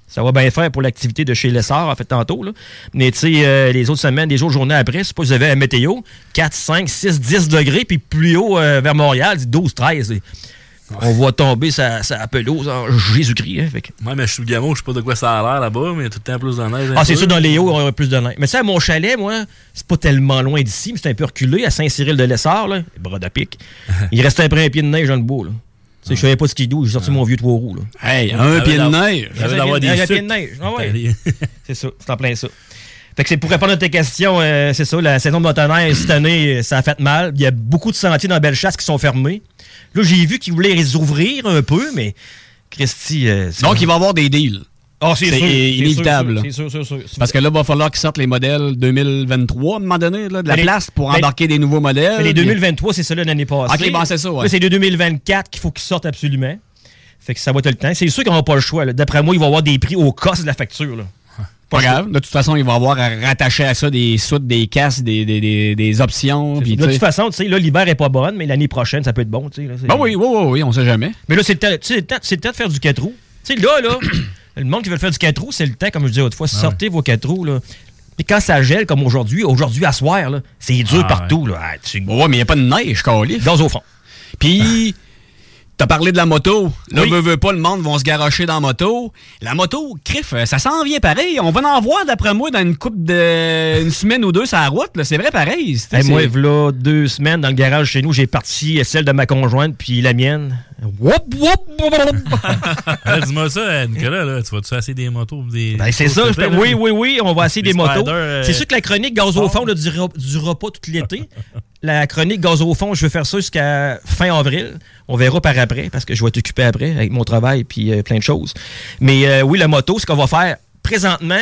ça va bien faire pour l'activité de chez Lessard, en fait, tantôt. Là. Mais tu sais, les autres semaines, les autres journées après, c'est pas que vous avez la météo. 4, 5, 6, 10 degrés. Puis plus haut vers Montréal, 12, 13. On voit tomber sa pelouse en Jésus-Christ. Hein, moi, mais je suis le gamin, je sais pas de quoi ça a l'air là-bas, mais tout le temps plus de neige. Ah, c'est sûr, dans les hauts, il y aura plus de neige. Mais ça, à mon chalet, moi, c'est pas tellement loin d'ici, mais c'est un peu reculé, à Saint-Cyril-de-Lessard, là, bras à pic. Il restait un pied de neige dans le bois, là. Je savais pas de Ski-Doo, j'ai sorti mon vieux 3 roues, là. Hey, un pied de neige! J'avais d'avoir des sucres. Un pied de neige, ah ouais. C'est ça, c'est en plein ça. Fait que c'est pour répondre à tes questions, c'est ça, la saison de motoneige cette année, ça a fait mal. Il y a beaucoup de sentiers dans Bellechasse qui sont fermés. Là, j'ai vu qu'ils voulaient les ouvrir un peu, mais Christy... Donc, il va y avoir des deals. Ah, c'est sûr. Inévitable. C'est sûr. Parce que là, il va falloir qu'ils sortent les modèles 2023, à un moment donné, là, de la place pour embarquer des nouveaux modèles. Mais les 2023, c'est ça l'année passée. OK, c'est ça, ouais. Là, c'est de 2024 qu'il faut qu'ils sortent absolument. Fait que ça va tout le temps. C'est sûr qu'on n'a pas le choix. Là. D'après moi, il va y avoir des prix au cost de la facture, là. Pas grave. De toute façon, il va avoir à rattacher à ça des soutes, des casses, des options. De toute façon, tu sais, là, l'hiver n'est pas bonne, mais l'année prochaine, ça peut être bon. Là, oui, on sait jamais. Mais là, c'est le temps de faire du 4 roues. Tu sais, là, le monde qui veut faire du 4 roues, c'est le temps, comme je disais autrefois, sortez vos 4 roues, là. Puis quand ça gèle, comme aujourd'hui à soir, là, c'est dur partout, là. Ah, mais il n'y a pas de neige, calife. Gaz au fond. Puis... T'as parlé de la moto. Là, veut pas, le monde vont se garocher dans la moto. La moto, crif, ça s'en vient pareil. On va en voir, d'après moi, dans une semaine ou deux sur la route. Là. C'est vrai pareil. Moi, voilà 2 semaines dans le garage chez nous, j'ai parti celle de ma conjointe puis la mienne. Dis-moi ça, Nicolas, là, tu vas-tu essayer des motos? C'est ça. Oui, on va essayer des motos. C'est sûr que la chronique gaz au fond ne durera pas tout l'été. La chronique gaz au fond, je vais faire ça jusqu'à fin avril. On verra par après, parce que je vais t'occuper après avec mon travail et plein de choses. Mais oui, la moto, ce qu'on va faire présentement,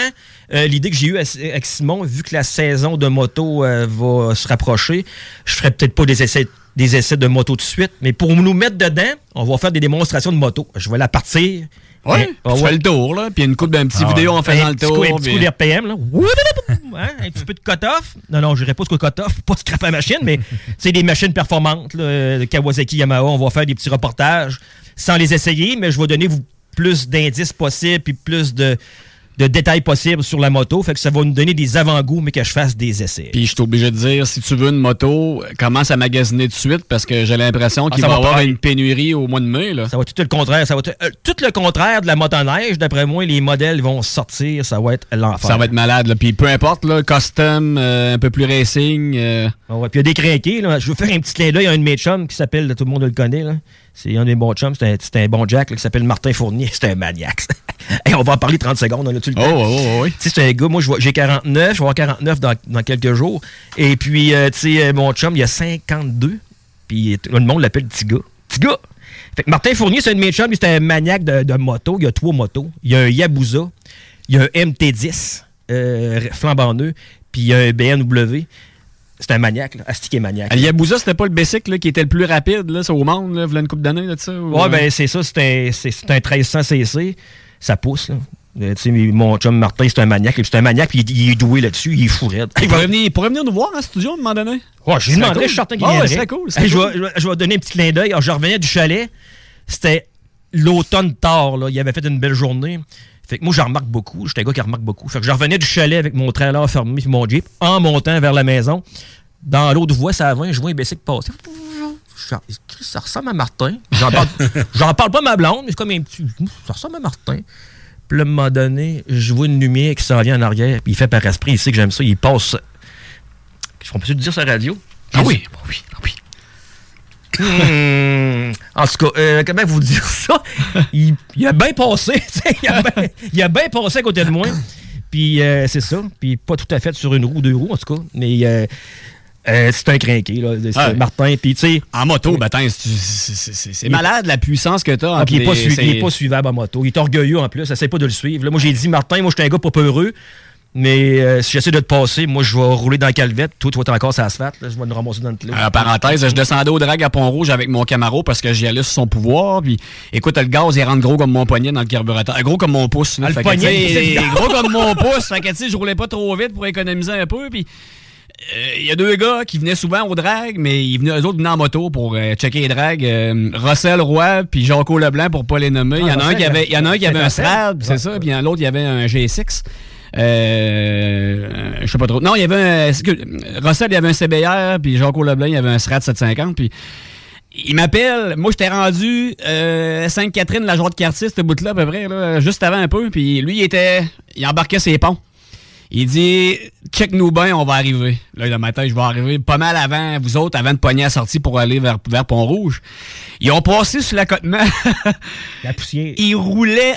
l'idée que j'ai eue avec Simon, vu que la saison de moto va se rapprocher, je ferai peut-être pas des essais de moto tout de suite, mais pour nous mettre dedans, on va faire des démonstrations de moto. Je vais la partir Oui, tu fais le tour, là, puis une coupe d'un petit vidéo en faisant le tour. Un petit coup d'RPM, là. Hein? Un petit peu de cut-off. Non, je n'irai pas ce que cut-off, pas scraper la machine, mais c'est des machines performantes, là, Kawasaki, Yamaha. On va faire des petits reportages sans les essayer, mais je vais donner vous plus d'indices possibles puis plus de détails possibles sur la moto. Fait que ça va nous donner des avant-goûts, mais que je fasse des essais. Puis je suis obligé de dire, si tu veux une moto, commence à magasiner tout de suite, parce que j'ai l'impression qu'il va y avoir une pénurie au mois de mai. Là. Ça va être tout le contraire. Ça va être tout le contraire de la motoneige. D'après moi, les modèles vont sortir. Ça va être l'enfer. Ça va être malade. Là. Puis peu importe, là, custom, un peu plus racing. Puis il y a des crinqués. Là. Je veux faire un petit clin d'œil. Il y a un de mes chums qui s'appelle, là, tout le monde le connaît, là. C'est un des bons chums, c'est un bon Jack là, qui s'appelle Martin Fournier, c'est un maniaque. Hey, on va en parler 30 secondes, on a-tu le temps? Oui. Tu sais, c'est un gars, moi j'ai 49, je vais avoir 49 dans quelques jours. Et puis, tu sais, mon chum, il a 52, puis tout le monde l'appelle petit gars. Petit gars! Fait que Martin Fournier, c'est un de mes chums, c'est un maniaque de moto, il a 3 motos. Il y a un Yabuza, il y a un MT-10 flambant neuf, puis il y a un BMW. C'est un maniaque, là. Astiqué maniaque. Le Yabuza, c'était pas le basic là, qui était le plus rapide là, au monde, là, une couple d'années, là, de ça? Ou... Oui, ben c'est ça, c'est un 1300 cc, ça pousse, là. Mon chum Martin, c'est un maniaque, puis il est doué là-dessus, il est fou raide. Il pourrait venir nous voir en studio à un moment donné. Oh, je lui demanderais, je suis certain qu'il viendrait. C'est cool. Je vais donner un petit clin d'œil. Alors, je revenais du chalet, c'était l'automne tard, là. Il avait fait une belle journée. Fait que moi, j'en remarque beaucoup. J'étais un gars qui remarque beaucoup. Fait que je revenais du chalet avec mon trailer fermé et mon Jeep en montant vers la maison. Dans l'autre voie, ça va, je vois un bicycle passer. Ça ressemble à Martin. J'en parle pas à ma blonde, mais c'est comme un petit... Ça ressemble à Martin. Puis là, à un moment donné, je vois une lumière qui s'en vient en arrière. Puis il fait par esprit, il sait que j'aime ça. Il passe... On peut-tu dire sa radio? Ah oui. En tout cas, comment vous dire ça? Il a bien passé. Il a bien passé à côté de moi. Puis c'est ça. Puis pas tout à fait sur une roue ou deux roues, en tout cas. Mais c'est un crinqué, là. C'est Martin. Puis tu sais. En moto, c'est malade la puissance que t'as. Il n'est pas suivable en moto. Il est orgueilleux en plus. Essaie pas de le suivre. Là, moi, j'ai dit, Martin, moi, je suis un gars pas peureux. Mais si j'essaie de te passer, moi, je vais rouler dans la calvette. Toi, tu vas encore sur l'asphalte. Je vais me ramasser dans le club. Parenthèse, je descendais au drag à Pont-Rouge avec mon Camaro parce que j'y allais sur son pouvoir. Puis, écoute, le gaz, il rentre gros comme mon poignet dans le carburateur. Gros comme mon pouce. Là, le poignet, gros comme mon pouce. Fait que, tu sais, je roulais pas trop vite pour économiser un peu. Puis, il y a deux gars qui venaient souvent au drag, mais eux autres venaient en moto pour checker les drags. Russell Roy puis Jacques Leblanc, pour pas les nommer. Il y en a un qui avait un SRAT, c'est ça. Puis l'autre, il y avait un G6. Je sais pas trop. Non, il y avait Russell, il y avait un CBR, puis Jacques Leblanc, il y avait un SRAT 750, puis il m'appelle. Moi, j'étais rendu Sainte-Catherine, la joie de quartier, ce bout-là, à peu près, là, juste avant un peu, puis lui, il embarquait ses ponts. Il dit, check-nous bien, on va arriver. Là, le matin, je vais arriver pas mal avant vous autres, avant de pogner la sortie pour aller vers Pont-Rouge. Ils ont passé sur l'accotement. La poussière. Ils roulaient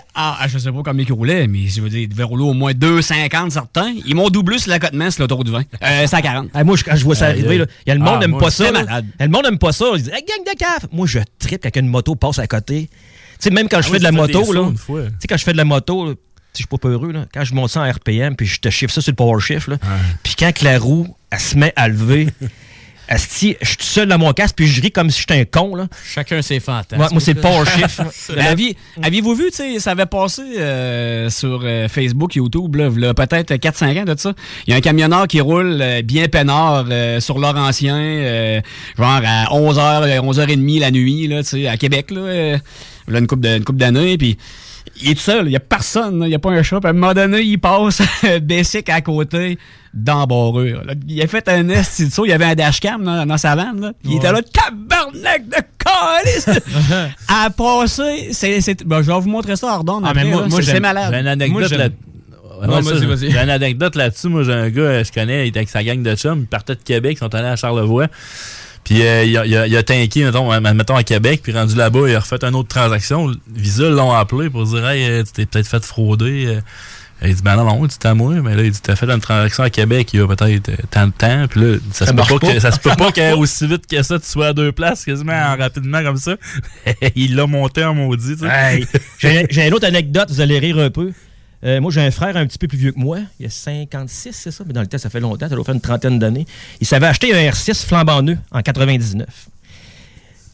je sais pas combien ils roulaient, mais je veux dire, ils devaient rouler au moins 250 certains. Ils m'ont doublé sur l'accotement sur l'autoroute du 20. 140. Moi, quand je vois ça arriver, là, y a le monde n'aime pas ça. Le monde n'aime pas ça. Ils disent, hey, gang de cave! Moi, je tripe quand une moto passe à côté. Tu sais, même quand je fais de la moto, là. Tu sais, quand je fais de la moto, je suis pas peureux, là. Quand je monte ça en RPM, puis je te chiffre ça sur le power shift, là. Puis quand la roue, elle se met à lever, asti, je suis tout seul dans mon casque, puis je ris comme si j'étais un con, là. Chacun ses fantasmes. Moi, c'est le power shift. Aviez-vous vu, tu sais, ça avait passé sur Facebook, YouTube, là, peut-être 4-5 ans de ça. Il y a un camionneur qui roule bien peinard sur Laurentien, genre à 11h, 11h30 la nuit, là, tu sais, à Québec, là, une couple d'années, puis... Il est tout seul, il n'y a personne, il n'y a pas un chat. À un moment donné, il passe basic à côté d'embarrure. Il a fait un esti de saut, il y avait un dashcam dans sa vanne. Là. Il était là, tabarnak de calice! À passer, je vais vous montrer ça à Ordonne. C'est malade. J'ai une anecdote là-dessus. Moi, j'ai un gars, je connais, il était avec sa gang de chums, il partait de Québec, ils sont allés à Charlevoix. Puis il a tanké, mettons, à Québec, puis rendu là-bas, il a refait une autre transaction. Visa l'ont appelé pour dire « Hey, tu t'es peut-être fait frauder. » Il dit « Ben non, tu t'es à moi. » Mais là, il dit « T'as fait une transaction à Québec il y a peut-être tant de temps. » Puis là, ça se peut pas qu'aussi vite que ça, tu sois à deux places, quasiment rapidement comme ça. Il l'a monté en maudit. Hey, j'ai une autre anecdote, vous allez rire un peu. Moi, j'ai un frère un petit peu plus vieux que moi. Il a 56, c'est ça? Mais dans le temps, ça fait longtemps. Ça doit faire une trentaine d'années. Il s'avait acheté un R6 flambant neuf en 99.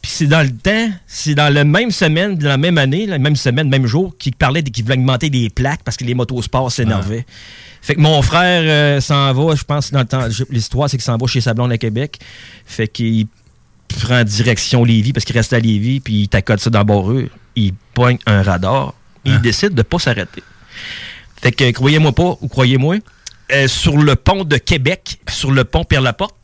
Puis c'est dans le temps, c'est dans la même semaine, dans la même année, la même semaine, même jour, qu'ils parlaient qu'ils voulaient augmenter des plaques parce que les motosports s'énervaient. Fait que mon frère s'en va, je pense, dans le temps, l'histoire, c'est qu'il s'en va chez sa blonde à Québec. Fait qu'il prend direction Lévis parce qu'il reste à Lévis, puis il t'accorde ça dans Boreux. Il pogne un radar. Il décide de pas s'arrêter. Fait que, croyez-moi pas, ou croyez-moi, sur le pont de Québec, sur le pont Pierre-Laporte,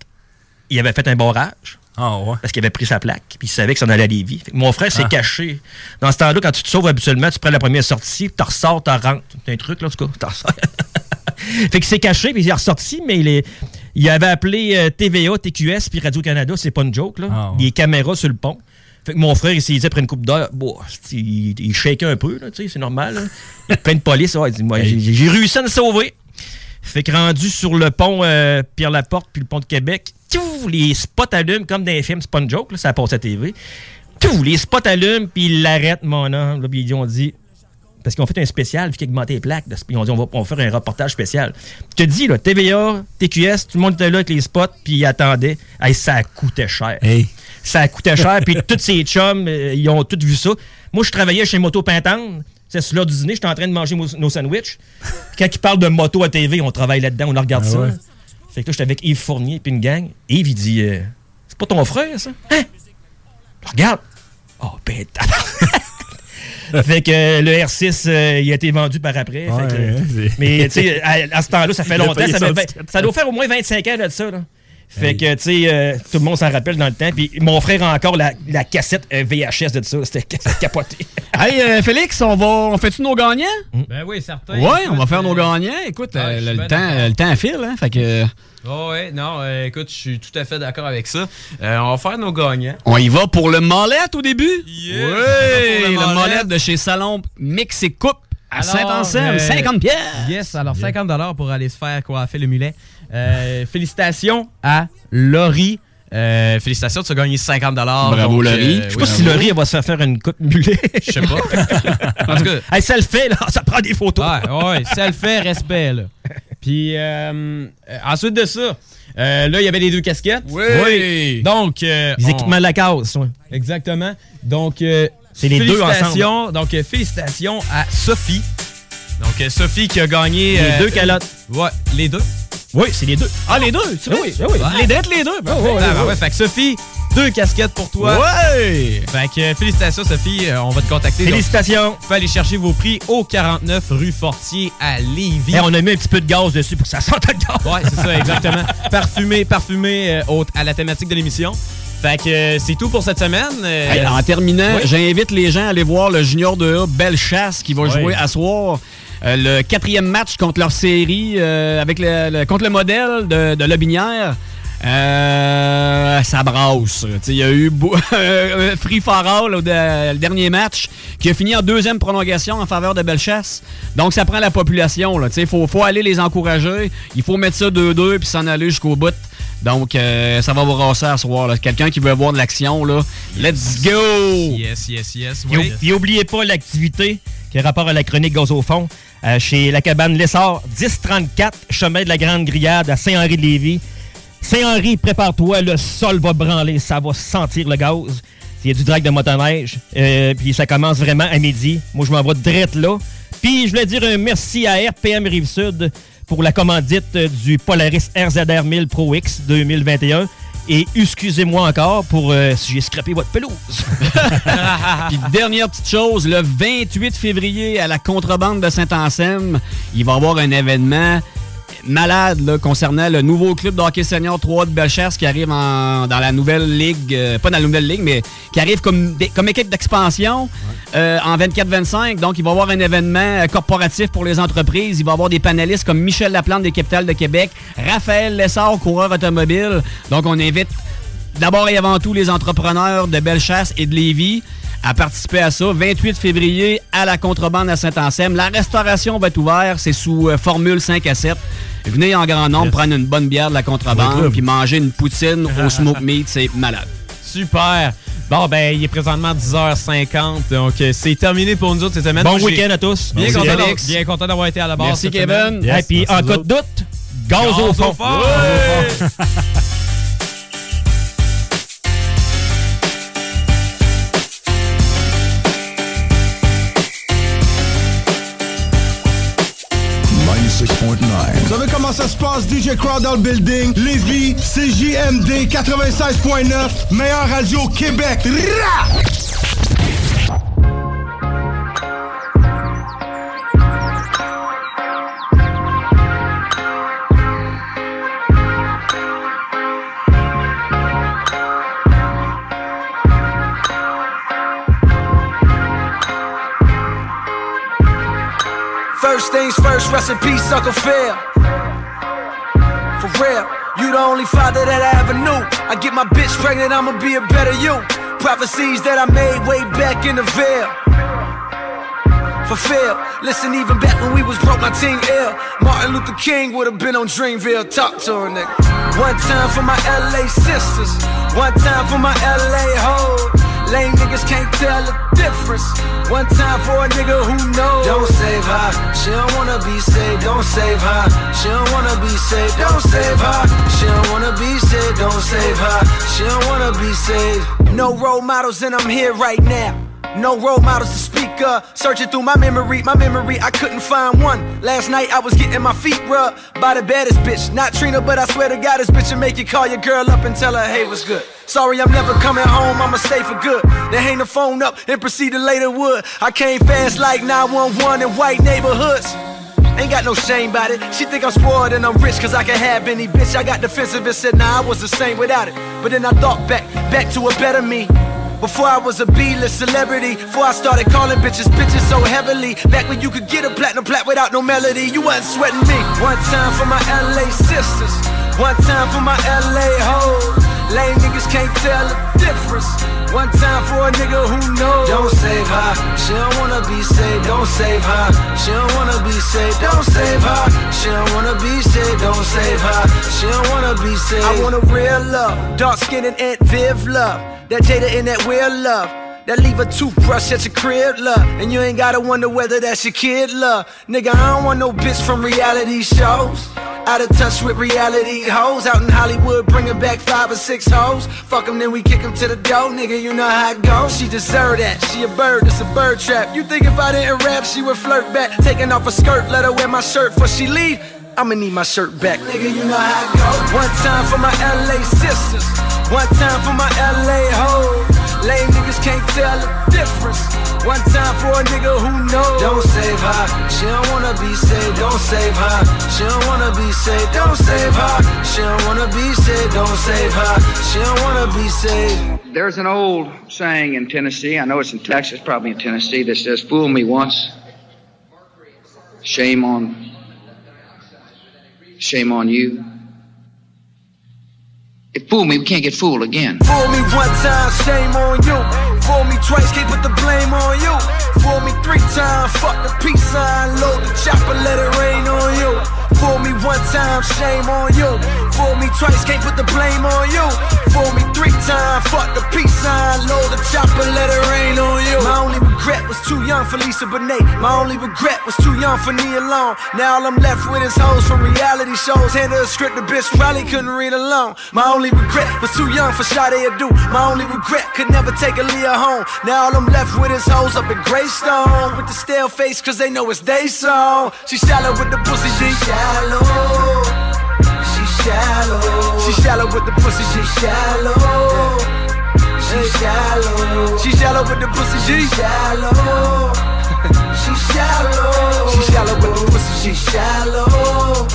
il avait fait un barrage. Oh ouais. Parce qu'il avait pris sa plaque, puis il savait que ça en allait à Lévis. Mon frère s'est caché. Dans ce temps-là, quand tu te sauves habituellement, tu prends la première sortie, tu ressors, tu rentres. C'est un truc, là, en tout cas, tu ressors. Fait qu'il s'est caché, puis il est ressorti, mais il avait appelé TVA, TQS, puis Radio-Canada, c'est pas une joke, là. Oh ouais. Les caméras sur le pont. Fait que mon frère, il s'est dit après une couple d'heures, bon, il shakeait un peu, là, c'est normal. Là. Plein de police, ouais, j'ai réussi à me sauver. Fait que rendu sur le pont Pierre-Laporte puis le pont de Québec, tout, les spots allument comme dans les films, c'est pas une joke, là, ça passe à TV. Tout, les spots allument, puis ils l'arrêtent, mon homme. Là, ils ont dit, parce qu'ils ont fait un spécial, vu qu'ils ont augmenté les plaques, là, ils ont dit, on va faire un reportage spécial. Je te dis, là, TVA, TQS, tout le monde était là avec les spots, puis ils attendaient. Hey, ça coûtait cher. Hey. Ça coûtait cher, puis tous ces chums, ils ont tous vu ça. Moi, je travaillais chez Moto Pintan. C'est sur l'heure du dîner, j'étais en train de manger nos sandwichs. Quand ils parlent de moto à TV, on travaille là-dedans, on regarde ça. Ouais. Fait que là, j'étais avec Yves Fournier et une gang. Yves, il dit, c'est pas ton frère, ça? Hein? Je regarde. Oh, pétard! Fait que le R6, il a été vendu par après. Ouais, fait que, mais, tu sais, à ce temps-là, ça fait longtemps. Ça doit faire au moins 25 ans de ça, là. Fait que, tu sais, tout le monde s'en rappelle dans le temps. Puis mon frère a encore la cassette VHS de ça. C'était capoté. Hey, Félix, on fait-tu nos gagnants? Ben oui, certain. Oui, on va faire nos gagnants. Écoute, le temps file, hein? Fait que... Oh oui, non, écoute, je suis tout à fait d'accord avec ça. On va faire nos gagnants. On y va pour le mallette au début? Yeah. Oui! Le mallette de chez Salon Mix et Coupe à Saint-Anselme, 50 pièces! Yes, alors 50 $ pour aller se faire coiffer le mulet. Félicitations à Laurie. Félicitations, tu as gagné 50 $. Bravo, Laurie. Je sais pas si Laurie va se faire une coupe mulet. Je sais pas. En tout cas, hey, ça le fait, là, ça prend des photos. Ouais, ça le fait, respect. Là. Puis ensuite de ça, là, il y avait les deux casquettes. Oui. Donc, les équipements Lacasse. Ouais. Exactement. Donc, c'est les deux ensemble. Donc, félicitations à Sophie. Donc, Sophie qui a gagné... Les deux calottes. Ouais, les deux. Oui, c'est les deux. Ah, les deux? Oui. Les dettes, les deux. Ouais. Fait que Sophie, deux casquettes pour toi. Ouais! Fait que félicitations, Sophie. On va te contacter. Félicitations. Donc, faut aller chercher vos prix au 49 rue Fortier à Lévis. Hey, on a mis un petit peu de gaz dessus pour que ça sente le gaz. Ouais, c'est ça, exactement. Parfumé à la thématique de l'émission. Fait que c'est tout pour cette semaine. Hey, en terminant, j'invite les gens à aller voir le junior de A Bellechasse qui va jouer à soir. Le quatrième match contre leur série, avec contre le modèle de Lobinière, ça brasse. Il y a eu Free for All le dernier match qui a fini en deuxième prolongation en faveur de Bellechasse. Donc, ça prend la population. Il faut aller les encourager. Il faut mettre ça 2-2 puis s'en aller jusqu'au bout. Donc, ça va vous rasser à ce soir. Là. Quelqu'un qui veut avoir de l'action, là, let's go! Yes. Oui. Et n'oubliez pas l'activité qui a rapport à la chronique Gaz au fond chez la cabane L'Essor, 1034, chemin de la Grande Grillade à Saint-Henri-de-Lévis. Saint-Henri, prépare-toi, le sol va branler, ça va sentir le gaz. Il y a du drag de motoneige, puis ça commence vraiment à midi. Moi, je m'en vais direct là. Puis, je voulais dire un merci à RPM Rive Sud pour la commandite du Polaris RZR 1000 Pro X 2021. Et excusez-moi encore pour si j'ai scrappé votre pelouse. Puis dernière petite chose, le 28 février à la Contrebande de Saint-Anselme, il va y avoir un événement malade là, concernant le nouveau club de hockey senior 3 de Bellechasse qui arrive dans la nouvelle ligue, pas dans la nouvelle ligue, mais qui arrive comme équipe d'expansion en 24-25. Donc, il va y avoir un événement corporatif pour les entreprises. Il va y avoir des panélistes comme Michel Laplante des Capitales de Québec, Raphaël Lessard, coureur automobile. Donc, on invite d'abord et avant tout les entrepreneurs de Bellechasse et de Lévis à participer à ça. 28 février à la Contrebande à Saint-Anselme. La restauration va être ouverte. C'est sous formule 5 à 7. Venez en grand nombre, prendre une bonne bière de la Contrebande puis manger une poutine au smoke meat. C'est malade. Super. Bon, ben, il est présentement 10h50. Donc, c'est terminé pour nous autres cette semaine. Bon week-end à tous. Bien content d'avoir été à la barre. Merci, Kevin. Et puis, en cas de doute, gaz au fond. ça se passe, DJ Crowd dans le building. Lévis, CJMD 96.9, meilleure radio au Québec. Rah! First things first, recipe sucker fail. For real, you the only father that I ever knew. I get my bitch pregnant, I'ma be a better you. Prophecies that I made way back in the veil. Fulfilled, listen, even back when we was broke, my team ill. Martin Luther King would've been on Dreamville, talk to her nigga. One time for my LA sisters, one time for my LA hoes. Lame niggas can't tell the difference. One time for a nigga who knows. Don't save her, she don't wanna be saved. Don't save her, she don't wanna be saved. Don't save her, she don't wanna be saved. Don't save her, she don't wanna be saved. No role models and I'm here right now. No role models to speak of. Searching through my memory, I couldn't find one. Last night I was getting my feet rubbed by the baddest bitch. Not Trina, but I swear to God, this bitch will make you call your girl up and tell her, hey, what's good? Sorry, I'm never coming home, I'ma stay for good. Then hang the phone up and proceed to lay the wood. I came fast like 911 in white neighborhoods. Ain't got no shame about it. She think I'm spoiled and I'm rich cause I can have any bitch. I got defensive and said, nah, I was the same without it. But then I thought back to a better me. Before I was a B-list celebrity, before I started calling bitches so heavily. Back when you could get a platinum plat without no melody, you wasn't sweating me. One time for my LA sisters, one time for my LA hoes. Lame niggas can't tell the difference. One time for a nigga who knows. Don't save her, she don't wanna be saved. Don't save her, she don't wanna be saved. Don't save her, she don't wanna be saved. Don't save her, she don't wanna be saved. I want a real love, dark-skinned and Aunt Viv love. That Jada in that real love, that leave a toothbrush at your crib, love. And you ain't gotta wonder whether that's your kid, love. Nigga, I don't want no bitch from reality shows. Out of touch with reality hoes. Out in Hollywood, bringing back 5 or 6 hoes. Fuck them, then we kick them to the door, nigga, you know how it goes. She deserve that, she a bird, it's a bird trap. You think if I didn't rap, she would flirt back. Taking off her skirt, let her wear my shirt before she leave. I'ma need my shirt back, nigga, you know how it goes. One time for my LA sisters, one time for my LA hoes. Lame niggas can't tell the difference. One time for a nigga who knows. Don't save her, she don't wanna be saved. Don't save her, she don't wanna be saved. Don't save her, she don't wanna be saved. Don't save her, she don't wanna be saved. There's an old saying in Tennessee, I know it's in Texas, probably in Tennessee, that says, fool me once, shame on you. It fooled me, we can't get fooled again. Fool me one time, shame on you. Fool me twice, can't put the blame on you. Fool me 3 times, fuck the peace sign. Load the chopper, let it rain on you. Fool me one time, shame on you. Fool me twice, can't put the blame on you. Fool me 3 times, fuck the peace sign. Load the chopper, let it rain on you. My only regret was too young for Lisa Bonet. My only regret was too young for Nia Long. Now all I'm left with is hoes from reality shows. Hand her a script, the bitch probably couldn't read alone. My only regret was too young for Sade Adu. My only regret could never take a Leah home. Now all I'm left with is hoes up in Greystone with the stale face cause they know it's they song. She shallow with the pussy, she shallow. She shallow. She shallow with the pussy, she shallow. She shallow. She shallow with the pussy, she shallow. She shallow. She shallow with the pussy, she shallow.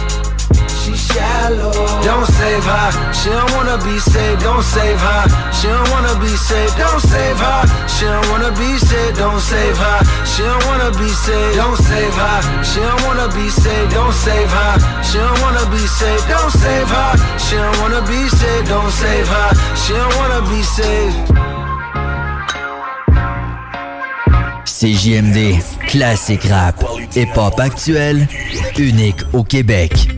Shallow. Don't save her, she don't wanna be saved. Don't save her, she don't wanna be saved. Don't save her, she don't wanna be saved. Don't save her, she don't wanna be saved. Don't save her, she don't wanna be saved. Don't save her, she don't wanna be saved. Don't save her, she don't wanna be saved. Don't save her, she don't wanna be saved. CJMD, classique rap, hip-hop actuel, unique au Québec.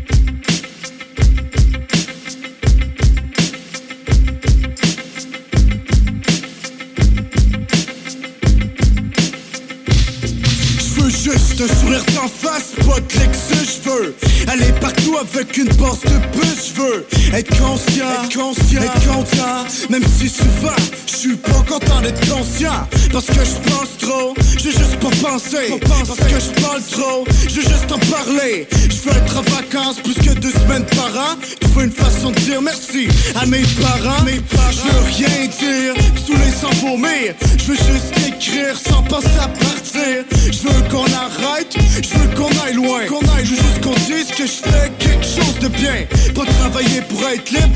Juste un sourire d'en face, pas de Lexus, je veux aller partout avec une bosse de puce. Je veux être conscient, être content, même si souvent je suis pas content d'être conscient. Parce que je pense trop, je veux juste pas penser. Parce que je parle trop, je veux juste en parler. Je veux être en vacances plus que 2 semaines par an. Trouver une façon de dire merci à mes parents. Je veux rien dire, sous les sans vomir. Je veux juste écrire sans penser à partir. Je veux qu'on arrête, je veux qu'on aille loin. Je veux juste qu'on dise que je fais quelque chose de bien. Pas travailler pour être libre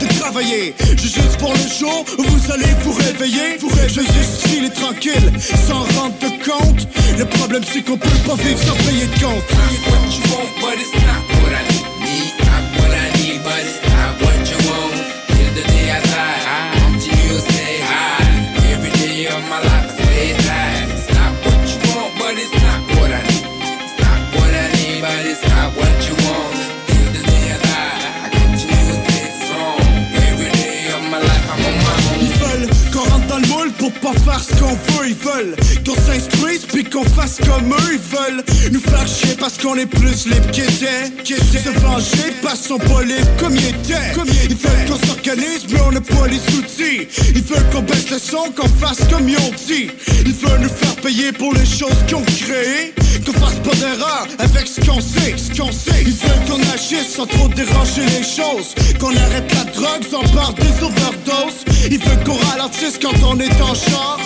de travailler. Je veux juste pour le jour où vous allez vous réveiller. Je veux juste qu'il est tranquille, sans rendre de compte. Le problème c'est qu'on peut pas vivre sans payer de compte. I'm what you want, but it's not what I need. I'm what I need, but it's not what you want. Till the day I die, I continue to stay high. Every day of my life I stay high. It's not what you want, but it's not what I need. It's not what I need, but it's not what you want. Till the day I die, I continue to stay strong. Every day of my life I'm on my own. Ils veulent qu'on rentre dans le moule pour pas faire ce qu'on veut, ils veulent qu'on s'instruise puis qu'on fasse comme eux, ils veulent nous faire chier parce qu'on est plus libre qu'ils étaient. Se venger parce qu'on pas libre comme ils étaient. Ils veulent qu'on s'organise mais on n'a pas les outils. Ils veulent qu'on baisse le son, qu'on fasse comme ils ont dit. Ils veulent nous faire payer pour les choses qu'on crée. Qu'on fasse pas d'erreur avec ce qu'on sait. Ils veulent qu'on agisse sans trop déranger les choses. Qu'on arrête la drogue sans peur des overdoses. Ils veulent qu'on ralentisse quand on est en genre.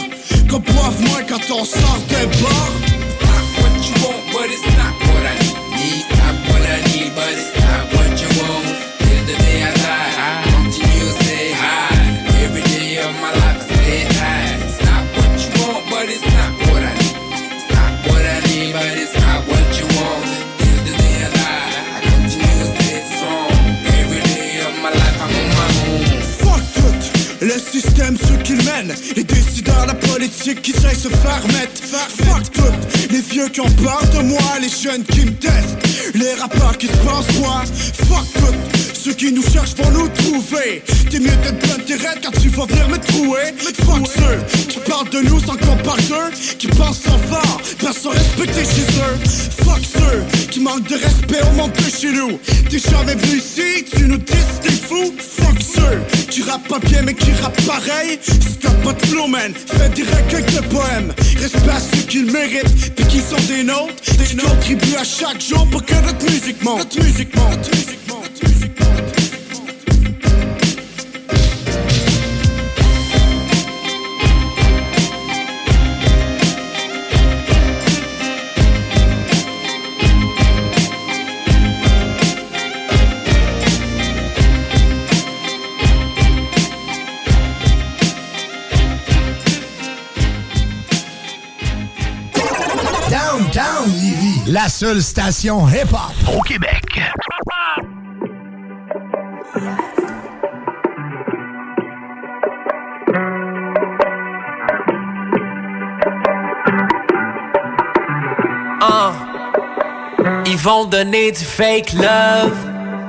Qu'on boive moins quand on sort des bars. It's not what you want, but it's not what I need. It's not what I need, but it's not what you want. Till the day I die, I continue to stay high. Every day of my life I stay high. It's not what you want, but it's not what I need. It's not what I need, but it's not what you want. Till the day I die, I continue to stay strong. Every day of my life I'm on my own. Fuck it, le système, ceux qui le mènent, les décideurs, la politique qui sait se faire mettre. Fuck tout. Les vieux qui ont peur de moi, les jeunes qui me testent, les rappeurs qui se pensent moi. Fuck tout, ceux qui nous cherchent vont nous trouver. T'es mieux d'être plein tes rêves quand tu vas venir me trouer. Fuck ceux qui parlent de nous sans qu'on parle d'eux, qui pensent sans fort, personne respecté chez eux. Fuck ceux qui manquent de respect au monde de chez nous. T'es jamais venu ici, tu nous dis t'es fou. Fuck ceux qui rappent pas bien mais qui rappent pareil. Si t'as pas de flow man, fais des recueils de poèmes. Respect à ceux qui le méritent. Qui sont des nôtres, qui contribuent à chaque jour pour que notre musique monte. La seule station hip-hop au Québec. Ils vont donner du fake love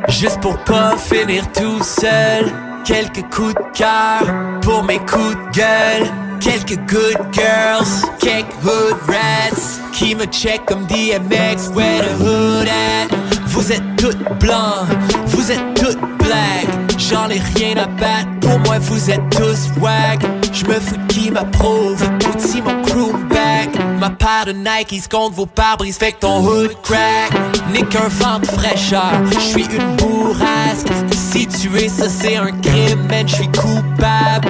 juste pour pas finir tout seul. Quelques coups de cœur pour mes coups de gueule. Quelques good girls, quelques hood rats qui me check comme DMX, where the hood at. Vous êtes toutes blancs, vous êtes toutes black. J'en ai rien à battre, pour moi vous êtes tous wag. J'me fous de qui m'approuve, tout mon crew back. Ma paire de Nikes contre vos pare-brises, fait que ton hood crack. N'est qu'un vent de fraîcheur, j'suis une bourrasque. Si tu es ça c'est un crime, man j'suis coupable.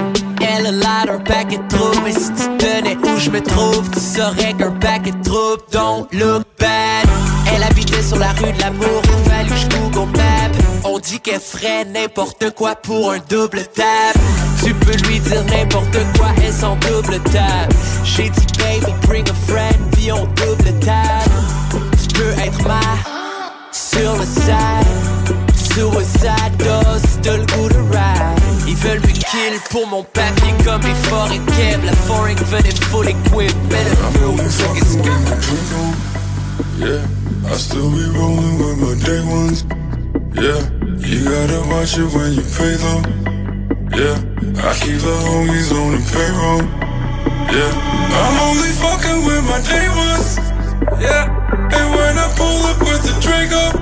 Elle a l'air d'un paquet de troupes, mais si tu tenais où je me trouve, tu saurais qu'un paquet de troupes don't look bad. Elle habitait sur la rue de l'amour, il fallu que je Google Map. On dit qu'elle ferait n'importe quoi pour un double tap. Tu peux lui dire n'importe quoi, elle s'en double tap. J'ai dit baby bring a friend, puis on double tap. Tu peux être ma sur le side. Suicide dose de l'goût de ride. Ils veulent me kill pour mon papier comme les forêts Kev. La forêt venait full equip, better through it's good. Yeah, I still be rolling with my day ones. Yeah, you gotta watch it when you pay them. Yeah, I keep the homies on the payroll. Yeah, I'm only fucking with my day ones. Yeah, and when I pull up with the drink up.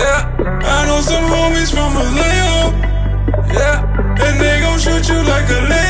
Yeah, I know some homies from Vallejo. Yeah, and they gon' shoot you like a lady.